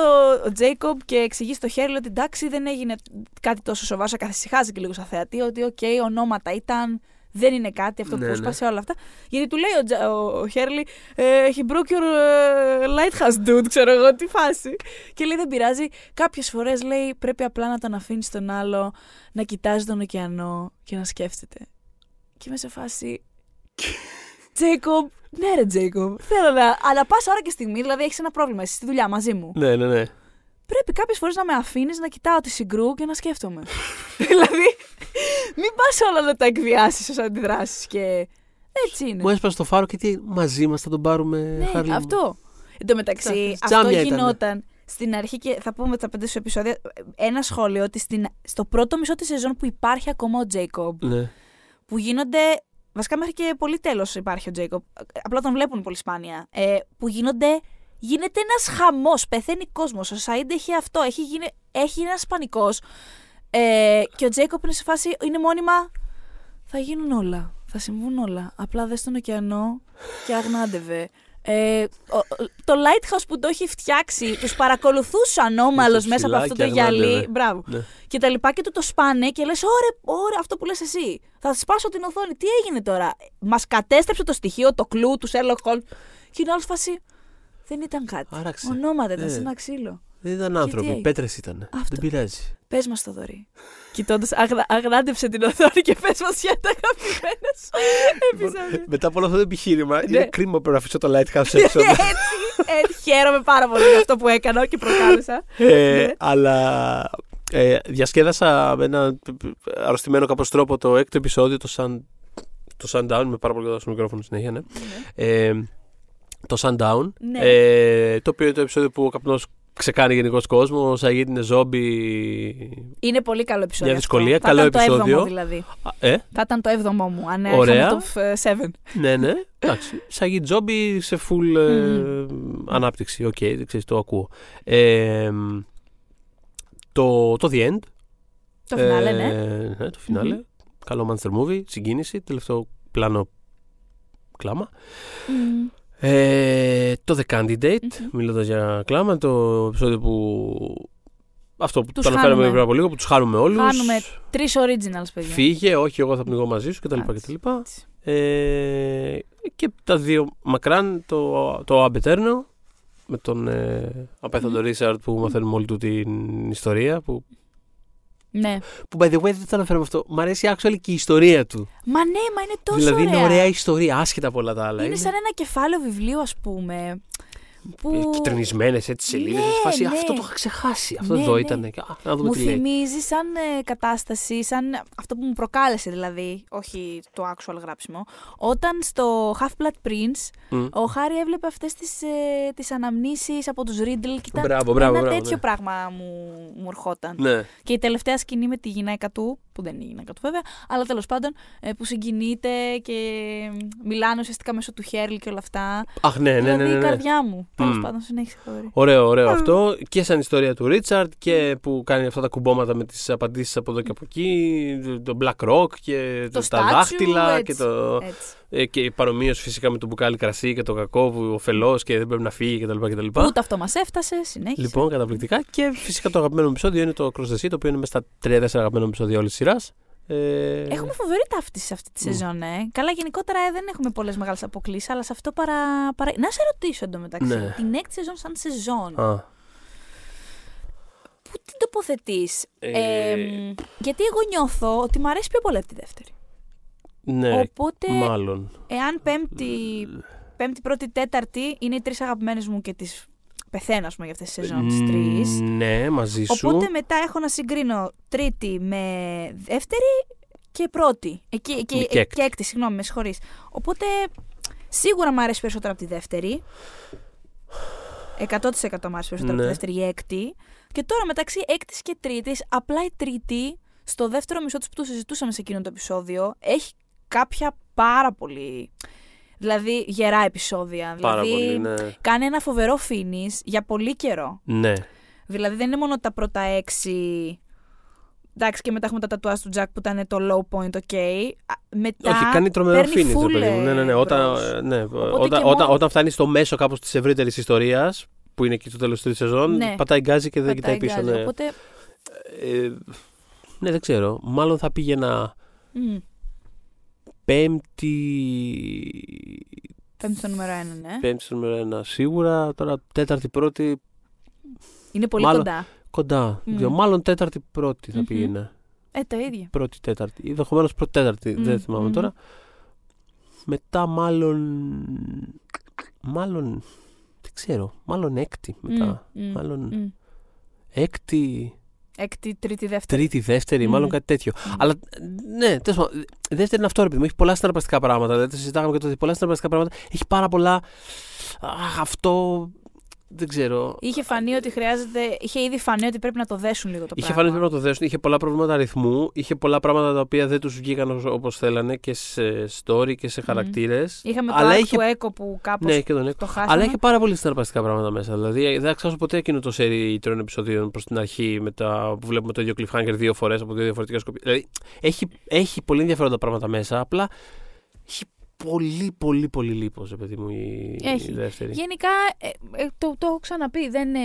ο Jacob και εξηγεί στο Hurley ότι εντάξει, δεν έγινε κάτι τόσο σοβαρό. Καθησυχάζει και λίγο σαν θεατή, ότι okay, ονόματα ήταν. Δεν είναι κάτι αυτό που σπάσε όλα αυτά. Γιατί του λέει ο Hurley: έχει broke your lighthouse, dude. Ξέρω εγώ τι φάση. Και λέει: δεν πειράζει. Κάποιες φορές λέει: πρέπει απλά να τον αφήνεις τον άλλο να κοιτάζει τον ωκεανό και να σκέφτεται. Και είμαι σε φάση. Jacob, ναι, ρε Jacob. Θέλω να. Αλλά πάσα ώρα και στιγμή, δηλαδή έχεις ένα πρόβλημα. Εσύ στη δουλειά μαζί μου. Ναι. Πρέπει κάποιες φορές να με αφήνεις να κοιτάω τη συγκρού και να σκέφτομαι. Δηλαδή, μην πας όλα να τα εκβιάσεις ως αντιδράσεις και έτσι είναι. Μου έσπασε το φάρο και τι μαζί μας θα τον πάρουμε, Hurley. Ναι, αυτό. Εν τω μεταξύ, αυτό γινόταν στην αρχή και θα πούμε τα 5 σου επεισόδια. Ένα σχόλιο ότι στο πρώτο μισό της σεζόν που υπάρχει ακόμα ο Jacob, που γίνονται Βασικά μέχρι και πολύ τέλος υπάρχει ο Τζέικοπ. Απλά τον βλέπουν πολύ σπάνια. Που γίνεται ένας χαμός, πεθαίνει κόσμος. Ο Sayid έχει αυτό, έχει ένας πανικός. Και ο Τζέικοπ είναι σε φάση, είναι μόνιμα. Θα γίνουν όλα, θα συμβούν όλα. Απλά δες τον ωκεανό και αγνάντευε. Το Lighthouse που το έχει φτιάξει, τους παρακολουθούσε ανώμαλος μέσα από αυτό το γυαλί. Μπράβο. Ναι. Και τα λοιπά, και του το σπάνε και λες, ωραία, αυτό που λες εσύ. Θα σπάσω την οθόνη. Τι έγινε τώρα? Μας κατέστρεψε το στοιχείο, το κλου του Sherlock Holmes. Και είναι άλλο φάση. Δεν ήταν κάτι. Άραξε. Ονόματα ήταν σε ένα ξύλο. Δεν ήταν άνθρωποι, πέτρες ήταν. Αυτό. Δεν πειράζει. Πες μας, Θοδωρή. Κοιτώντας, αγνάντεψε την οθόνη και πες μας για τα αγαπημένα σου επεισόδια. Μετά από όλο αυτό το επιχείρημα, είναι κρίμα που να αφήσω το Lighthouse έξω. Έτσι. Χαίρομαι πάρα πολύ για αυτό που έκανα και προκάλεσα. Αλλά διασκέδασα με ένα αρρωστημένο κάπως τρόπο το έκτο επεισόδιο, το Sundown. Με πάρα πολύ κοντά στο μικρόφωνο συνέχεια, ναι. Το Sundown. Το οποίο είναι το επεισόδιο που ο καπνός ξεκάνει γενικός κόσμο, ο Sayid είναι ζόμπι. Είναι πολύ καλό επεισόδιο. Μια δυσκολία, καλό επεισόδιο. Δηλαδή. Θα ήταν το 7ο μου, αν έρχομαι το 7. Ναι. Εντάξει. Sayid ζόμπι σε full ανάπτυξη. Οκ, ξέρεις, το ακούω. Το The End. Το φινάλε, ναι. Το φινάλε. Καλό monster movie, συγκίνηση, τελευταίο πλάνο κλάμα. Το The Candidate, μιλώντας για κλάμα, το επεισόδιο που. Αυτό που το αναφέραμε πριν από λίγο, που τους χάνουμε όλους. Χάνουμε 3 originals, παιδιά. Φύγε, όχι, εγώ θα πνιγώ μαζί σου κτλ. Και τα δύο μακράν, το Ab Eterno, με τον απέθαντο Richard που μαθαίνουμε όλη του την ιστορία. Που... Ναι. Που by the way δεν το αναφέραμε αυτό. Μ' αρέσει actually και η ιστορία του. Μα ναι, μα είναι τόσο ωραία. Δηλαδή είναι ωραία ιστορία, άσχετα από όλα τα άλλα. Είναι σαν ένα κεφάλαιο βιβλίου, ας πούμε. Που... Κυτρινισμένες έτσι σελίδες. Ναι. Αυτό το είχα ξεχάσει. Αυτό εδώ ήταν. Να δούμε μου τι θυμίζει σαν κατάσταση, σαν αυτό που μου προκάλεσε δηλαδή, όχι το actual γράψιμο. Όταν στο Half-Blood Prince ο Χάρι έβλεπε αυτές τις αναμνήσεις από τους Riddle και ένα τέτοιο πράγμα μου ερχόταν. Ναι. Και η τελευταία σκηνή με τη γυναίκα του, που δεν είναι η γυναίκα του βέβαια, αλλά τέλος πάντων που συγκινείται και μιλάνε ουσιαστικά μέσω του Hurley και όλα αυτά. Αχ, ναι. Η καρδιά μου. Τέλος πάντων, συνέχισε. Ωραίο αυτό. Και σαν ιστορία του Ρίτσαρντ και που κάνει αυτά τα κουμπώματα με τις απαντήσεις από εδώ και από εκεί. Το Black Rock και τα δάχτυλα. Έτσι, και παρομοίως φυσικά με το μπουκάλι κρασί και το κακό που ωφελός και δεν πρέπει να φύγει κτλ. Ούτε αυτό μας έφτασε, συνέχισε. Λοιπόν, καταπληκτικά. Και φυσικά το αγαπημένο μου επεισόδιο είναι το Across the Sea, το οποίο είναι μέσα στα 3-4 αγαπημένα μου επεισόδια όλης της σειράς. Έχουμε φοβερή ταύτιση σε αυτή τη σεζόν. Καλά, γενικότερα δεν έχουμε πολλές μεγάλες αποκλήσεις, αλλά σε αυτό να σε ρωτήσω εντωμεταξύ. Ναι. Την έκτη σεζόν, σαν σεζόν. Πού την τοποθετείς? Γιατί εγώ νιώθω ότι μου αρέσει πιο πολύ αυτή τη δεύτερη. Ναι, οπότε, μάλλον. Εάν πέμπτη, πρώτη, τέταρτη είναι οι τρεις αγαπημένες μου και τις πεθαίνω, ας πούμε, για αυτές τις σεζόν τις τρεις. Ναι, μαζί σου. Οπότε μετά έχω να συγκρίνω τρίτη με δεύτερη και πρώτη. Και έκτη, συγγνώμη, με συγχωρείς. Οπότε σίγουρα μου αρέσει περισσότερο από τη δεύτερη. 100% μου αρέσει περισσότερο από τη δεύτερη η έκτη. Και τώρα μεταξύ έκτης και τρίτης, απλά η τρίτη, στο δεύτερο μισό της που το συζητούσαμε σε εκείνο το επεισόδιο, έχει κάποια πάρα πολύ... Δηλαδή γερά επεισόδια. Πάρα δηλαδή πολύ, ναι. Κάνει ένα φοβερό finish για πολύ καιρό. Ναι. Δηλαδή δεν είναι μόνο τα πρώτα 6. Εντάξει, και μετά έχουμε τα τατουάζ του Τζακ που ήταν το low point, μετά όχι, κάνει τρομερό finish το παιδί μου. Ναι. Όταν φτάνει στο μέσο κάπως της ευρύτερης ιστορίας, που είναι εκεί το τέλος της σεζόν, πατάει γκάζι και δεν κοιτάει πίσω. Ναι. Οπότε... ναι, δεν ξέρω. Μάλλον θα πήγαινα... Πέμπτη στο νούμερο 1, ναι. Πέμπτη στο νούμερο 1 σίγουρα. Τώρα τέταρτη, πρώτη. Είναι πολύ κοντά. Μάλλον τέταρτη, πρώτη θα πήγαινε. Τα ίδια. Πρώτη, τέταρτη. Ενδεχομένως πρώτη, τέταρτη. Δεν θυμάμαι τώρα. Μετά μάλλον. Δεν ξέρω. Μάλλον έκτη μετά. Μάλλον έκτη. Τρίτη, δεύτερη, μάλλον κάτι τέτοιο. Αλλά ναι, τέλος πάντων. Δεύτερη είναι αυτό, επειδή έχει πολλά συναρπαστικά πράγματα. Δηλαδή, συζητάγαμε και το ότι πολλά συναρπαστικά πράγματα. Έχει πάρα πολλά. Αυτό. Δεν ξέρω. Είχε φανεί ότι χρειάζεται. Είχε ήδη φανεί ότι πρέπει να το δέσουν λίγο το πράγμα. Είχε φανεί ότι πρέπει να το δέσουν. Είχε πολλά προβλήματα αριθμού. Είχε πολλά πράγματα τα οποία δεν τους βγήκαν όπως θέλανε και σε story και σε χαρακτήρες. Είχαμε το arc του Echo που κάπως. Ναι, και τον Echo. Αλλά είχε πάρα πολύ συναρπαστικά πράγματα μέσα. Δηλαδή δεν ξέχασα ποτέ εκείνο το σερί τριών επεισοδίων προς την αρχή μετά που βλέπουμε το ίδιο cliffhanger δύο φορές από δύο διαφορετικές σκοπιές. Δηλαδή έχει πολύ ενδιαφέροντα πράγματα μέσα. Απλά έχει πολύ λίπος, παιδί μου, η δεύτερη. Γενικά, το έχω ξαναπεί,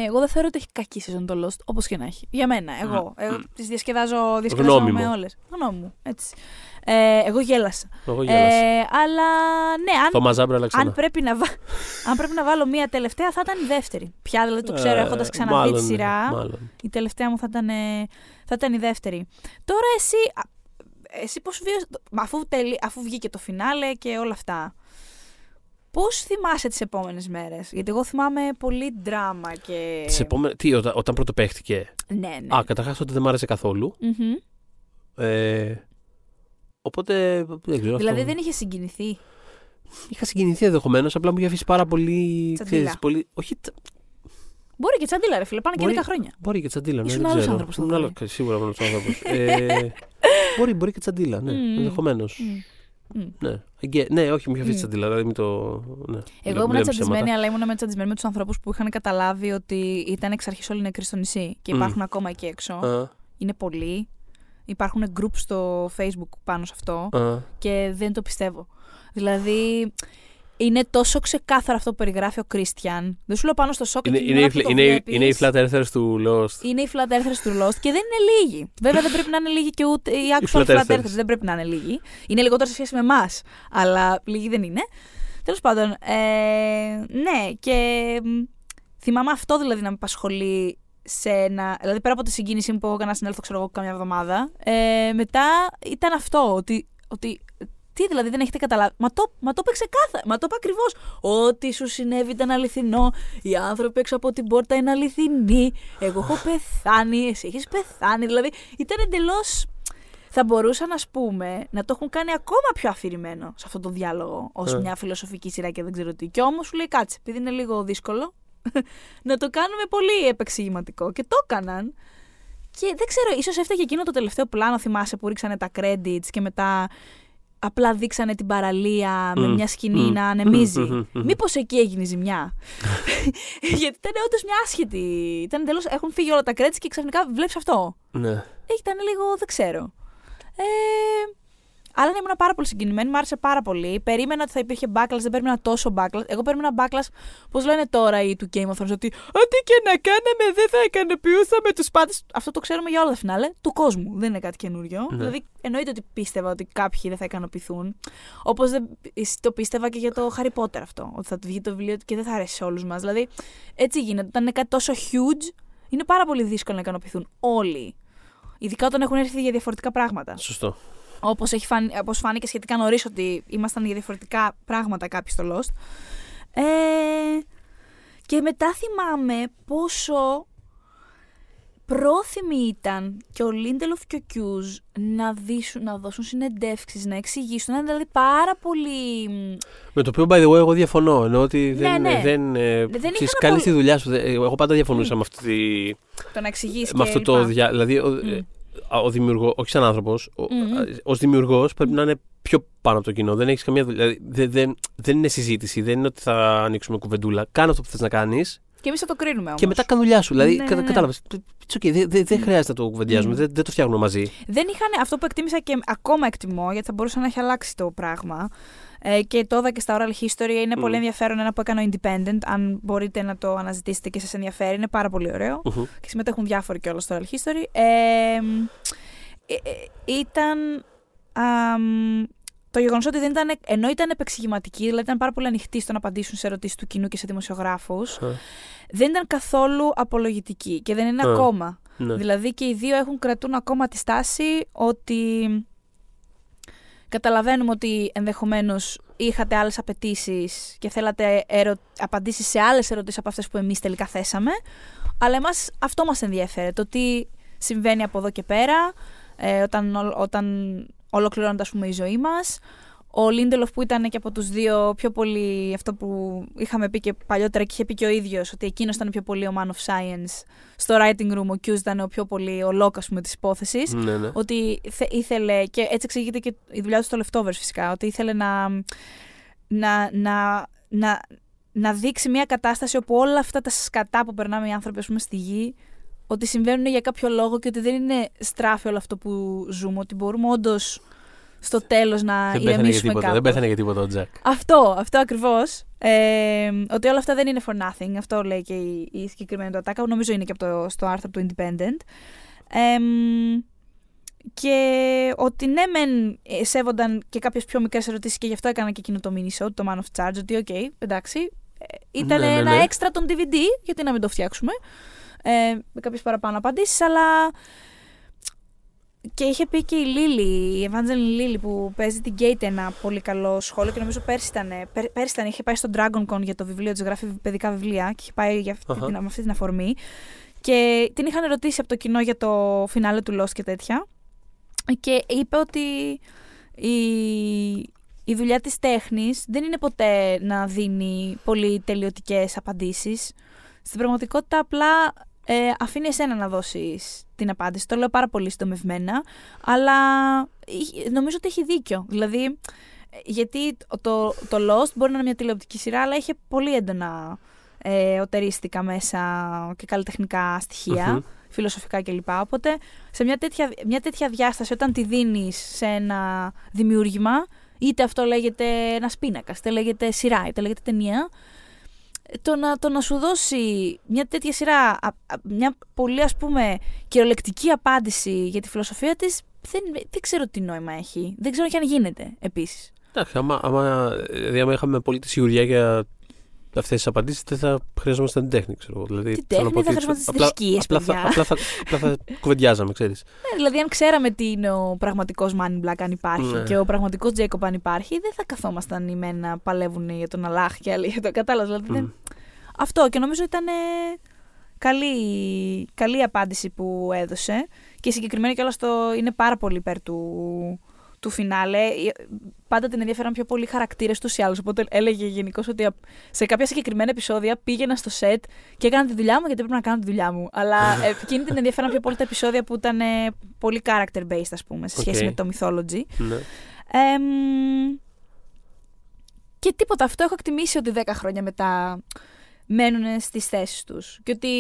εγώ δεν θεωρώ ότι έχει κακή σεζόν το Lost, όπως και να έχει. Για μένα, εγώ τις διασκεδάζω με όλες. Γνώμη μου, έτσι. Εγώ γέλασα. Αλλά, ναι, αν πρέπει να βάλω μία τελευταία, θα ήταν η δεύτερη. Πια, δηλαδή, το ξέρω, έχοντας ξαναδεί τη σειρά, η τελευταία μου θα ήταν η δεύτερη. Τώρα εσύ πώς βίωσες, αφού βγήκε το φινάλε και όλα αυτά, πώς θυμάσαι τις επόμενες μέρες? Γιατί εγώ θυμάμαι πολύ δράμα και... Τι, όταν πρώτο παίχτηκε? Ναι. Καταρχάς ότι δεν μ' άρεσε καθόλου. Mm-hmm. Οπότε, δεν ξέρω. Δηλαδή αυτό... δεν είχε συγκινηθεί. Είχα συγκινηθεί ενδεχομένως, απλά μου είχε αφήσει πάρα πολύ... Τσαντίλα. Πολύ... Όχι... Μπορεί και τσαντίλα, ρε φίλε, πάνε και 10 χρόνια. Μπορεί και τσαντίλα, ναι, δεν ξέρω. Σίγουρα άλλος άνθρωπος. Μπορεί και τσαντίλα, ναι, ενδεχομένως. Ναι, όχι, μου είχε αφήσει τσαντίλα, δηλαδή μην το... Ναι, εγώ ήμουν τσαντισμένη, αλλά ήμουν τσαντισμένη με τους ανθρώπους που είχαν καταλάβει ότι ήταν εξ αρχής όλοι νεκροί στο νησί και υπάρχουν ακόμα εκεί έξω. Είναι πολλοί. Υπάρχουν groups στο Facebook πάνω σε αυτό και δεν το πιστεύω. Δηλαδή... Είναι τόσο ξεκάθαρο αυτό που περιγράφει ο Κρίστιαν. Δεν σου λέω πάνω στο σοκ. Είναι οι flat earthers του Lost. Είναι οι flat earthers του Lost και δεν είναι λίγοι. Βέβαια δεν πρέπει να είναι λίγοι και ούτε οι actual flat earthers δεν πρέπει να είναι λίγοι. Είναι λιγότερο σε σχέση με εμάς, αλλά λίγοι δεν είναι. Τέλος πάντων, ναι, και θυμάμαι αυτό δηλαδή να με απασχολεί σε ένα. Δηλαδή πέρα από τη συγκίνηση που έκανα συνέλθω, ξέρω εγώ, καμιά εβδομάδα. Μετά ήταν αυτό, ότι τι δηλαδή, δεν έχετε καταλάβει? Μα το παίξε κάθαρα. Μα το είπα ακριβώς. Ό,τι σου συνέβη ήταν αληθινό. Οι άνθρωποι έξω από την πόρτα είναι αληθινοί. Εγώ έχω πεθάνει. Εσύ έχεις πεθάνει. Δηλαδή ήταν εντελώς. Θα μπορούσαν, ας πούμε, να το έχουν κάνει ακόμα πιο αφηρημένο σε αυτό το διάλογο. Ως μια φιλοσοφική σειρά και δεν ξέρω τι. Και όμως σου λέει κάτσε, επειδή είναι λίγο δύσκολο, να το κάνουμε πολύ επεξηγηματικό. Και το έκαναν. Και δεν ξέρω, ίσως έφταγε εκείνο το τελευταίο πλάνο, θυμάσαι, που ρίξανε τα credits και μετά. Απλά δείξανε την παραλία με μια σκηνή να ανεμίζει. Μήπως εκεί έγινε η ζημιά? Γιατί ήταν όντως μια άσχετη. Ήταν τελώς, έχουν φύγει όλα τα credits και ξαφνικά βλέπεις αυτό. Ναι. Ήταν λίγο, δεν ξέρω. Αλλά ήμουν πάρα πολύ συγκινημένη, μου άρεσε πάρα πολύ. Περίμενα ότι θα υπήρχε backlash, δεν περίμενα τόσο backlash. Εγώ περίμενα backlash, πώς λένε τώρα οι του Game of Thrones, ότι ό,τι και να κάναμε δεν θα ικανοποιούσαμε τους πάντες. Αυτό το ξέρουμε για όλα τα φινάλε του κόσμου. Δεν είναι κάτι καινούριο. Ναι. Δηλαδή, εννοείται ότι πίστευα ότι κάποιοι δεν θα ικανοποιηθούν. Όπως το πίστευα και για το Harry Potter αυτό. Ότι θα του βγει το βιβλίο και δεν θα αρέσει σε όλους μας. Δηλαδή, έτσι γίνεται. Όταν είναι κάτι τόσο huge, είναι πάρα πολύ δύσκολο να ικανοποιηθούν όλοι. Ειδικά όταν έχουν έρθει για διαφορετικά πράγματα. Σωστό. Όπως φάνηκε σχετικά νωρίς ότι ήμασταν για διαφορετικά πράγματα κάποιοι στο Lost. Και μετά θυμάμαι πόσο πρόθυμοι ήταν και ο Lindelof και ο Cuse να δώσουν συνεντεύξεις, να εξηγήσουν. Είναι δηλαδή πάρα πολύ... Με το οποίο, by the way, εγώ διαφωνώ. Ενώ ότι δεν κάνεις τη δουλειά σου. Εγώ πάντα διαφωνούσα με αυτή τη... Το να εξηγήσεις και λοιπά. Δηλαδή... Ο δημιουργός, όχι σαν άνθρωπος, ως δημιουργός πρέπει να είναι πιο πάνω από το κοινό. Δεν έχεις καμία δουλειά. Δηλαδή, δεν είναι συζήτηση, δεν είναι ότι θα ανοίξουμε κουβεντούλα. Κάνε αυτό που θες να κάνεις. Και εμείς θα το κρίνουμε όμως. Και μετά κάνε δουλειά σου. Δηλαδή, κατάλαβες. Δεν χρειάζεται να το κουβεντιάζουμε, δεν το φτιάχνουμε μαζί. Δεν είχαν αυτό που εκτίμησα και ακόμα εκτιμώ, γιατί θα μπορούσε να έχει αλλάξει το πράγμα. Και το είδα και στα Oral History. Είναι πολύ ενδιαφέρον ένα που έκανε ο Independent. Αν μπορείτε να το αναζητήσετε και σας ενδιαφέρει, είναι πάρα πολύ ωραίο. Και συμμετέχουν διάφοροι και όλα στο Oral History. Ήταν το γεγονός ότι δεν ήταν, ενώ ήταν επεξηγηματική, δηλαδή ήταν πάρα πολύ ανοιχτή στο να απαντήσουν σε ερωτήσεις του κοινού και σε δημοσιογράφους, δεν ήταν καθόλου απολογητική και δεν είναι ακόμα. Ναι. Δηλαδή και οι δύο κρατούν ακόμα τη στάση ότι... Καταλαβαίνουμε ότι ενδεχομένως είχατε άλλες απαιτήσεις και θέλατε απαντήσεις σε άλλες ερωτήσεις από αυτές που εμείς τελικά θέσαμε. Αλλά εμάς αυτό μας ενδιαφέρει. Το τι συμβαίνει από εδώ και πέρα, όταν ολοκληρώνεται, ας πούμε, η ζωή μας. Ο Lindelof που ήταν και από τους δύο πιο πολύ, αυτό που είχαμε πει και παλιότερα και είχε πει και ο ίδιος, ότι εκείνος ήταν πιο πολύ ο man of science. Στο writing room ο Cuse ήταν ο πιο πολύ ο Locke, ας πούμε, της υπόθεσης. Ναι, ναι. Ότι ήθελε, και έτσι εξηγείται και η δουλειά του στο Leftovers φυσικά, ότι ήθελε να δείξει μια κατάσταση όπου όλα αυτά τα σκατά που περνάμε οι άνθρωποι, ας πούμε, στη γη, ότι συμβαίνουν για κάποιο λόγο και ότι δεν είναι στράφη όλο αυτό που ζούμε, ότι μπορούμε όντως στο τέλος να ηρεμήσουμε κάπου. Δεν πέθανε για τίποτα ο Τζακ. Αυτό ακριβώς. Ότι όλα αυτά δεν είναι for nothing. Αυτό λέει και η συγκεκριμένη του ατάκα. Νομίζω είναι και από στο άρθρο του Independent. Και ότι ναι, μεν σέβονταν και κάποιες πιο μικρές ερωτήσεις και γι' αυτό έκανα και εκείνο το mini-show, το Man of Charge. Ότι, okay, εντάξει. Ήταν ένα έξτρα των DVD, γιατί να μην το φτιάξουμε. Με κάποιες παραπάνω απαντήσεις, αλλά. Και είχε πει και η Λίλη, η Evangeline Lilly που παίζει την Kate, ένα πολύ καλό σχόλιο και νομίζω πέρσι ήταν, είχε πάει στο Dragon Con για το βιβλίο της, γράφει παιδικά βιβλία και είχε πάει για αυτή, με αυτή την αφορμή και την είχαν ρωτήσει από το κοινό για το φινάλε του Lost και τέτοια και είπε ότι η δουλειά της τέχνης δεν είναι ποτέ να δίνει πολύ τελειωτικές απαντήσεις. Στην πραγματικότητα απλά αφήνει εσένα να δώσεις την απάντηση. Το λέω πάρα πολύ συντομευμένα, αλλά νομίζω ότι έχει δίκιο. Δηλαδή, γιατί το Lost μπορεί να είναι μια τηλεοπτική σειρά, αλλά είχε πολύ έντονα οτερίστικα μέσα και καλλιτεχνικά στοιχεία, φιλοσοφικά κλπ. Οπότε, σε μια τέτοια διάσταση, όταν τη δίνεις σε ένα δημιούργημα, είτε αυτό λέγεται ένας πίνακας, είτε λέγεται σειρά, είτε λέγεται ταινία, το να σου δώσει μια τέτοια σειρά, μια πολύ, ας πούμε, κυριολεκτική απάντηση για τη φιλοσοφία της, δεν ξέρω τι νόημα έχει. Δεν ξέρω και αν γίνεται επίσης. Εντάξει, άμα είχαμε πολύ τη σιγουριά για αυτές τις απαντήσεις, δεν θα χρειαζόμασταν την τέχνη, ξέρω. Δηλαδή, την τέχνη, δεν θα χρειαζόμασταν τις θρησκείες, παιδιά. Απλά θα κουβεντιάζαμε, ξέρεις. Ναι, δηλαδή, αν ξέραμε τι είναι ο πραγματικός Man in Black, αν υπάρχει, ναι, και ο πραγματικός Jacob, αν υπάρχει, δεν θα καθόμασταν οι μεν να παλεύουν για τον Αλλάχ και άλλοι για το κατάλληλο. Δηλαδή, αυτό, και νομίζω ήταν καλή απάντηση που έδωσε. Και συγκεκριμένα κιόλας είναι πάρα πολύ υπέρ του φινάλε. Πάντα την ενδιαφέραν πιο πολλοί χαρακτήρες τους ή άλλους. Οπότε έλεγε γενικώς ότι σε κάποια συγκεκριμένα επεισόδια πήγαινα στο σετ και έκανα τη δουλειά μου γιατί πρέπει να κάνω τη δουλειά μου. Αλλά εκείνη την ενδιαφέραν πιο πολύ τα επεισόδια που ήταν πολύ character based, ας πούμε, σε σχέση με το mythology. Ναι. Και τίποτα. Αυτό έχω εκτιμήσει ότι 10 χρόνια μετά μένουν στις θέσεις τους. Και ότι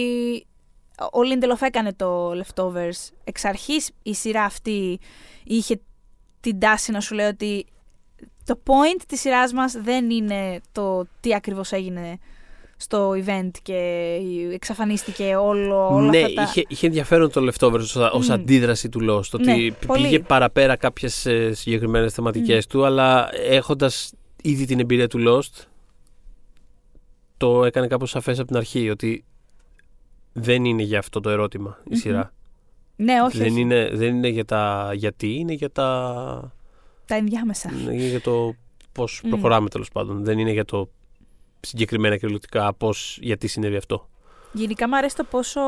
ο Lindelof έκανε το Leftovers. Εξ αρχής η σειρά αυτή είχε την τάση να σου λέει ότι το point της σειράς μας δεν είναι το τι ακριβώς έγινε στο event και εξαφανίστηκε όλο ναι, αυτά τα... Ναι, είχε ενδιαφέρον το Leftovers ως αντίδραση του Lost, ότι ναι, πήγε πολύ παραπέρα κάποιες συγκεκριμένες θεματικές του, αλλά έχοντας ήδη την εμπειρία του Lost, το έκανε κάπως σαφές από την αρχή, ότι δεν είναι για αυτό το ερώτημα η σειρά. Ναι, όχι. Δεν είναι για τα γιατί, είναι για τα... Τα ενδιάμεσα. Είναι για το πώς προχωράμε, τέλος πάντων. Δεν είναι για το συγκεκριμένα κυριολεκτικά πώς, γιατί συνέβη αυτό. Γενικά μου αρέσει το πόσο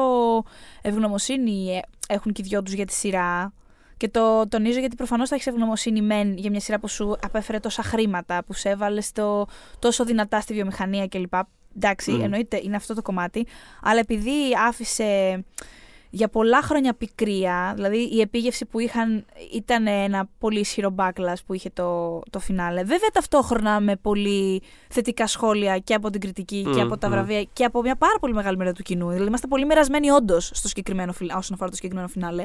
ευγνωμοσύνη έχουν και οι δυο τους για τη σειρά. Και το τονίζω γιατί προφανώς θα έχεις ευγνωμοσύνη μεν για μια σειρά που σου απέφερε τόσα χρήματα, που σε έβαλε τόσο δυνατά στη βιομηχανία κλπ. Εντάξει, εννοείται, είναι αυτό το κομμάτι. Αλλά επειδή άφησε για πολλά χρόνια πικρία, δηλαδή η επίγευση που είχαν ήταν ένα πολύ ισχυρό backlash που είχε το φινάλε. Βέβαια ταυτόχρονα με πολύ θετικά σχόλια και από την κριτική και από τα βραβεία και από μια πάρα πολύ μεγάλη μέρα του κοινού. Δηλαδή είμαστε πολύ μοιρασμένοι όντως όσον αφορά το συγκεκριμένο φινάλε.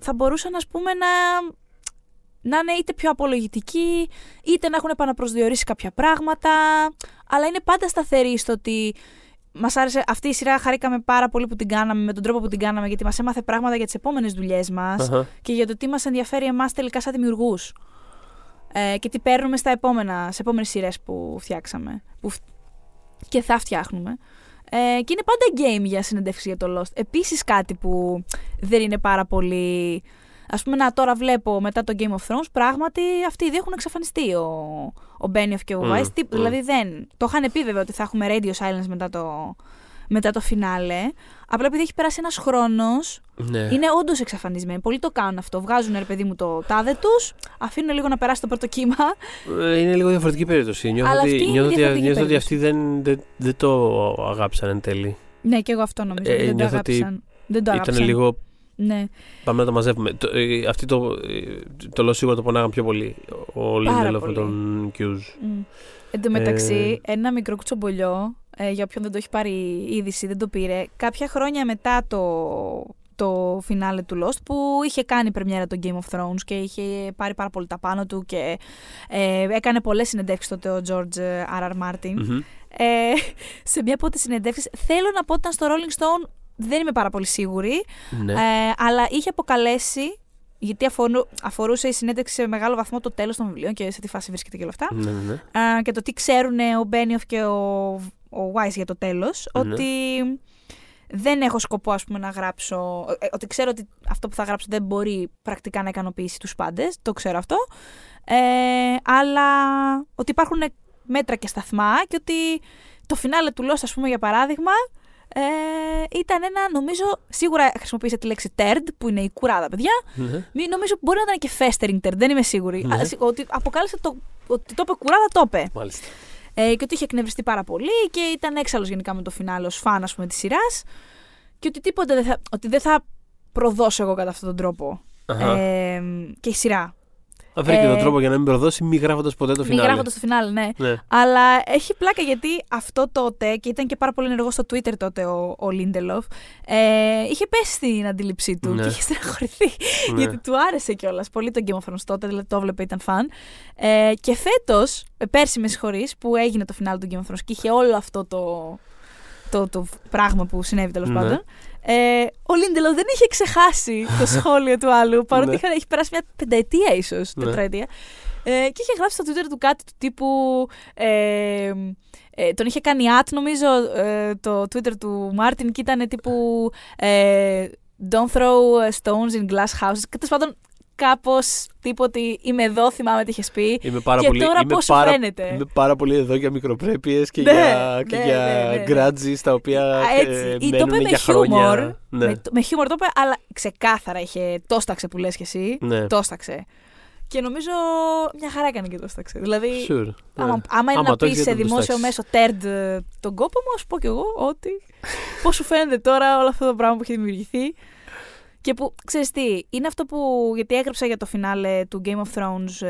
Θα μπορούσαν, ας πούμε, να είναι είτε πιο απολογητικοί, είτε να έχουν επαναπροσδιορίσει κάποια πράγματα, αλλά είναι πάντα σταθεροί στο ότι μας άρεσε αυτή η σειρά, χαρήκαμε πάρα πολύ που την κάναμε, με τον τρόπο που την κάναμε, γιατί μας έμαθε πράγματα για τις επόμενες δουλειές μας και για το τι μας ενδιαφέρει εμάς τελικά σαν δημιουργούς και τι παίρνουμε σε επόμενες σειρές που φτιάξαμε και θα φτιάχνουμε. Και είναι πάντα game για συνεντεύξη για το Lost. Επίσης κάτι που δεν είναι πάρα πολύ... Ας πούμε, τώρα βλέπω μετά το Game of Thrones, πράγματι αυτοί οι δύο έχουν εξαφανιστεί, ο Μπένιοφ και ο Βάις. Δηλαδή δεν. Το είχαν πει βέβαια ότι θα έχουμε radio silence μετά το φινάλε. Απλά επειδή έχει περάσει ένας χρόνος, Ναι. Είναι όντως εξαφανισμένοι. Πολλοί το κάνουν αυτό. Βγάζουν ρε παιδί μου το τάδε τους, αφήνουν λίγο να περάσει το πρώτο κύμα. Είναι λίγο διαφορετική περίπτωση. Νιώθω ότι αυτοί δεν το αγάπησαν εν τέλει. Ναι, και εγώ αυτό νομίζω. Δεν το αγάπησαν. Ήταν λίγο. Ναι. Πάμε να τα μαζεύουμε. Αυτοί το λέω σίγουρα το πονάγαν πιο πολύ. Ο Λίνδελοφ με τον Κιούζ. Εν τω μεταξύ, ένα μικρό κουτσομπολιό. Για όποιον δεν το έχει πάρει η είδηση, δεν το πήρε. Κάποια χρόνια μετά το φινάλε του Lost, που είχε κάνει πρεμιέρα τον Game of Thrones και είχε πάρει πάρα πολύ τα πάνω του και έκανε πολλές συνεντεύξεις τότε ο George R.R. Martin. Mm-hmm. Σε μια από τις συνεντεύξεις, θέλω να πω ότι ήταν στο Rolling Stone, δεν είμαι πάρα πολύ σίγουρη, ναι. Αλλά είχε αποκαλέσει, γιατί αφορούσε η συνέντευξη σε μεγάλο βαθμό το τέλος των βιβλίων και σε τι φάση βρίσκεται και όλα αυτά, ναι, ναι. Και το τι ξέρουν ο Μπένιοφ και ο Wise για το τέλος, ναι. Ότι δεν έχω σκοπό, ας πούμε, να γράψω, ότι ξέρω ότι αυτό που θα γράψω δεν μπορεί πρακτικά να ικανοποιήσει τους πάντες, το ξέρω αυτό, αλλά ότι υπάρχουν μέτρα και σταθμά και ότι το φινάλε του Lost, ας πούμε, για παράδειγμα, ήταν ένα, νομίζω, σίγουρα χρησιμοποίησε τη λέξη terd, που είναι η κουράδα, παιδιά. Ναι. Νομίζω μπορεί να ήταν και festering terd, δεν είμαι σίγουρη. Ναι. Ότι αποκάλυψε ότι το είπε κουράδα, το είπε. Μάλιστα. Και ότι είχε εκνευριστεί πάρα πολύ και ήταν έξαλλος γενικά με το φινάλε ως φαν, ας πούμε, της σειράς. Και ότι τίποτα δεν θα προδώσω εγώ κατά αυτόν τον τρόπο. Και η σειρά. Βρήκε τον τρόπο για να μην προδώσει, μη γράφοντας ποτέ το φινάλε. Μη γράφοντας το φινάλε, ναι. Αλλά έχει πλάκα γιατί αυτό τότε, και ήταν και πάρα πολύ ενεργός στο Twitter τότε ο Λίντελοφ, είχε πέσει στην αντίληψή του, ναι. Και είχε στεναχωρηθεί. Ναι. Γιατί του άρεσε κιόλας πολύ το Game of Thrones τότε, δηλαδή το έβλεπε, ήταν φαν. Και φέτος, πέρσι με συγχωρείς, που έγινε το φινάλε του Game of Thrones και είχε όλο αυτό το πράγμα που συνέβη τέλος πάντων. Ο Λίντελοφ δεν είχε ξεχάσει το σχόλιο του άλλου, παρότι έχει περάσει μια πενταετία ίσως, τετραετία. Και είχε γράψει στο Twitter του κάτι του τύπου... τον είχε κάνει νομίζω το Twitter του Μάρτιν και ήταν τύπου «Don't throw stones in glass houses». Και τέλος πάντων κάπως τίποτε «Είμαι εδώ», θυμάμαι τι είχες πει. Είμαι πάρα και πολύ, τώρα πώς φαίνεται. Είμαι πάρα πολύ εδώ για μικροπρέπειες και για γκράτζι στα οποία μένουμε για χρόνια. Ναι. Με χιούμορ το είπε, αλλά ξεκάθαρα είχε «Τόσταξε» που λες και εσύ, ναι. «Τόσταξε». Και νομίζω μια χαρά έκανε και το σταξέ. Δηλαδή, sure, άμα είναι να πει σε δημόσιο μέσο τέρντ τον κόπο μου, ας πω κι εγώ ότι πώς σου φαίνεται τώρα όλο αυτό το πράγμα που έχει δημιουργηθεί. Και που, ξέρεις τι, είναι αυτό που, γιατί έγραψα για το φινάλε του Game of Thrones,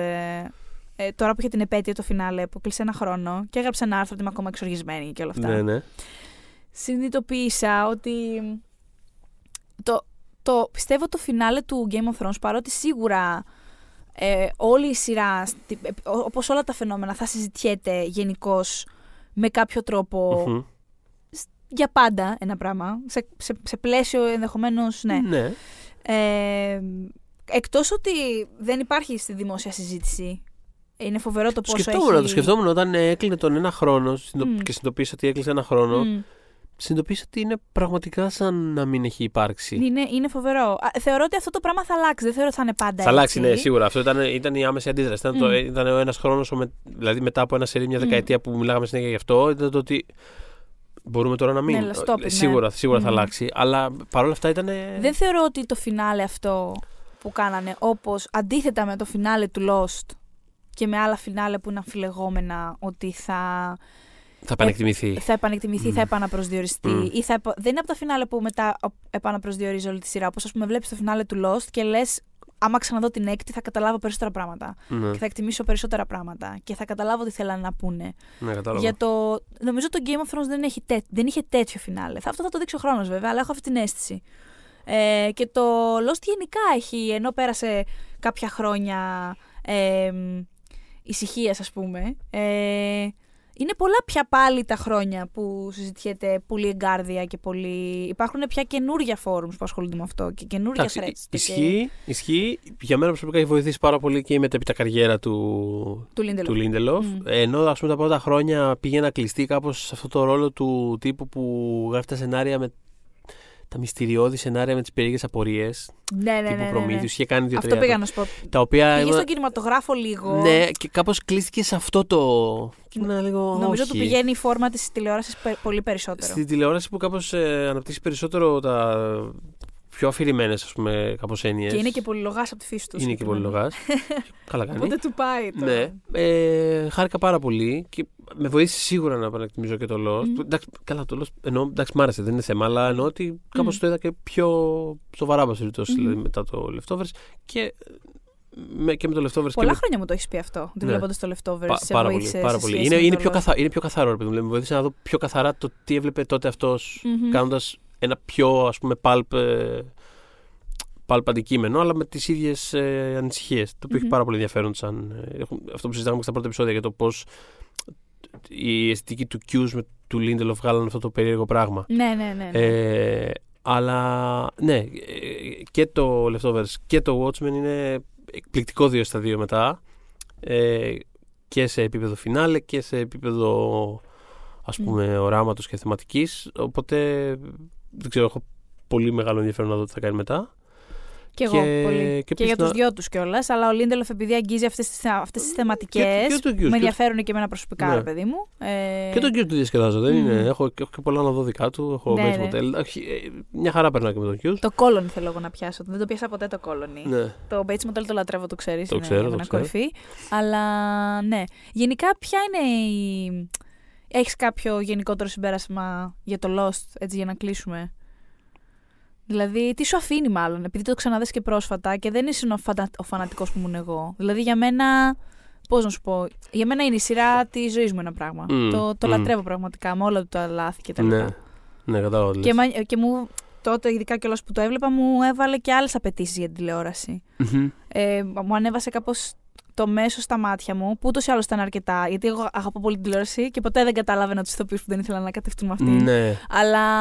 τώρα που είχε την επέτειο το φινάλε που κλείσε ένα χρόνο, και έγραψα ένα άρθρο ότι είμαι ακόμα εξοργισμένη και όλα αυτά. Ναι, ναι. Συνειδητοποίησα ότι πιστεύω το φινάλε του Game of Thrones, παρότι σίγουρα... όλη η σειρά, όπως όλα τα φαινόμενα, θα συζητιέται γενικώς με κάποιο τρόπο για πάντα ένα πράγμα, σε πλαίσιο ενδεχομένως, ναι. Εκτός ότι δεν υπάρχει στη δημόσια συζήτηση. Είναι φοβερό το πόσο έχει... Το σκεφτόμουν όταν έκλεινε τον ένα χρόνο και συνειδητοποίησα ότι έκλεισε ένα χρόνο. Συνειδητοποίησα ότι είναι πραγματικά σαν να μην έχει υπάρξει. Είναι φοβερό. Θεωρώ ότι αυτό το πράγμα θα αλλάξει. Δεν θεωρώ ότι θα είναι πάντα. Θα αλλάξει, ναι, σίγουρα. Αυτό ήταν η άμεση αντίδραση. Ήταν ο ένας χρόνος, δηλαδή μετά από ένα σερί, μια δεκαετία που μιλάγαμε συνέχεια γι' αυτό, ήταν το ότι μπορούμε τώρα να μην. Ναι, σίγουρα θα αλλάξει. Αλλά παρόλα αυτά ήταν. Δεν θεωρώ ότι το φινάλε αυτό που κάνανε, όπως αντίθετα με το φινάλε του Lost και με άλλα φινάλε που είναι αμφιλεγόμενα, ότι θα. Θα επανεκτιμηθεί. Θα επανεκτιμηθεί, θα επαναπροσδιοριστεί. Δεν είναι από τα φινάλε που μετά επαναπροσδιορίζει όλη τη σειρά. Όπως, ας πούμε, βλέπεις το φινάλε του Lost και λες, άμα ξαναδώ την έκτη, θα καταλάβω περισσότερα πράγματα. Και θα εκτιμήσω περισσότερα πράγματα. Και θα καταλάβω τι θέλανε να πούνε. Ναι, κατάλαβα. Νομίζω το Game of Thrones δεν είχε τέτοιο φινάλε. Αυτό θα το δείξει ο χρόνος, βέβαια, αλλά έχω αυτή την αίσθηση. Και το Lost γενικά έχει, ενώ πέρασε κάποια χρόνια ησυχίας, ας πούμε. Είναι πολλά πια πάλι τα χρόνια που συζητιέται πολύ εγκάρδια και πολύ... Υπάρχουν πια καινούργια forums που ασχολούνται με αυτό και καινούργια threads. Ισχύει. Για μένα προσωπικά έχει βοηθήσει πάρα πολύ και η μετέπειτα καριέρα του Λίντελοφ. Ενώ, ας πούμε, τα πρώτα χρόνια πήγε να κλειστεί κάπως σε αυτό το ρόλο του τύπου που γράφει τα σενάρια με... τα μυστηριώδη σενάρια με τις περίεργες απορίες. Ναι. Προμήθειους, είχε κάνει 2-3. Αυτό πήγα να σου πω. Τα οποία πήγε στον κινηματογράφο λίγο. Ναι, και κάπως κλείστηκε σε αυτό το. Νομίζω του πηγαίνει η φόρμα της τηλεόρασης πολύ περισσότερο. Στην τηλεόραση που κάπως αναπτύσσει περισσότερο τα πιο αφηρημένες, ας πούμε, κάπως έννοιες. Και είναι και πολυλογάς από τη φύση τους. Είναι και πολυλογάς. Καλά κάνει. Οπότε του πάει το. Ναι. Χάρηκα πάρα πολύ και με βοήθησε σίγουρα να επανακτιμίζω και το Lost. Εντάξει, καλά, το Lost εννοώ, εντάξει, μ' άρεσε, δεν είναι θέμα, αλλά εννοώ ότι κάπως το είδα και πιο σοβαρά, δηλαδή, μετά το Leftovers. Και με το Leftovers. Πολλά χρόνια μου το έχεις πει αυτό. Ότι βλέποντας το Leftovers. Πάρα πολύ. Πάρα πολύ. Είναι πιο καθαρό. Με βοήθησε να δω πιο καθαρά το τι έβλεπε τότε αυτός, κάνοντας ένα πιο, ας πούμε, pulp αντικείμενο, αλλά με τις ίδιες ανησυχίες. Το οποίο έχει πάρα πολύ ενδιαφέρον. Αυτό που συζητάμε και στα πρώτα επεισόδια για το πώς η αισθητική του Cuse με του Lindelof βγάλανε αυτό το περίεργο πράγμα. Ναι. Αλλά ναι, και το Leftovers και το Watchmen είναι εκπληκτικό 2 στα 2 μετά, και σε επίπεδο φινάλε και σε επίπεδο, ας πούμε, οράματος και θεματικής, οπότε δεν ξέρω, έχω πολύ μεγάλο ενδιαφέρον να δω τι θα κάνει μετά. Και εγώ πολύ. Και για τους δυο τους κιόλας, αλλά ο Lindelof επειδή αγγίζει αυτές τις θεματικές που με ενδιαφέρουν και εμένα προσωπικά, παιδί μου. Και τον Cuse του διασκεδάζω, δεν είναι. Έχω και πολλά να δω δικά του, έχω Bates Motel. Μια χαρά περνάω και με τον Cuse. Το Colony θέλω εγώ να πιάσω, δεν το πιάσα ποτέ το Colony. Το Bates Motel το λατρεύω, το ξέρεις, είναι μια κορυφή. Αλλά ναι, γενικά ποια είναι η... Έχεις κάποιο γενικότερο συμπέρασμα για το Lost, έτσι, για να κλείσουμε? Δηλαδή, τι σου αφήνει, μάλλον, επειδή το ξαναδες και πρόσφατα και δεν είσαι ο φανατικός που ήμουν εγώ. Δηλαδή, για μένα, πώς να σου πω, για μένα είναι η σειρά της ζωής μου ένα πράγμα. Το λατρεύω πραγματικά, με όλα του τα λάθη και τα λοιπά. Ναι, κατάλαβα. Και μου, τότε, ειδικά κιόλας που το έβλεπα, μου έβαλε και άλλες απαιτήσεις για την τηλεόραση. Μου ανέβασε κάπως το μέσο στα μάτια μου, που ούτως ή άλλως ήταν αρκετά. Γιατί εγώ αγαπώ πολύ την τηλεόραση και ποτέ δεν κατάλαβα να τους ηθοποιούς που δεν ήθελαν να κατευθούν με αυτήν. Ναι. Αλλά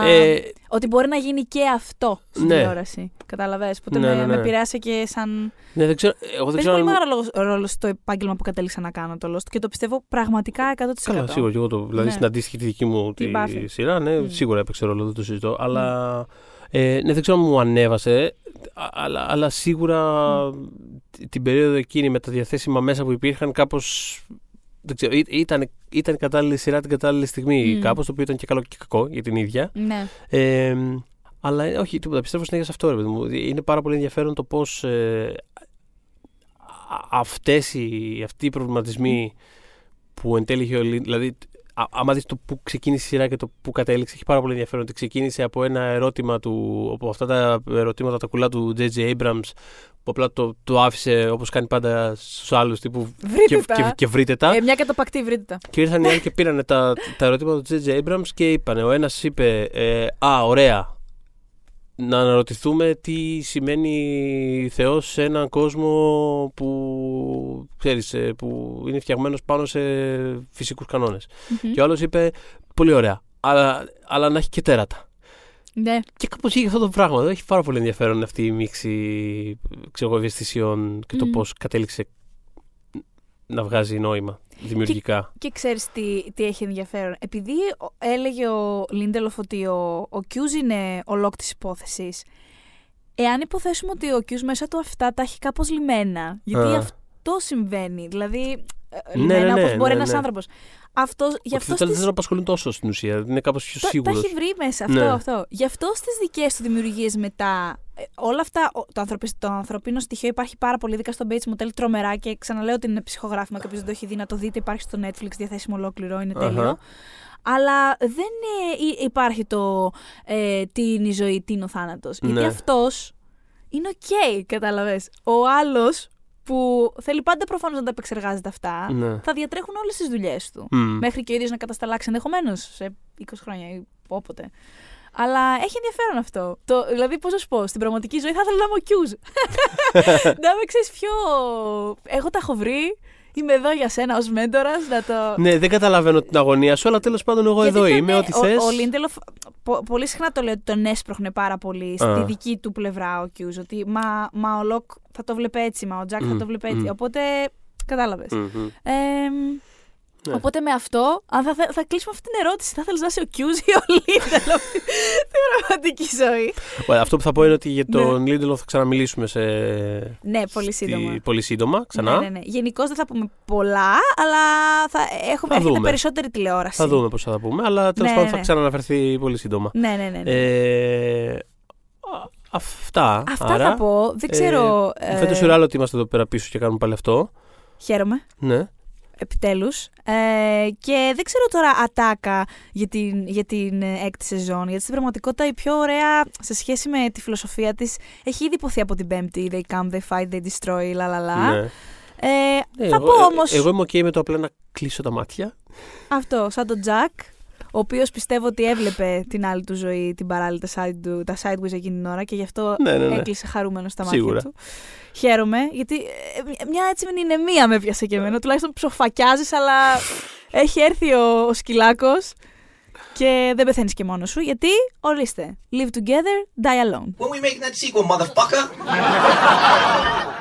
ότι μπορεί να γίνει και αυτό στην τηλεόραση. Καταλαβες. Ποτέ με επηρέασε και σαν. Ναι, δεν ξέρω. Παίζει πολύ μεγάλο ρόλο στο επάγγελμα που κατέληξα να κάνω το Lost και το πιστεύω πραγματικά 100%. Καλά, σίγουρα. Και εγώ το. Δηλαδή στην αντίστοιχη τη δική μου τη σειρά, σίγουρα έπαιξε ρόλο, δεν το συζητώ. Αλλά δεν ξέρω αν μου ανέβασε. Αλλά σίγουρα την περίοδο εκείνη με τα διαθέσιμα μέσα που υπήρχαν, κάπως δεν ξέρω, ήταν η κατάλληλη σειρά την κατάλληλη στιγμή, κάπως, το οποίο ήταν και καλό και κακό για την ίδια. Αλλά όχι, τίποτα, πιστεύω συνέχεια σε αυτό, ρε παιδί μου. Είναι πάρα πολύ ενδιαφέρον το πώς αυτοί οι προβληματισμοί που εν τέλει είχε ο Λίν, δηλαδή άμα δεις το που ξεκίνησε η σειρά και το που κατέληξε, έχει πάρα πολύ ενδιαφέρον ότι ξεκίνησε από ένα ερώτημα του, από αυτά τα ερωτήματα τα κουλά του J.J. Abrams, που απλά το άφησε, όπως κάνει πάντα στους άλλους, τύπου και βρείτε τα. Μια καταπακτή βρείτε τα. Και ήρθαν οι άλλοι και πήραν τα ερωτήματα του J.J. Abrams και είπαν, ο ένας είπε ωραία, να αναρωτηθούμε τι σημαίνει Θεός σε έναν κόσμο που, ξέρεις, που είναι φτιαγμένος πάνω σε φυσικούς κανόνες. Και ο άλλος είπε, πολύ ωραία, αλλά να έχει και τέρατα. Ναι. Και κάπως είχε αυτό το πράγμα. Έχει πάρα πολύ ενδιαφέρον αυτή η μίξη ευαισθησιών και το πώς κατέληξε να βγάζει νόημα δημιουργικά. Και ξέρεις τι έχει ενδιαφέρον. Επειδή έλεγε ο Lindelof ότι ο Cuse είναι ο Locke της υπόθεσης, εάν υποθέσουμε ότι ο Cuse μέσα του αυτά τα έχει κάπως λιμένα, γιατί αυτό συμβαίνει, δηλαδή λιμένα όπως μπορεί ένας άνθρωπος. Δεν τον απασχολούν τόσο στην ουσία, είναι κάπως πιο σίγουρος. Τα έχει βρει μέσα αυτό. Γι' αυτό στις δικές του δημιουργίες μετά, όλα αυτά, το ανθρωπίνο στοιχείο υπάρχει πάρα πολύ, ειδικά στο Bates Motel, τρομερά, και ξαναλέω ότι είναι ψυχογράφημα, κάποιος δεν το έχει δει να το δείτε, υπάρχει στο Netflix διαθέσιμο ολόκληρο, είναι τέλειο. Αλλά δεν υπάρχει το τι είναι η ζωή, τι είναι ο θάνατος. Γιατί αυτός είναι ok, καταλαβες. Ο άλλος, που θέλει πάντα προφανώς να τα επεξεργάζεται αυτά, θα διατρέχουν όλες τις δουλειές του. Μέχρι και ο ίδιος να κατασταλάξει ενδεχομένως σε 20 χρόνια ή όποτε. Αλλά έχει ενδιαφέρον αυτό. Δηλαδή, πώς να σου πω, στην πραγματική ζωή θα ήθελα να είμαι ο Cuse. Να με ξέρεις πιο. Εγώ τα έχω βρει. Είμαι εδώ για σένα ως μέντορας. Ναι, δεν καταλαβαίνω την αγωνία σου, αλλά τέλος πάντων εγώ εδώ είμαι. Ό,τι θες. Ο Lindelof πολύ συχνά το λέει ότι τον έσπροχνε πάρα πολύ στη δική του πλευρά ο Cuse. Ότι μα ο Locke θα το βλέπει έτσι, μα ο Jack θα το βλέπει έτσι. Οπότε κατάλαβες. Οπότε με αυτό, αν θα κλείσουμε αυτή την ερώτηση. Θα θέλεις να είσαι ο Cuse ή ο Lindelof στην πραγματική ζωή? Αυτό που θα πω είναι ότι για τον Lindelof θα ξαναμιλήσουμε σε. Ναι, πολύ σύντομα. Ξανά. Ναι. Γενικώς δεν θα πούμε πολλά, αλλά θα έχουμε περισσότερη τηλεόραση. Θα δούμε πώς θα τα πούμε, αλλά τέλος πάντων θα ξανααναφερθεί πολύ σύντομα. Ναι. Αυτά. Αυτά άρα, θα πω. Δεν ξέρω. Φέτος είναι άλλο ότι είμαστε εδώ πέρα πίσω και κάνουμε πάλι αυτό. Χαίρομαι. Ναι. Επιτέλους. Και δεν ξέρω τώρα ατάκα για την έκτη σεζόν. Γιατί στην πραγματικότητα η πιο ωραία σε σχέση με τη φιλοσοφία της έχει ήδη υποθεί από την πέμπτη. They come, they fight, they destroy, λαλαλα. Ναι. Θα εγώ, πω όμως. Εγώ είμαι ok με το απλά να κλείσω τα μάτια. Αυτό. Σαν τον Τζακ, ο οποίος πιστεύω ότι έβλεπε την άλλη του ζωή, την παράλληλη, τα Sideways εκείνη την ώρα και γι' αυτό ναι. έκλεισε χαρούμενο στα μάτια σίγουρα. Του. Χαίρομαι, γιατί μια έτσι με νηνεμία με πιάσε και εμένα. Τουλάχιστον ψοφακιάζεις, αλλά έχει έρθει ο σκυλάκος και δεν πεθαίνεις και μόνος σου, γιατί, ορίστε, live together, die alone. When we make that sequel, motherfucker!